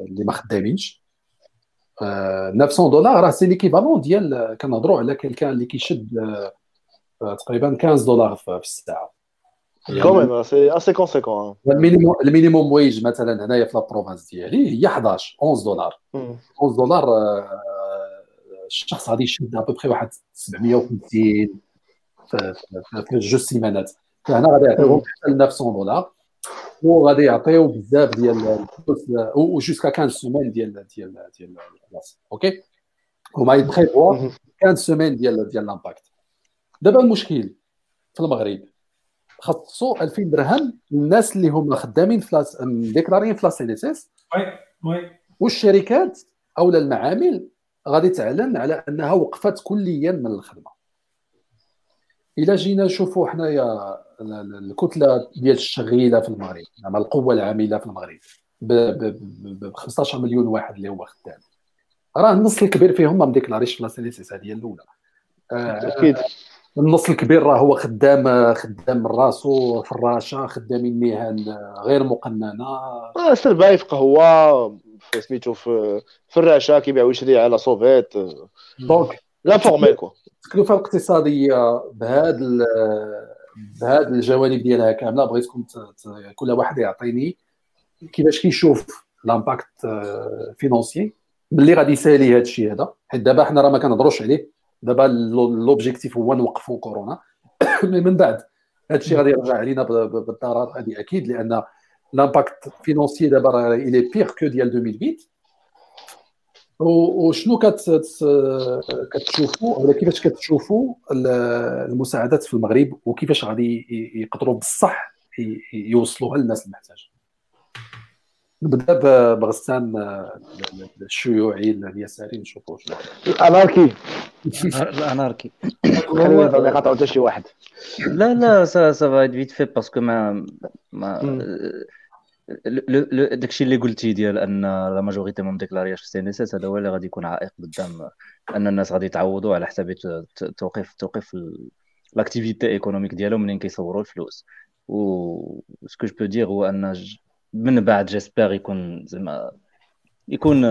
اللي ما خدامينش. تسعمية دولار راه سي ليكيفالون ديال كنهضروا على كلكان اللي كيشد تقريبا خمسطاش دولار في الساعه كوميم. سي اسي كونسيكون المينيموم المينيموم ويج مثلا هنايا في لابروفانس ديالي هي حداش أونز دولار. أونز دولار الشخص غادي يشد ابوبخي واحد سبعمية وخمسين في جوج سيمانات، فهنا غادي يعطيوهم حتى تسعمية دولار وغادي يعطيو بزاف ديال و جوسكا خمسطاش سيمين ديال ديال ديال البلاصه. اوكي هما يبريفوا خمسطاش سيمين ديال ديال الامباكت. دابا المشكل في المغرب خصو ألفين درهم الناس اللي هما خدامين فلاس ديكلارين فلاس سي دي اس وي وي، والشركات او المعامل غادي تعلن على انها وقفت كليا من الخدمه. الا جينا نشوفوا حنايا الكتله ديال الشغيله في المغرب، زعما القوه العامله في المغرب ب خمسطاش مليون واحد اللي هو خدام، راه النص الكبير فيهم ما مديكلاريش فلاس سي دي اس هذه الاولى. اكيد النص الكبير راه هو خدام خدام من راسو فراشه، خدامين مهن غير مقننه، راه سرباي في قهوه سميتو في فراشه كيبيع ويشري على صوفيت. دونك لا فورميل كو التكلفه الاقتصاديه بهذا بهذه الجوانب ديالها كامله. بغيتكم كل واحد يعطيني كيفاش كيشوف الامباكت فينانسي ملي غادي يسالي هذا الشيء هذا، حيت دابا حنا راه ما كنهضروش عليه. دابا لوبجيكتيف هو نوقفوا كورونا من بعد هذا الشيء غادي يرجع علينا بالضرر هذه اكيد، لان الامباكت فينانسي دابا راه الي بيغ كو ديال ألفين وثمانية. وشنو كتشوفوا ولا كيفاش كتشوفوا المساعدات في المغرب وكيفاش غادي يقدروا بالصح يوصلوها للناس المحتاجين؟ نبدا بغسان الشيوعي اليساري نشوفوا شنو الاناركي. الاناركي خلينا نضل نقاطعوا حتى شي واحد. لا لا سا سا فا فيت في باسكو ما ما داكشي اللي قلتي ديال ان لا ماجوريتي ما مديكلارياش في السينيسات، هذا هو اللي غادي يكون عائق قدام ان الناس غادي يتعوضوا على حساب توقيف توقيف لاكتيفيتي ايكونوميك ديالهم منين كيصوروا الفلوس. و سكو جو بو دير هو ان من بعد جيسبيغ يكون زعما يكون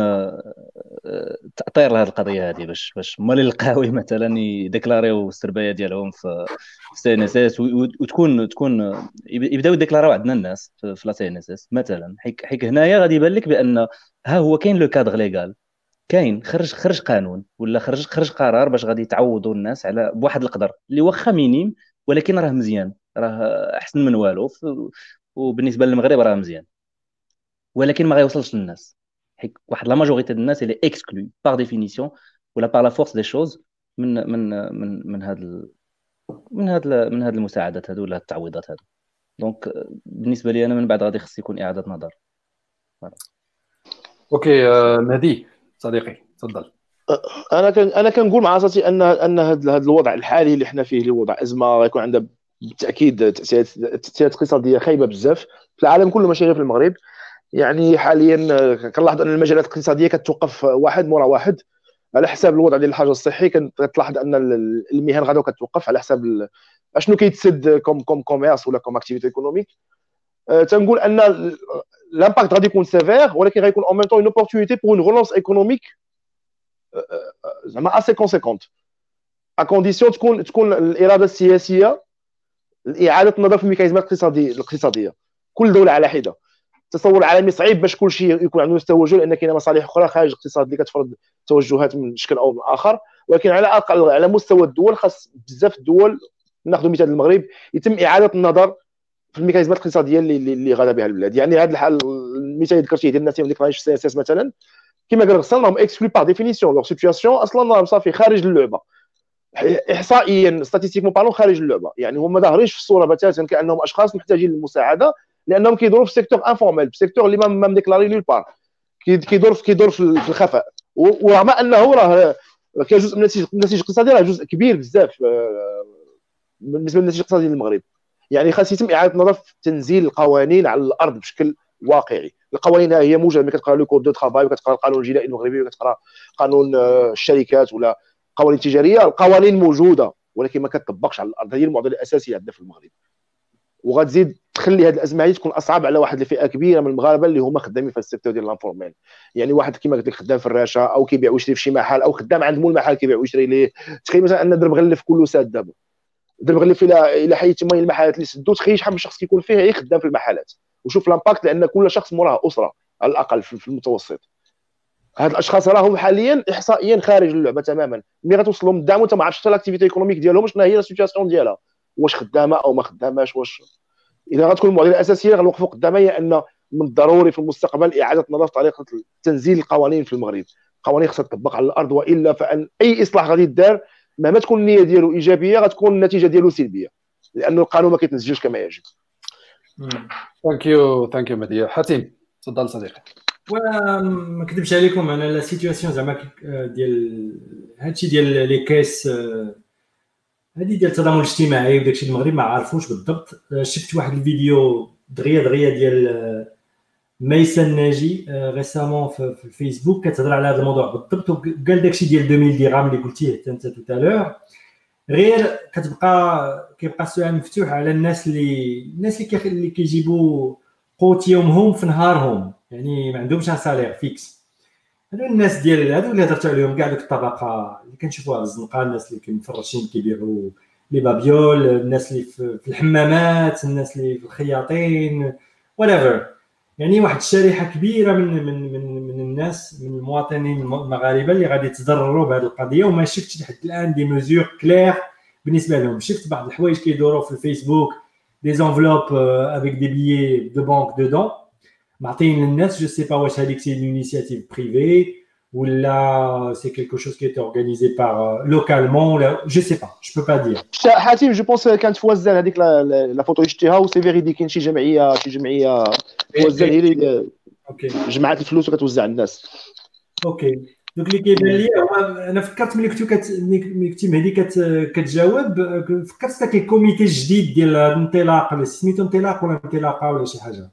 تأطير لهذه القضيه هذه باش باش ملي القاوي مثلا يديكلاريو السربايه ديالهم في السي ان اس اس وتكون تكون يبداو يديكلاريو عندنا الناس في لا سي ان اس اس مثلا، حيت هنايا غادي يبان لك بان ها هو كاين لو كادر ليغال، كاين خرج خرج قانون ولا خرج خرج قرار باش غادي يتعوضوا الناس على بواحد القدر اللي واخا مينيم ولكن راه مزيان، راه احسن من والو وبالنسبه للمغرب راه مزيان، ولكن ما غيوصلش للناس حيت واحد لا ماجوريتي ديال الناس اللي اكسكلو بار ديفينيسيون ولا بار لا فورس دي شوز من من من من هاد من هاد من هاد المساعدات هادو ولا التعويضات هادو. دونك بالنسبه لي انا من بعد غادي خص يكون اعاده نظر. اوكي مهدي صديقي تفضل. انا كان انا كنقول مع راسي ان ان هاد هاد الوضع الحالي اللي حنا فيه اللي وضع ازمه غيكون عندها بالتاكيد تاثيرات اقتصاديه خايبه بزاف في العالم كله ماشي غير في المغرب. يعني حاليا كنلاحظ ان المجالات الاقتصاديه كتوقف واحد مورا واحد على حساب الوضع ديال الحجر الصحي. كتلاحظ ان المهن غادي كتوقف على حساب اشنو كيتسد كوم كوم كوميرس ولا كوم اكتيفيتي ايكونوميك. أه تنقول ان الامباكت غادي يكون سيفير، ولكن غيكون اون ميم طون اون اوبورتونيتي بور اون ريلونس ايكونوميك زعما اسي كونسيكونت ا كونديسيون تكون تكون الاراده السياسيه اعاده النظر في الميكانيزمات الاقتصاديه الاقتصاديه كل دوله على حده. تصور عالمي صعيب باش كل شيء يكون عنده توجه، لان كاين مصالح اخرى خارج الاقتصاد اللي كتفرض توجهات من شكل او من اخر. ولكن على على مستوى الدول خاص بزاف الدول، ناخذ مثال المغرب، يتم اعاده النظر في الميكانيزمات الاقتصاديه اللي اللي غادا بها البلاد. يعني هذا الحال المثال اللي ذكرتيه ديال الناس اللي مديكلاريش في السي اس اس مثلا كما قال غسان راهم اكسكلو بار ديفينيسيون، لوغ سيتوياسيون اصلا راهم صافي خارج اللعبه احصائيا ستاتيستيك مون بارلون خارج اللعبه. يعني هما ظاهرينش في الصوره بتاتا كانهم اشخاص محتاجين للمساعده لانهم كيدوروا في السيكتور انفورميل، السيكتور اللي ما مديكلاري نول بار، كيدور كيدور في الخفاء. ورغم انه راه كجزء من النسيج الاقتصادي راه جزء كبير بزاف بالنسبه للنسيج الاقتصادي للمغرب. يعني خاص يتم اعاده النظر في تنزيل القوانين على الارض بشكل واقعي. القوانين هي موجوده، ملي كتقرا لو كود دو طرافاي وكتقرا القانون الجنائي المغربي وكتقرا قانون الشركات ولا قوانين تجاريه، القوانين موجوده ولكن ما كتطبقش على الارض. هذه المعضله الاساسيه عندنا في المغرب، وغتزيد تخلي هذه الازمه هذه تكون اصعب على واحد الفئه كبيره من المغاربه اللي هما خدامين في السيكتور ديال لانفورميل. يعني واحد كما قلت لك خدام في الرشا او كيبيع ويشري في شي محل او خدام عند مول المحل كيبيع ويشري ليه. تخيل مثلا ان درب غلف كله ساد دابا، درب غلف الى الى حيت تما المحلات اللي سدوا، تخيل شحال من شخص كيكون فيها غير خدام في المحلات. وشوف لامباكت، لان كل شخص مراه اسره على الاقل في المتوسط. هاد الاشخاص راهم حاليا احصائيا خارج اللعبه تماما، ملي غتوصلهم الدعم وانت ما عرفتش حتى لاكتيفيتي ايكونوميك ديالهم شنو هي السيتواسيون ديالها، واش خدامه او ما خداماش. واش اذا غتكون المعضله الاساسيه غنوقفوا قدامها هي ان من الضروري في المستقبل اعاده نظر طريقه تنزيل القوانين في المغرب. قوانين خصها تطبق على الارض، والا فان اي اصلاح غادي يدار مهما تكون النيه ديالو ايجابيه غتكون النتيجه ديالو سلبيه، لانه القانون ما كيتنزلش كما يجب. ثانك يو ثانك يو مدير. حاتم تفضل صديقي. وما كذبش عليكم انا لا سيتواسيون زعما ديال هادشي ديال لي كيس هادي ديال التضامن الاجتماعي وداكشي المغرب ما عارفوش بالضبط. شفت واحد الفيديو دغيا دغيا ديال ميسا الناجي ريسامون في الفيسبوك كتهضر على هذا الموضوع بالضبط، وقال داكشي ديال ألفين درهم اللي قلتيه حتى انت توتالور. غير كتبقى كيبقى السؤال مفتوح على الناس اللي الناس اللي اللي كيجيبوا قوت يومهم في نهارهم، يعني ما عندهمش سالير فيكس. هادو الناس ديال هادو اللي هضرت عليهم كاع، دوك الطبقه اللي كنشوفوها في الزنقه، الناس اللي كيمفرشين كيبيعوا لي بابيول، الناس اللي في الحمامات، الناس اللي في الخياطين whatever. يعني واحد الشريحه كبيره من من من, من الناس من المواطنين المغاربه اللي غادي يتضرروا بهذه القضيه، وما شفتش لحد الان دي ميزور كلير بالنسبه لهم. شفت بعض الحوايج كيدوروا في الفيسبوك دي زونفلوب افيك دي بيي دو بانك دودون معطيين للناس. جو سي با واش هذيك سي اون انيشياتيف بريفي ولا سي كيلكو شوز كي اورغانيزي بار لوكالمون، جو سي با جو بو با دير. حاتم جو بونس كانت فوزان هذيك لا فوتو شفتيها و سي فيريدي، كاين شي جمعيه شي جمعيه فوزان هي اللي جمعات الفلوس وكتوزع الناس. اوكي دوك اللي كيبان لي انا فكرت ملي كنت كتيم هذيك كتجاوب فكرت حتى كاين كوميتي جديد ديال الانطلاق سميتو انطلاق ولا انطلاقه ولا شي حاجه.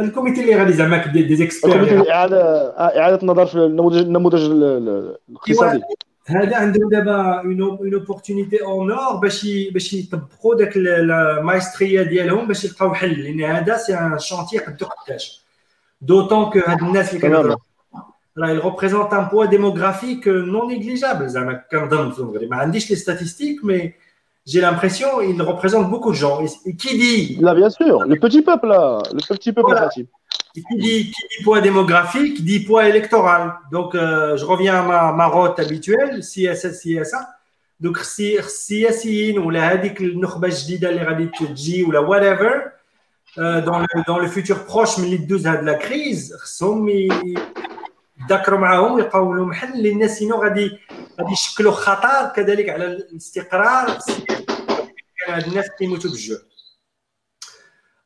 الكوميتي اللي غادي زعما دي اكسبير اعاده اعاده نظر في النموذج النموذج الاقتصادي هذا. عندهم دابا اون اوبورتونيتي اون اور باش باش يطبقوا داك المايستريه ديالهم باش يلقاو حل، لان هذا سي ان شونتي قدو قداش دوطون كو هاد الناس اللي كانوا راه يغوبريزونط ان بوا ديموغرافيك نون نيغليجابل زعما كنظن في المغرب. ما عنديش لي ستاتستيك مي j'ai l'impression il représente beaucoup de gens. Et qui dit là bien sûr le petit peuple là, le petit peuple voilà. Qui dit qui dit poids démographique dit poids électoral. Donc euh, je reviens à ma, ma route habituelle سي إس إس سي إس إس. Donc si سياسيين ولا هذيك النخبه الجديده اللي غادي تجي ولا whatever dans le, dans le futur proche من دوز هاد لا كريز خصهم يتذكروا معاهم يقاولوا محل للناس اللي غادي غادي يشكلوا خطر كذلك على الاستقرار. هاد الناس كيموتوا بالجوع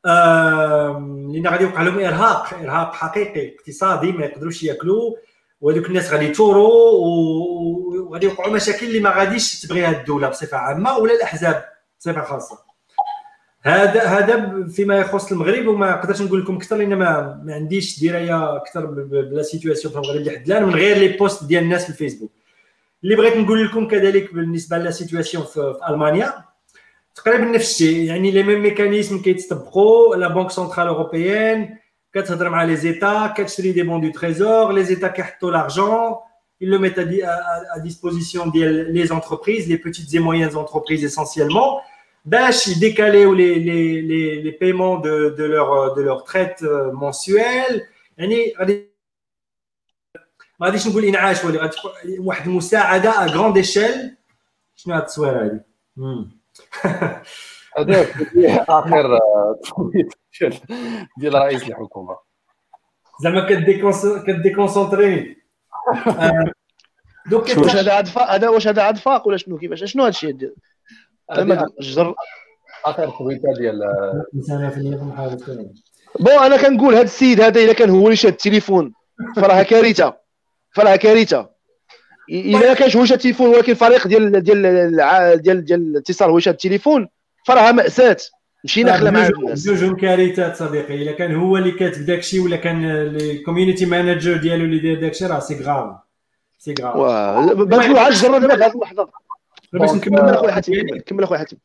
امم لان غادي يوقع لهم ارهاق ارهاق حقيقي اقتصادي، ما يقدروش ياكلوا وهذوك الناس غادي يثوروا وغادي يوقعوا مشاكل اللي ما غاديش تبغيها الدوله بصفه عامه ولا الاحزاب بصفه خاصه. هذا هذا فيما يخص المغرب، وما نقدرش نقول لكم اكثر لان ما ما عنديش درايه اكثر بلا سيتواسيون في المغرب لحد الان من غير لي بوست ديال الناس في الفيسبوك. اللي بغيت نقول لكم كذلك بالنسبه لا سيتواسيون في المانيا تقريبا نفس الشيء، يعني لي ميم ميكانيزم كيتطبقوا. لا بنك سنترال اوروبيان كتهضر مع لي زيتا كتشري دي بون دو تريزور، لي زيتا كيحطوا لارجون ils le mettent à disposition ديال لي entreprises, les petites et moyennes entreprises essentiellement باش يديكاليو لي لي لي لي paiements de de leur de leur traite mensuelle. يعني ما غاديش نقول انعاش ولا غادي واحد المساعده ا غراند ايشيل. شنو هاد التصويره هادي هذا اخر تويت ديال رئيس الحكومه زعما كديكونسونطري. دوك واش هذا عاد هذا واش هذا عاد فاق ولا شنو كيفاش شنو هذا الشيء ديال الجر. اخر تويته ديال الانسان في المحاور الثاني. بون انا كنقول هذا السيد هذا الا كان هو اللي شاد التليفون فراه كارثه فراه كارثه. اذا كانش هو شاد التليفون ولكن فريق ديال ديال ديال ديال الاتصال هو شاد التليفون فراه مأساة. مشينا خلا مع الناس جوج كارثات صديقي. الا كان هو اللي كاتب داكشي ولا كان الكوميونيتي مانجر ديالو اللي داير داكشي راه سي غراف سي غراف بغيت نعالج جربنا دابا بهذه اللحظه باش نكمل اخويا حاتم نكمل اخويا حاتم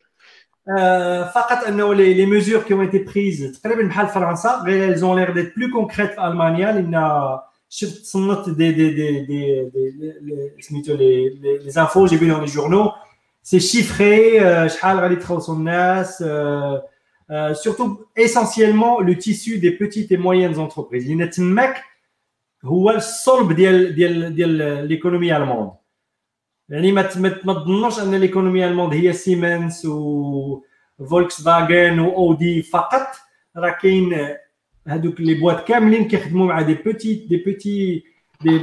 فقط انه لي ميزور كي اونتي بريز تقريبا بحال فرنسا غير ليزون لير ديت بلو كونكريت في المانيا لان شفت تصنت دي دي دي دي سميتو لي لي زانفو جي بينهم لي جورنو سي شيفري شحال غادي تخلصوا الناس Euh, surtout essentiellement le tissu des petites et moyennes entreprises. لأن تماك هو الصلب ديال ديال ديال l'économie allemande. يعني ما ما تظنوش أن l'économie allemande هي سيمنس و فولكسفاغن و أودي فقط. راه كاين هادوك لي بواط كاملين كيخدموا مع دي بوتيت دي بوتي دي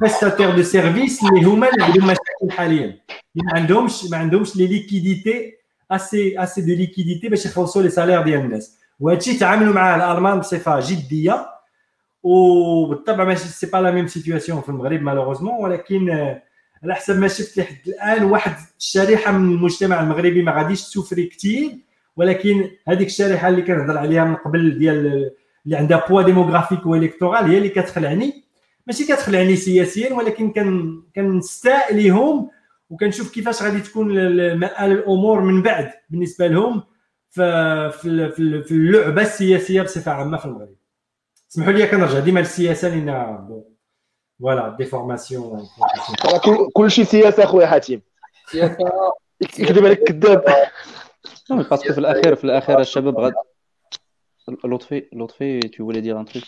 بريستاتور دو سيرفيس اللي هما اللي عندهم مشاكل حاليا. ما عندهمش ما عندهمش لي ليكيديتي assez assez de liquidité باش يخلصوا لي سالير ديال الناس وهادشي تعاملوا معاه الالمان بصفه جديه وبالطبع ماشي سي با لا ميم سيتوياسيون في المغرب مالوغوزمون ولكن على حسب ما شفت لحد الان واحد الشريحه من المجتمع المغربي ما غاديش تسوفري كثير ولكن هذيك الشريحه اللي كنهضر عليها من قبل ديال اللي عندها بوا ديموغرافيك والكتورال هي اللي كتخلعني ماشي كتخلعني سياسيا ولكن كن كنستاء ليهم وكنشوف كيفاش غادي تكون مآل الامور من بعد بالنسبه لهم في في في اللعبه السياسيه بصفه عامه في المغرب. اسمحوا لي كنرجع ديما للسياسه لان فوالا دي فورماسيون كلشي سياسه اخويا حاتم سياسه يكذب عليك كذاب باسكو في الاخير في الاخير الشباب غادي لطفي لطفي تي ولي دير ان تريك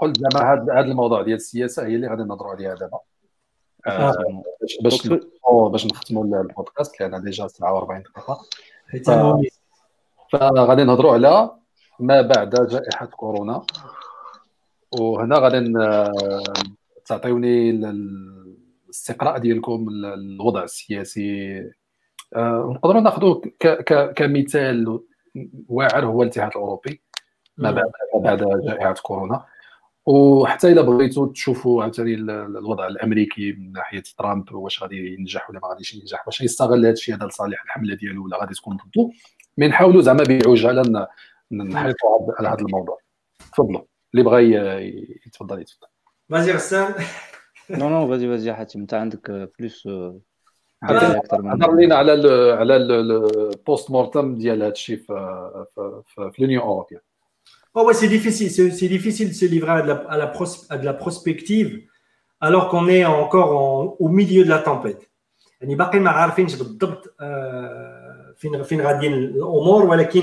قلت زعما هذا الموضوع ديال السياسه هي اللي غادي نهضروا عليها دابا آه باش باش نختموا البودكاست لان ديجا ساعه و40 دقيقه فغادي نهضروا على ما بعد جائحه كورونا وهنا غادي تعطيوني الاستقراء ديالكم الوضع السياسي نقدروا ناخذوه كمثال واعر هو الاتحاد الاوروبي ما بعد ما بعد جائحه كورونا وحتى إلا بغيتوا تشوفوا عاوتاني الوضع الامريكي من ناحيه ترامب واش غادي ينجح ولا ما غاديش ينجح واش يستغل هذا الشيء هذا لصالح الحمله ديالو ولا غادي تكون ضده مي نحاولوا زعما بعجاله نحيطوا على هذا الموضوع تفضلوا اللي بغى يتفضل يتفضل مازي غسان نو نو فازي فازي حاتم انت عندك بلوس اكثر من هضرنا على ال على البوست مورتم ديال هذا الشيء في في اليونيون اوروبيه Oh ouais, c'est difficile. C'est, c'est difficile de se livrer à de la, à, la pros, à de la prospective alors qu'on est encore en, au milieu de la tempête. يعني باقي ما عارفينش بالضبط فين فين غاديين الامور ولكن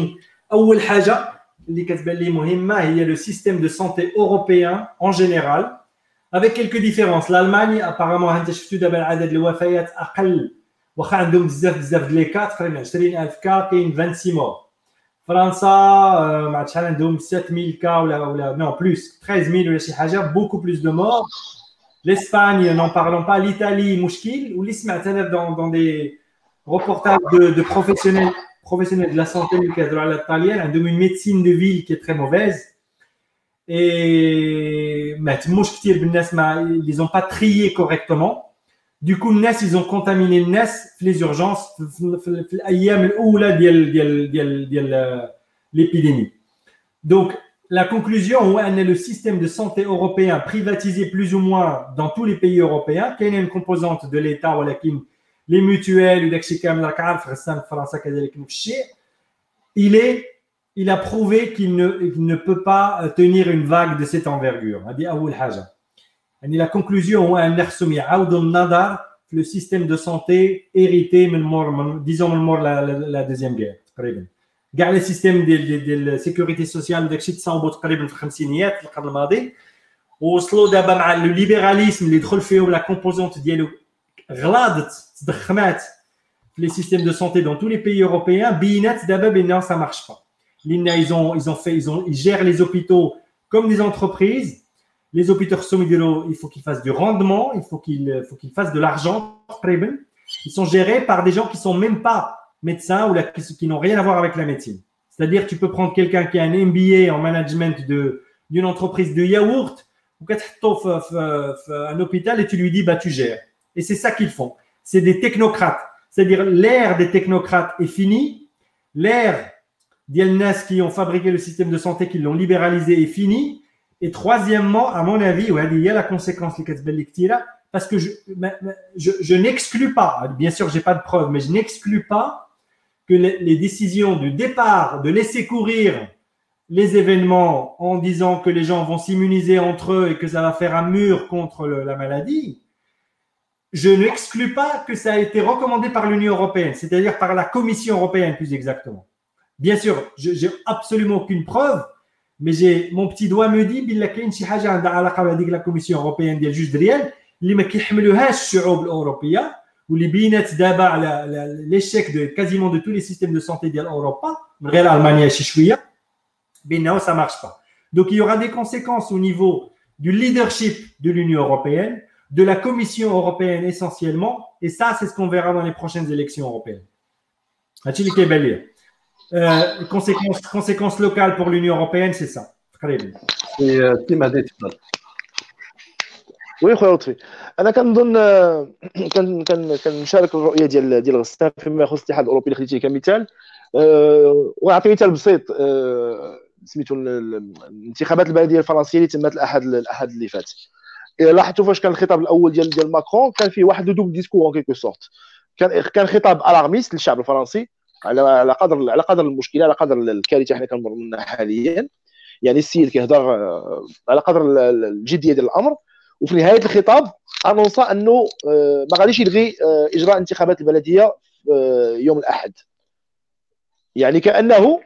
اول حاجه اللي كتبان لي مهمه هي le système de santé européen en général avec quelques différences. L'Allemagne apparemment حتى شفتوا دابا عدد الوفيات اقل واخا عندهم بزاف بزاف ديال لي كات تقريبا عشرين ألف كا كاين ستة وعشرين موت. فرنسا مع شحال عندهم سبعة آلاف كا ولا ولا نو بلس تلتاش ألف ولا شي حاجه بوكو بلوس دو مور لاسبانيا نون بارلون با ليتالي مشكل واللي سمعت انا دون دون دي ريبورتاج دو دو بروفيسيونيل بروفيسيونيل دو لا سانتي اللي كيهضروا على الطاليان عندهم اون ميديسين دو فيل كي تري موفيز اي ما تموش كثير بالناس ما لي زون با تريي كوريكتومون دوكو الناس ايزون كونتاميني الناس في لي زورجونس في, في, في الايام الاولى ديال ديال ديال ديال ليبيديمي دونك لا كونكلوزيون هو ان لو سيستيم دو سانتي اوروبيان بريفاتيزي بلوز او موان دون تو لي بيي اوروبيان كاين ان كومبوزونت دو ليتا ولكن لي موتويل وداكشي كامل راك عارف غسان في فرنسا كذلك نفس الشيء il est il a prouvé qu'il ne il ne peut pas tenir une vague de cette envergure هذه اول حاجه يعني لا كونكلوزيون هو ان خصهم يعاودوا النظر في لو سيستيم دو سونتي هيريتي من مور ديزون من مور لا دوزيام غير تقريبا كاع لي سيستيم ديال ديال ديال سيكوريتي سوسيال داكشي تصاوبوا تقريبا في الخمسينيات في القرن الماضي ووصلوا دابا مع لو ليبراليزم اللي دخل فيهم لا كومبوزونت ديالو غلاضت تضخمات في لي سيستيم دو سونتي دون تو لي بيي اوروبيان بينات دابا بينهم سا مارش با لان ايزون ايزون في ايزون يجير لي زوبيتو كوم دي زونتربريز Les hôpitaux sommidilos, il faut qu'ils fassent du rendement, il faut qu'ils, faut qu'ils fassent de l'argent. Ils sont gérés par des gens qui ne sont même pas médecins ou la, qui, qui n'ont rien à voir avec la médecine. C'est-à-dire, tu peux prendre quelqu'un qui a un M B A en management de, d'une entreprise de yaourt ou un hôpital et tu lui dis, bah, tu gères. Et c'est ça qu'ils font. C'est des technocrates. C'est-à-dire, l'ère des technocrates est finie. L'ère d'Yelnas qui ont fabriqué le système de santé, qui l'ont libéralisé est finie. Et troisièmement, à mon avis, وهذه هي la conséquence اللي كتبان لي كثيره parce que je, je, je n'exclus pas, bien sûr, j'ai pas de preuve, mais je n'exclus pas que les, les décisions du départ, de laisser courir les événements en disant que les gens vont s'immuniser entre eux et que ça va faire un mur contre le, la maladie, je n'exclus pas que ça a été recommandé par l'Union européenne, c'est-à-dire par la Commission européenne plus exactement. Bien sûr, je n'ai absolument aucune preuve, mais j'ai, mon petit doigt me dit qu'il y a quelque chose qui a rapport avec la Commission européenne des juges de Riel, qui ne portent pas les peuples européens, ou les billets d'abord l'échec de quasiment de tous les systèmes de santé de l'Europe, malgré l'Allemagne, mais non, ça ne marche pas. Donc, il y aura des conséquences au niveau du leadership de l'Union européenne, de la Commission européenne essentiellement, et ça, c'est ce qu'on verra dans les prochaines élections européennes. Euh, conséquences, conséquences locales pour l'Union européenne, c'est ça. Très bien. C'est ma dette. وي خويا لطفي انا كنظن كن كنشارك الرؤيه ديال ديال غسان فيما يخص الاتحاد الاوروبي اللي خديتيه كمثال أه ونعطي مثال بسيط أه سميتو الانتخابات البلديه الفرنسيه اللي تمت الاحد الاحد اللي فات لاحظتوا فاش كان الخطاب الاول ديال ديال ماكرون كان فيه واحد دوب ديسكور ان كيلكو سورت كان كان خطاب الارميست للشعب الفرنسي على على قدر على قدر المشكله على قدر الكارثه حنا كنمر منها حاليا يعني السيد كيهضر على قدر الجديه ديال الامر وفي نهايه الخطاب انونسا انه ما غاديش يلغي اجراء انتخابات البلديه يوم الاحد يعني كانه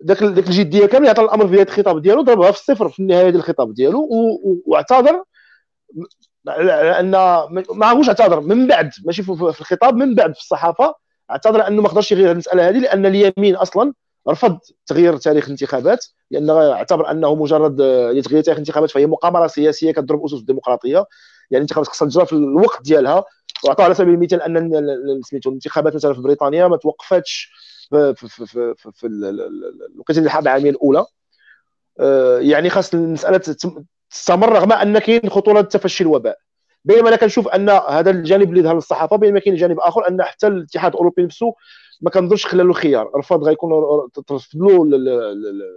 داك داك الجديه كامل عطى الامر في نهايه الخطاب ديالو ضربها في الصفر في النهايه ديال الخطاب ديالو واعتذر لان ما عرفوش اعتذر من بعد ماشي في الخطاب من بعد في الصحافه اعتذر انه ما قدرش يغير المساله هذه لان اليمين اصلا رفض تغيير تاريخ الانتخابات لانه اعتبر انه مجرد تغيير تاريخ الانتخابات فهي مقامره سياسيه كتضرب اسس الديمقراطيه يعني الانتخابات خصها تجرى في الوقت ديالها وعطى على سبيل المثال ان سميتو الانتخابات مثلا في بريطانيا ما توقفتش في في في, في الوقت ديال الحرب العالميه الاولى يعني خاص المساله تستمر رغم ان كاين خطوره تفشي الوباء بينما انا كنشوف ان هذا الجانب اللي ظهر للصحافه بينما كاين جانب اخر ان حتى الاتحاد الاوروبي نفسه ما كنظنش خلى له خيار رفض غيكون ترفض له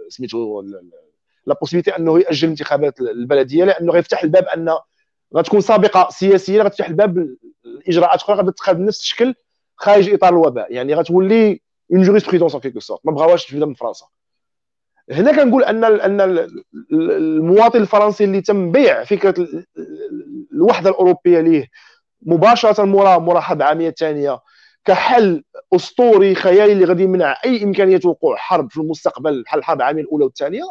سميتو لا بوسيبيتي انه ياجل الانتخابات البلديه لانه غيفتح الباب ان غتكون سابقه سياسيه غتفتح الباب الاجراءات اخرى غادي تتخذ نفس الشكل خارج اطار الوباء يعني غتولي اون جوريسبريدونس فيك سورت ما بغاوهاش تبدا من فرنسا هنا كنقول ان ان المواطن الفرنسي اللي تم بيع فكره الوحده الاوروبيه ليه مباشره مورا مورا الحرب العالميه الثانيه كحل اسطوري خيالي اللي غادي يمنع اي امكانيه وقوع حرب في المستقبل بحال الحرب العالميه الاولى والثانيه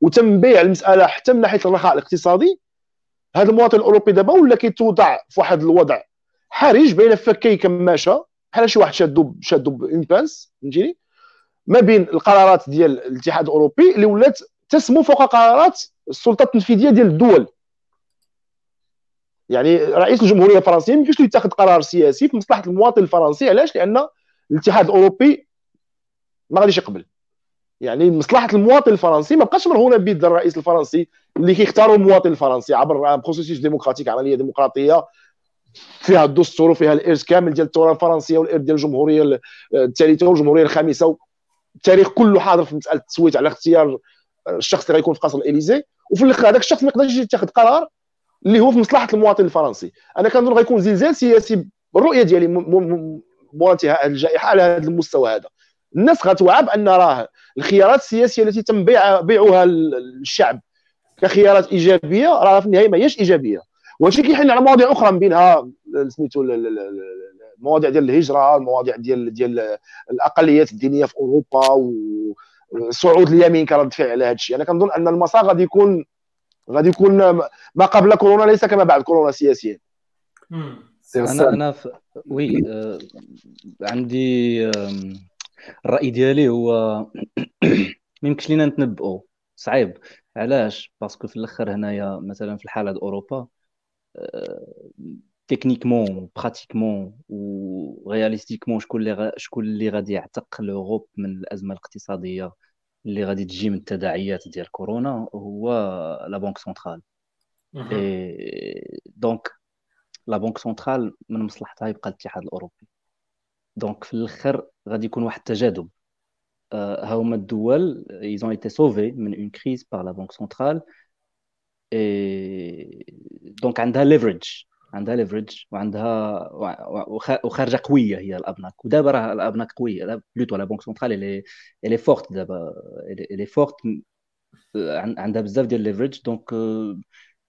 وتم بيع المساله حتى من ناحيه الرخاء الاقتصادي هذا المواطن الاوروبي دابا ولا كيتوضع في واحد الوضع حرج بين فكي كماشه بحال شي واحد شادو شادو اون بانس فهمتيني ما بين القرارات ديال الاتحاد الاوروبي اللي ولات تسمو فوق قرارات السلطه التنفيذيه ديال الدول يعني رئيس الجمهوريه الفرنسيه ما يمكنش يتخذ قرار سياسي في مصلحه المواطن الفرنسي علاش لان الاتحاد الاوروبي ما غاديش يقبل يعني مصلحه المواطن الفرنسي ما بقاش مرهونه بيد الرئيس الفرنسي اللي كيختاروا المواطن الفرنسي عبر بروسيس ديمقراطيك عمليه ديمقراطيه فيها الدستور وفيها الارث كامل ديال الثوره الفرنسيه والارث ديال الجمهوريه الثالثه والجمهوريه الخامسه التاريخ كله حاضر في مساله التصويت على اختيار الشخص اللي غيكون في قصر الاليزي وفي الاخر هذاك الشخص ما يقدرش يتخذ قرار اللي هو في مصلحه المواطن الفرنسي انا كنظن غيكون زلزال سياسي بالرؤيه ديالي مور انتهاء الجائحه على هذا المستوى هذا الناس غتوعى بان راه الخيارات السياسيه التي تم بيعها للشعب كخيارات ايجابيه راه في النهايه ما هيش ايجابيه وهادشي كيحل على مواضيع اخرى من بينها سميتو المواضيع ديال الهجره المواضيع ديال ديال الاقليات الدينيه في اوروبا وصعود اليمين كرد فعل على هادشي انا كنظن ان المسار غادي يكون غادي يكون ما قبل كورونا ليس كما بعد كورونا سياسيا. أنا أنا ف... وي آه... عندي آه... الرأي ديالي هو ما يمكنش لينا نتنبؤوا صعيب علاش باسكو في الأخر هنايا مثلا في الحالة د أوروبا آه... تكنيكمون براتيكمون ورياليستيكمون شكون اللي غ... شكون اللي غادي يعتق الأوروب من الأزمة الاقتصادية اللي غادي تجي من التداعيات ديال كورونا هو لا بنك سنترال دونك لا بنك سنترال من مصلحتها يبقى الاتحاد الاوروبي دونك في الاخر غادي يكون واحد التجاذب ها هما الدول ils ont été sauvés من اون كريز بار لا بنك سنترال دونك عندها ليفريج عندها ليفريج وعندها وخارجه قويه هي الابناك. ودابا راه الابناك قويه بلوتو ولا بنك سنترال اللي اللي فورت دابا اللي فورت عندها بزاف ديال ليفريج. دونك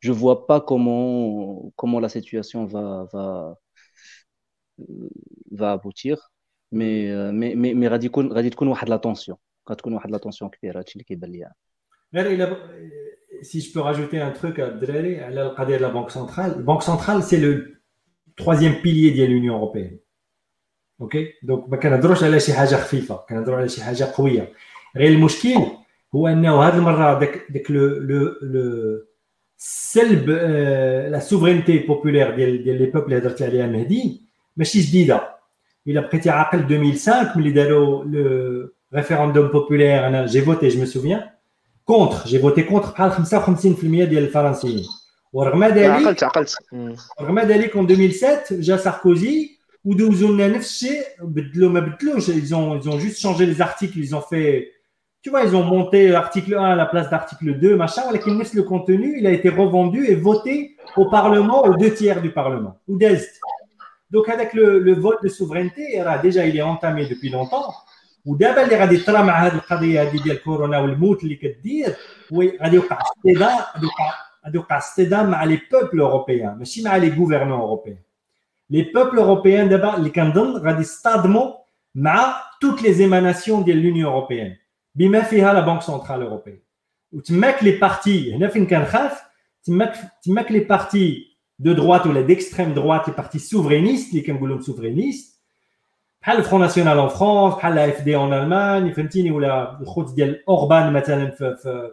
je vois pas comment comment la situation va va va aboutir mais mais mais mais غادي يكون غادي تكون واحد لا طونسيون غتكون واحد لا طونسيون كبيره. هادشي اللي كيبان ليا غير الا si je peux rajouter un truc à Dreri على القضيه ديال la banque centrale. La banque centrale c'est le troisième pilier ديال l'Union européenne. OK donc ما كنهضروش على شي حاجه خفيفه كنهضروا على شي حاجه قويه. غير المشكل هو انه هاد المره داك داك لو سلب لا سوفرينتي بوبولير ديال ديال لي بوبل اللي هضرت عليها مهدي ماشي جديده. الا بقيتي عاقل ألفين وخمسة ملي داروا لو ريفيروندوم بوبولير انا جي فوتي جو مي سوفيان كونتر جي فوتي كونتر بحال خمسة وخمسين بالمية ديال الفرنسيين. ورغم ذلك عقلت عقلت رغم ذلك في ألفين وسبعة جا ساركوزي ودوزوا لنا نفس الشيء بدلوا ما بدلوش. ايزون ايزون جوست شانجي لي زارتيكل ايزون في tu vois ils ont monté l'article un à la place d'article deux machin mais le contenu il a été revendu et voté au parlement aux deux tiers du parlement ou d'est. Donc avec le, le vote de souveraineté là, déjà il est entamé depuis longtemps ou d'abord il y a des trams مع هذه القضيه هذه ديال كورونا والموت اللي كدير وغادي يوقع استدام غادي يوقع استدام مع les peuples européens ماشي مع les gouvernants européens. Les peuples européens d'abord اللي كنظن غادي يصطدموا مع toutes les émanations de l'Union européenne بما فيها لا بنك سنترال اوروبيه. وتماك لي بارتي هنا فين كنخاف تماك تماك لي بارتي دو دروات ولا ديكستريم دروات لي بارتي سوفرينيست اللي كنقولهم سوفرينيست بحال الفرون ناسيونال ان فرانس بحال لا اف دي ان المانيا فهمتيني ولا الخوت ديال اوربان مثلا في في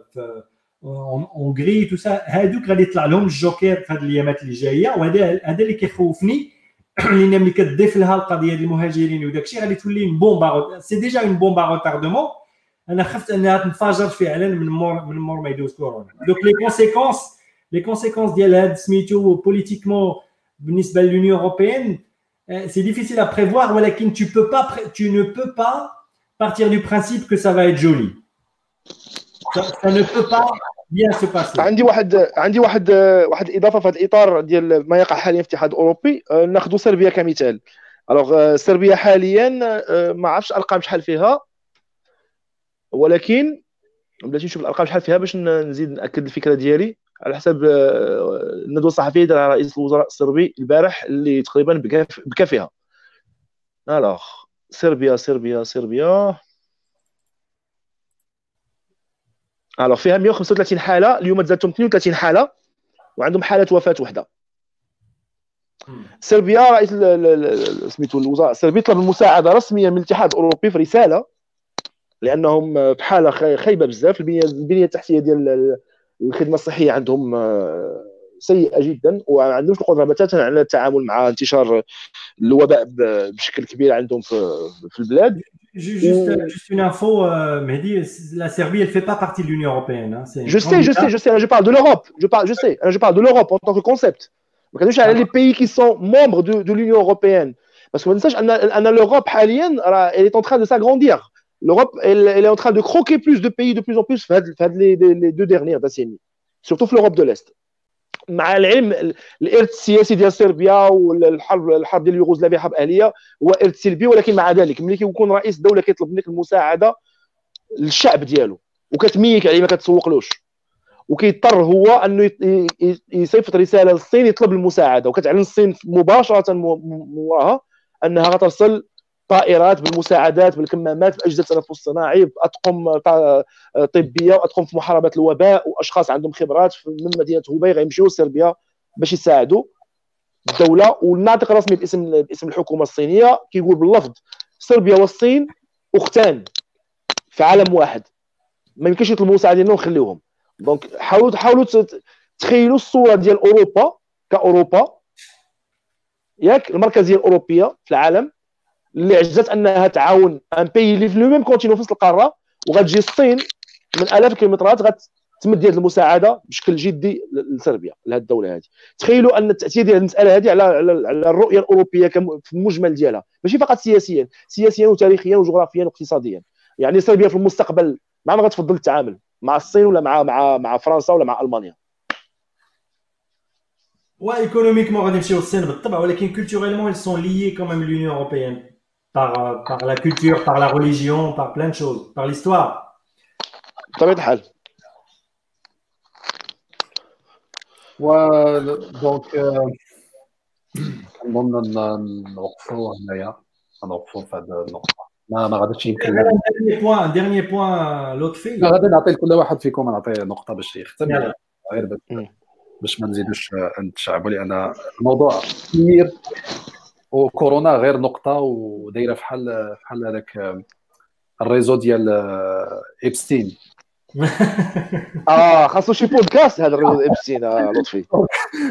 في هنغري تو سا. هادوك غادي يطلع لهم الجوكر في هاد الايامات اللي جايه وهذا هذا اللي كيخوفني لان ملي كتضيف لها القضيه ديال المهاجرين وداكشي غادي تولي بومبا سي ديجا اون بومبا روتاردمون. انا خفت انها تنفجر فعلا من مور من مور ما يدوز كورونا. دونك لي كونسيكونس لي كونسيكونس ديال هاد سميتو بوليتيكمون بالنسبه لليونيون اوروبيان سي ديفيسيل ا بريفوار ولكن tu peux pas tu ne peux pas partir du principe que ça va être joli. Ça ne peut pas bien se passer. عندي واحد عندي واحد واحد اضافه في هذا الاطار ديال ما يقع حاليا في الاتحاد الاوروبي. ناخذ صربيا كمثال. الوغ صربيا حاليا ما عرفتش ارقام شحال فيها ولكن بلاتي نشوف الارقام شحال فيها باش نزيد ناكد الفكره ديالي. على حسب الندوه الصحفيه دارها رئيس الوزراء الصربي البارح اللي تقريبا بكا فيها. الوغ صربيا صربيا صربيا الوغ فيها مية وخمسة وثلاثين حاله اليوم تزادتهم اثنين وثلاثين حاله وعندهم حاله وفاه وحده. صربيا رئيس سميتو الوزراء الصربي طلب المساعده رسميا من الاتحاد الاوروبي في رساله لانهم بحاله خايبه بزاف. البنيه التحتيه ديال الخدمه الصحيه عندهم سيئه جدا وعندهمش القدره بتاتا على التعامل مع انتشار الوباء بشكل كبير عندهم في البلاد. juste juste une info Mehdi la Serbie elle fait pas partie de l'Union européenne hein c'est je sais je sais je sais je parle de l'Europe je parle je sais je parle de l'Europe en tant que concept. ما كنقولش على les pays qui sont membres de de l'Union européenne parce que ما ننساش ان ان l'Europe حاليا راه elle est en train de s'agrandir. L'Europe, elle, elle est en train de croquer plus de pays de plus en plus fin, fin, les, les deux dernières décennies, surtout l'Europe de l'Est. مع العلم الارث السياسي ديال صربيا والحرب الحرب ديال اليوغوسلافيا حرب اهليه هو ارث سلبي ولكن مع ذلك ملي كيكون رئيس دوله كيطلب منك المساعده للشعب ديالو وكتميك عليه ما كتسوقلوش وكيضطر هو انه يصيفط رساله للصين يطلب المساعده وكتعلن الصين مباشره موراها انها غتصل طائرات بالمساعدات بالكمامات باجهزه التنفس الصناعي باطقم طبيه واطقم في محاربه الوباء واشخاص عندهم خبرات من مدينه هوباي غيمشيو لصربيا باش يساعدوا الدوله. والناطق الرسمي باسم باسم الحكومه الصينيه كيقول باللفظ صربيا والصين اختان في عالم واحد ما يمكنش يطلبوا المساعده ديالنا ونخليوهم. دونك حاولوا حاولوا تخيلوا الصوره ديال اوروبا كاوروبا ياك المركزيه الاوروبيه في العالم اللي عجزت انها تعاون ان بي لي في لو ميم كونتينو في نفس القاره وغتجي الصين من الاف الكيلومترات غتمد يد المساعده بشكل جدي لصربيا لهذه الدوله هذه. تخيلوا ان التاثير ديال المساله هذه على على الرؤيه الاوروبيه في المجمل ديالها ماشي فقط سياسيا سياسيا وتاريخيا وجغرافيا واقتصاديا. يعني صربيا في المستقبل ما غتفضل التعامل مع الصين ولا مع مع مع فرنسا ولا مع المانيا وايكونوميكمون غادي نمشيو للصين بالطبع, ولكن كولتوريلمون ils sont liés quand même l'Union européenne par par la culture, par la religion, par plein de choses, par l'histoire. بطبيعة الحال. و دونك نظن نوقفوا هنايا, نوقفوا في هذه النقطة. ما ما غاديش يمكن dernier point dernier point l'autre fille. غادي نعطي لكل واحد فيكم نعطي نقطة باش يختم غير بس باش ما نزيدوش نتشعبوا, لان الموضوع كبير وكورونا غير نقطة ودايرة فحال فحال هذاك الريزو ديال إبستين. اه خاصو شي بودكاست هذا الريزو إبستين لطفي.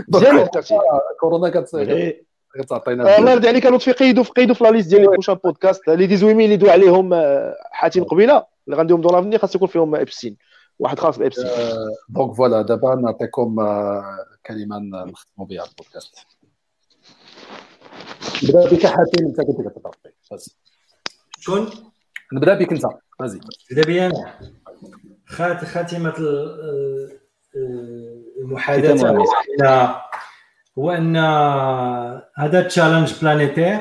جامد ترتيب كورونا كتصير غتعطينا الله يرضي عليك لطفي. قيدوا في قيدوا في لا ليست ديال بوشان بودكاست لي ديزويمين اللي دوا عليهم حاتم قبيله اللي غنديهم دون لافني خاص يكون فيهم إبستين, واحد خاص بإبستين. دونك فوالا دابا نعطيكم كلمه نختموا بها البودكاست. نبدا بك حاتم, انت كنت كتطرطق شكون؟ نبدا بك انت مازي نبدا بيا انا. خات خاتمه المحادثه هو ان هذا تشالنج بلانيتير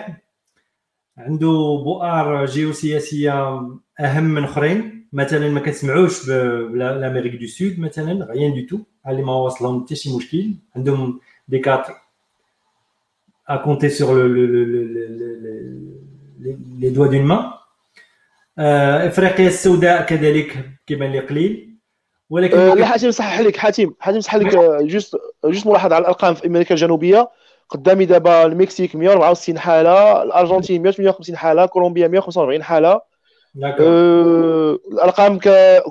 عنده بؤر جيوسياسيه اهم من اخرين. مثلا ما كتسمعوش بالامريك دو سود مثلا غيان دو تو على ما واصلهم حتى شي مشكل, عندهم دي كات à compter sur le, le, le, le, le, le, le, les doigts d'une main. إفريقيا السوداء كذلك كيبان لي قليل, ولكن لا حاتم صحح لك حاتم حاتم صحح لك جوست جوست ملاحظ على الأرقام في أمريكا الجنوبية. قدامي دابا المكسيك مية وأربعة وستين حالة, الأرجنتين مية وثمانية وخمسين حالة, كولومبيا مية وخمسة وأربعين حالة, الأرقام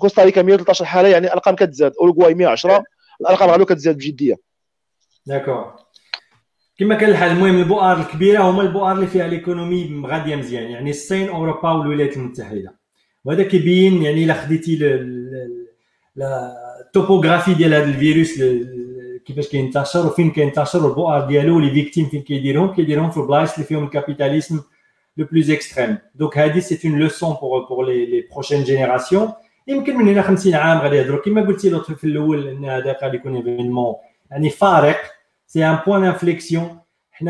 كوستاريكا مية وثلاثة عشر حالة, يعني الأرقام كتزاد, أوروغواي مية وعشرة, الأرقام غالو كتزاد بجدية. داكور كما كان الحال. المهم البؤر الكبيره هما البؤر اللي فيها الايكونومي غاديه مزيان, يعني الصين, اوروبا والولايات المتحده. وهذا كيبين يعني الا خديتي لا توبوغرافي ديال هذا الفيروس كيفاش كينتشر وفين كينتشر, البؤر ديالو لي فيكتيم فين كيديرهم كيديرهم في البلايص اللي فيهم الكابيتاليزم لو بلوز اكستريم. دونك هذه سي اون لوسون بور بور لي لي بروشين جينيراسيون. يمكن من هنا خمسين عام غادي يهضروا كما قلتي لطفي في الاول ان هذا غادي يكون ايفينمون يعني فارق. C'est un point d'inflexion.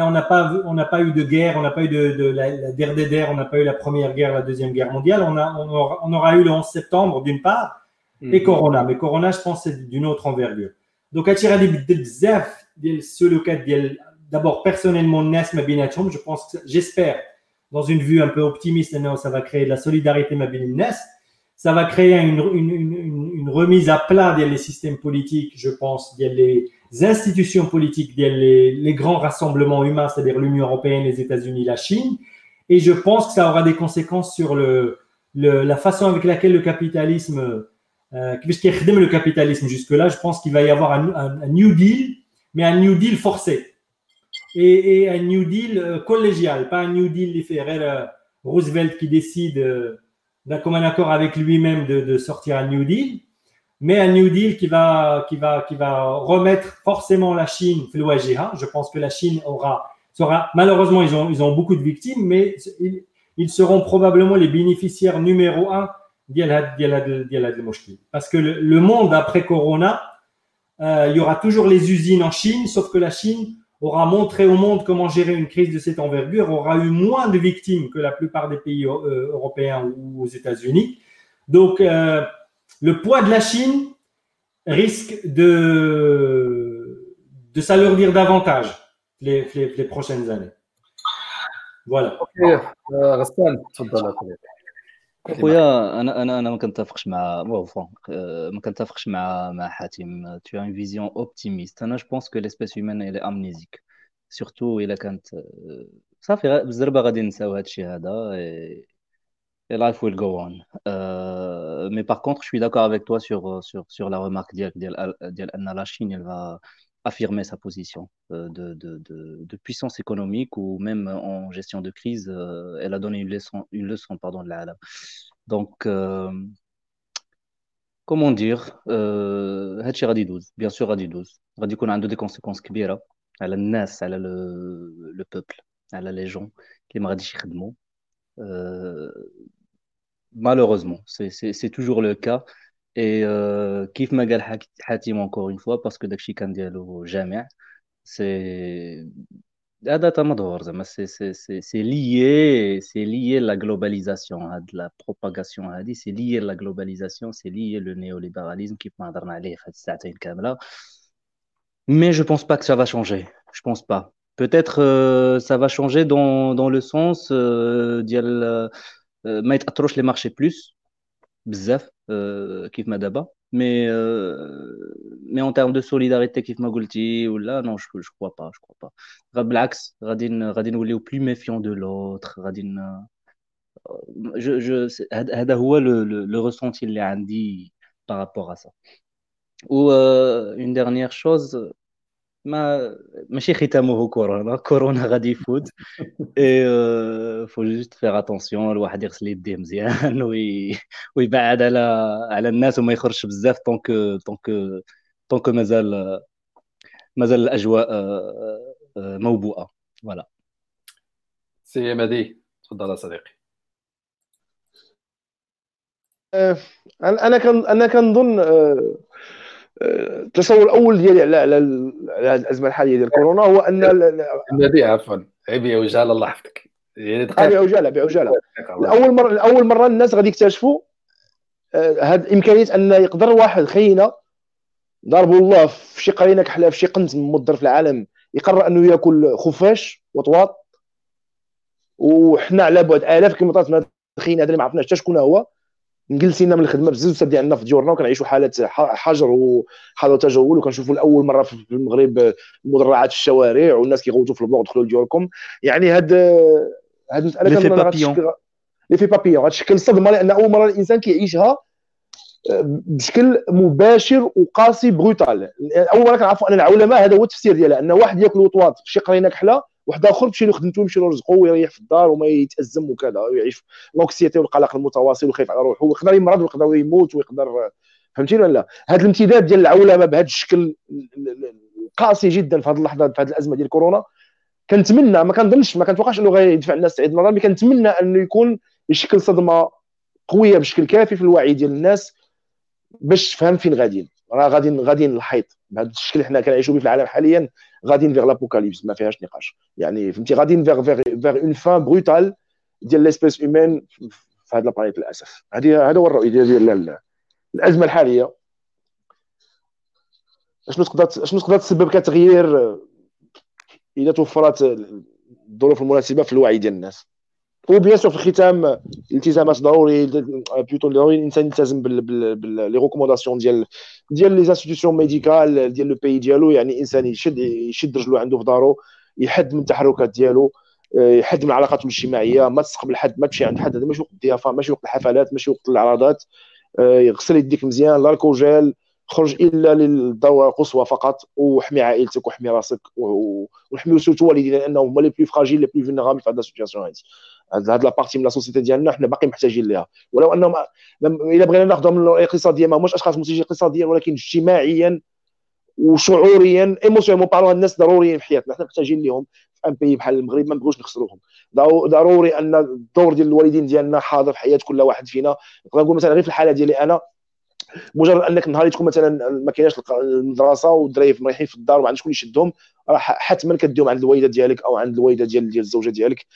On n'a pas, on n'a pas eu de guerre, on n'a pas eu de, de la, la guerre des guerres, on n'a pas eu la première guerre, la deuxième guerre mondiale. On, a, on, aura, on aura eu le onze septembre d'une part et mm. Corona. Mais Corona, je pense, c'est d'une autre envergure. Donc, à tirer des bzaf, ce le cas d'abord personnellement, Nesma Binatchoum, je pense, j'espère, dans une vue un peu optimiste, ça va créer de la solidarité, ma Binatchoum. Ça va créer une, une, une, une remise à plat des systèmes politiques, je pense, des institutions politiques, les, les grands rassemblements humains, c'est-à-dire l'Union européenne, les États-Unis, la Chine. Et je pense que ça aura des conséquences sur le, le, la façon avec laquelle le capitalisme, euh, le capitalisme jusque-là, je pense qu'il va y avoir un, un, un New Deal, mais un New Deal forcé. Et, et un New Deal euh, collégial, pas un New Deal les Ferrer, Roosevelt qui décide euh, d'un commun accord avec lui-même de, de sortir un New Deal. Mais un New Deal qui va, qui va, qui va remettre forcément la Chine flouagira. Je pense que la Chine aura, sera, malheureusement, ils ont, ils ont beaucoup de victimes, mais ils, ils seront probablement les bénéficiaires numéro un d'Yalad, d'Yalad, d'Yalad Moshki. Parce que le, le monde après Corona, euh, il y aura toujours les usines en Chine, sauf que la Chine aura montré au monde comment gérer une crise de cette envergure, aura eu moins de victimes que la plupart des pays euh, européens ou aux États-Unis. Donc, euh, le poids de la Chine risque de, de s'alourdir davantage les, les, les prochaines années. Voilà. غسان تفضل. خويا انا انا انا ما كنتفقش مع فرانك, ما كنتفقش مع مع حاتم. tu as une vision optimiste. انا je pense que l'espèce humaine elle est amnésique, surtout الا كانت صافي بالزربه غادي نساو هذا الشيء هذا. Life will go on. Euh, mais par contre, je suis d'accord avec toi sur, sur, sur la remarque d'Anna. La Chine, elle va affirmer sa position de, de, de, de puissance économique, ou même en gestion de crise, elle a donné une leçon, une leçon pardon, de l'Alam. Donc, euh, comment dire, Hachi Radidouze, bien sûr Radidouze. Radikoun a des conséquences kbira. Elle a le nas, elle a le peuple, elle a les gens qui aiment Radichi Khadmo. Malheureusement, c'est, c'est, c'est toujours le cas. Et Kif Magal Hatim, encore une fois, parce que Dakshi Kandialo Jamia, C'est هذا دور زعما سي سي سي سي lié سي lié la globalisation هاد la propagation هادي سي lié la globalisation سي lié le néolibéralisme كيف ما هضرنا عليه في هاد الساعتين كامله. Mais je pense pas que ça va changer. Je pense pas. Peut-être euh, ça va changer dans dans le sens euh, ديال ما يتاثروش لي مارشي بلوس بزاف كيف ما دابا. Mais euh, mais en termes de solidarité كيف ما قلتي ولا non je je crois pas je crois pas. بالعكس غادي غادي نوليو plus méfiant de l'autre غادي je je هذا هو le le ressenti اللي عندي par rapport à ça. Ou euh, une dernière chose ما ماشي ختامه كورونا كورونا غادي يفوت اي فو جوست فير اتونسيون الواحد يغسل يديه مزيان ويبعد على على الناس وما يخرجش بزاف طونك طونك طونك مازال مازال الاجواء موبوءه. فوالا سي مدي تفضل يا صديقي. انا كان انا كنظن التصور الاول ديالي على على هذه الازمه الحاليه ديال كورونا هو ان النبي عفوا عبيه وجاله الله يحفظك يعني دقيقه وجاله بعجاله اول مره اول مره الناس غادي يكتشفوا هذه امكانيه ان يقدر واحد خينا ضربوا الله في شي قرينه كحله في شي قنت مضر في العالم يقرر انه ياكل خفاش وطواط وحنا على بعد الاف كيلومترات من هذا الخينا هذا اللي ما عرفناش حتى شكون هو نجلسينا من الخدمه بزاف وسادي عندنا في ديورنا وكنعيشوا حالات حجر وحاله تجول وكنشوفوا لاول مره في المغرب مدرعات الشوارع والناس كيغوتوا في البلوك دخلوا لديوركم يعني هاد هاد المساله كنظن غتشكل لي في بابيون غتشكل صدمه لان اول مره الانسان كيعيشها بشكل مباشر وقاسي بروتال. اول مره كنعرفوا ان العولمه هذا هو التفسير ديالها ان واحد ياكل وطواط في شي قرينه كحله واحد اخر تمشي له خدمته يمشي له رزقه ويريح في الدار وما يتازم وكذا ويعيش لوكسيتي والقلق المتواصل وخايف على روحه ويقدر يمرض ويقدر يموت ويقدر فهمتيني ولا. هذا الامتداد ديال العولمه بهذا الشكل القاسي جدا في هذه اللحظه في هذه الازمه ديال كورونا كنتمنى ما كنظنش ما كنتوقعش انه غيدفع الناس تعيد النظر مي كنتمنى انه يكون يشكل صدمه قويه بشكل كافي في الوعي ديال الناس باش تفهم فين غاديين. راه غاديين غاديين الحيط بهذا الشكل اللي حنا كنعيشوا به في العالم حاليا غاديين فيغ لابوكاليبس ما فيهاش نقاش يعني فهمتي غاديين فيغ فيغ فيغ اون فان بروتال ديال ليسبيس هيومان في هذا البلانيت للاسف. هذه هذا هو الرؤيه ديال الازمه الحاليه. شنو تقدر شنو تقدر تسبب كتغيير اذا توفرت الظروف المناسبه في الوعي ديال الناس. وبيان سور في الختام التزامات ضروري بلوتو ضروري الانسان يلتزم بال لي ريكومونداسيون ديال ديال لي انستيتيوشن ميديكال ديال لو بي ديالو يعني الانسان يشد يشد رجلو عنده في دارو يحد من التحركات ديالو يحد من علاقاته الاجتماعيه ما تستقبل حد ما تمشي عند حد هذا ماشي وقت الضيافه ماشي وقت الحفلات ماشي وقت العراضات يغسل يديك مزيان لالكوجيل خرج الا للضروره القصوى فقط وحمي عائلتك وحمي راسك وحميو سوتو والدينا لانهم هما لي بلو فراجيل لي بلو فينيرابل في هذه السيتياسيون هذه هاد لا بارتي من لا سوسيتي ديالنا حنا باقي محتاجين ليها ولو انهم الا بغينا ناخذهم من الاقتصاديه ما هماش اشخاص منتجين اقتصاديا ولكن اجتماعيا وشعوريا ايموسيونيلمون بارلو الناس ضروريين في حياتنا حنا محتاجين ليهم في ان بي بحال المغرب ما نبغوش نخسروهم. ضروري ان الدور ديال الوالدين ديالنا حاضر في حياه كل واحد فينا. نقدر نقول مثلا غير في الحاله ديالي انا مجرد انك نهار تكون مثلا ما كايناش المدرسه والدراري مريحين في الدار وما عندكش شكون يشدهم راه حتما كديهم عند الوالده ديالك او عند الوالده ديال ديال الزوجه ديالك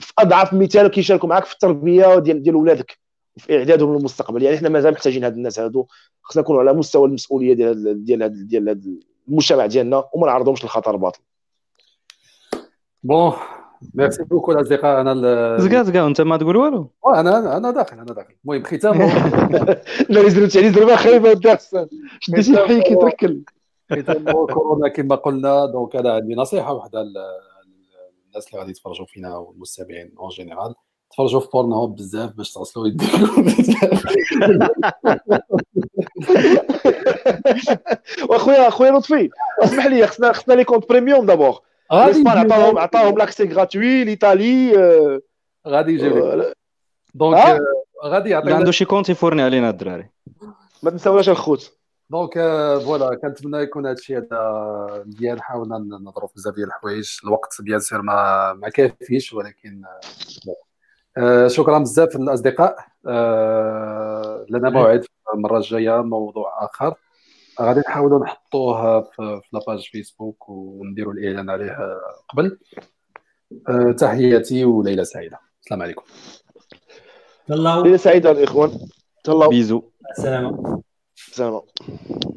في اضعف مثال كيشاركوا معك في التربيه ديال ديال ولادك في اعدادهم للمستقبل يعني حنا مازال محتاجين هاد الناس هادو خصنا نكونوا على مستوى المسؤوليه ديال ديال ديال المجتمع ديالنا وما نعرضهمش للخطر باطل. بون ميرسي بوكو الاصدقاء انا زكا زكا انت ما تقول والو انا انا داخل انا داخل المهم ختام لا يزرو تعني زربه خايبه الدرس شديتي حي كيتركل ختام كورونا كما قلنا. دونك انا عندي نصيحه وحده الناس اللي غادي يتفرجوا فينا والمستمعين اون جينيرال تفرجوا في بورن هوب بزاف باش تغسلوا يديكم واخويا اخويا لطفي اسمح لي خصنا خصنا لي كونت بريميوم دابور غادي عطاهم عطاهم لاكسي غراتوي ليطالي غادي يجيو لك دونك غادي يعطينا عنده شي كونت يفورني علينا الدراري ما تنساوش الخوت. دونك فوالا كنتمنى يكون هادشي هذا ديال حاولنا نضرب بزاف ديال الحوايج الوقت بيان سير ما ما كافيش ولكن آه شكرا بزاف للاصدقاء آه لنا موعد المره الجايه موضوع اخر غادي نحاولوا نحطوها في لاباج فيسبوك ونديروا الاعلان عليها قبل. أه تحياتي وليلة سعيدة. السلام عليكم. ليلة سعيدة الاخوان. تهلاو. بيزو. السلام. سلام.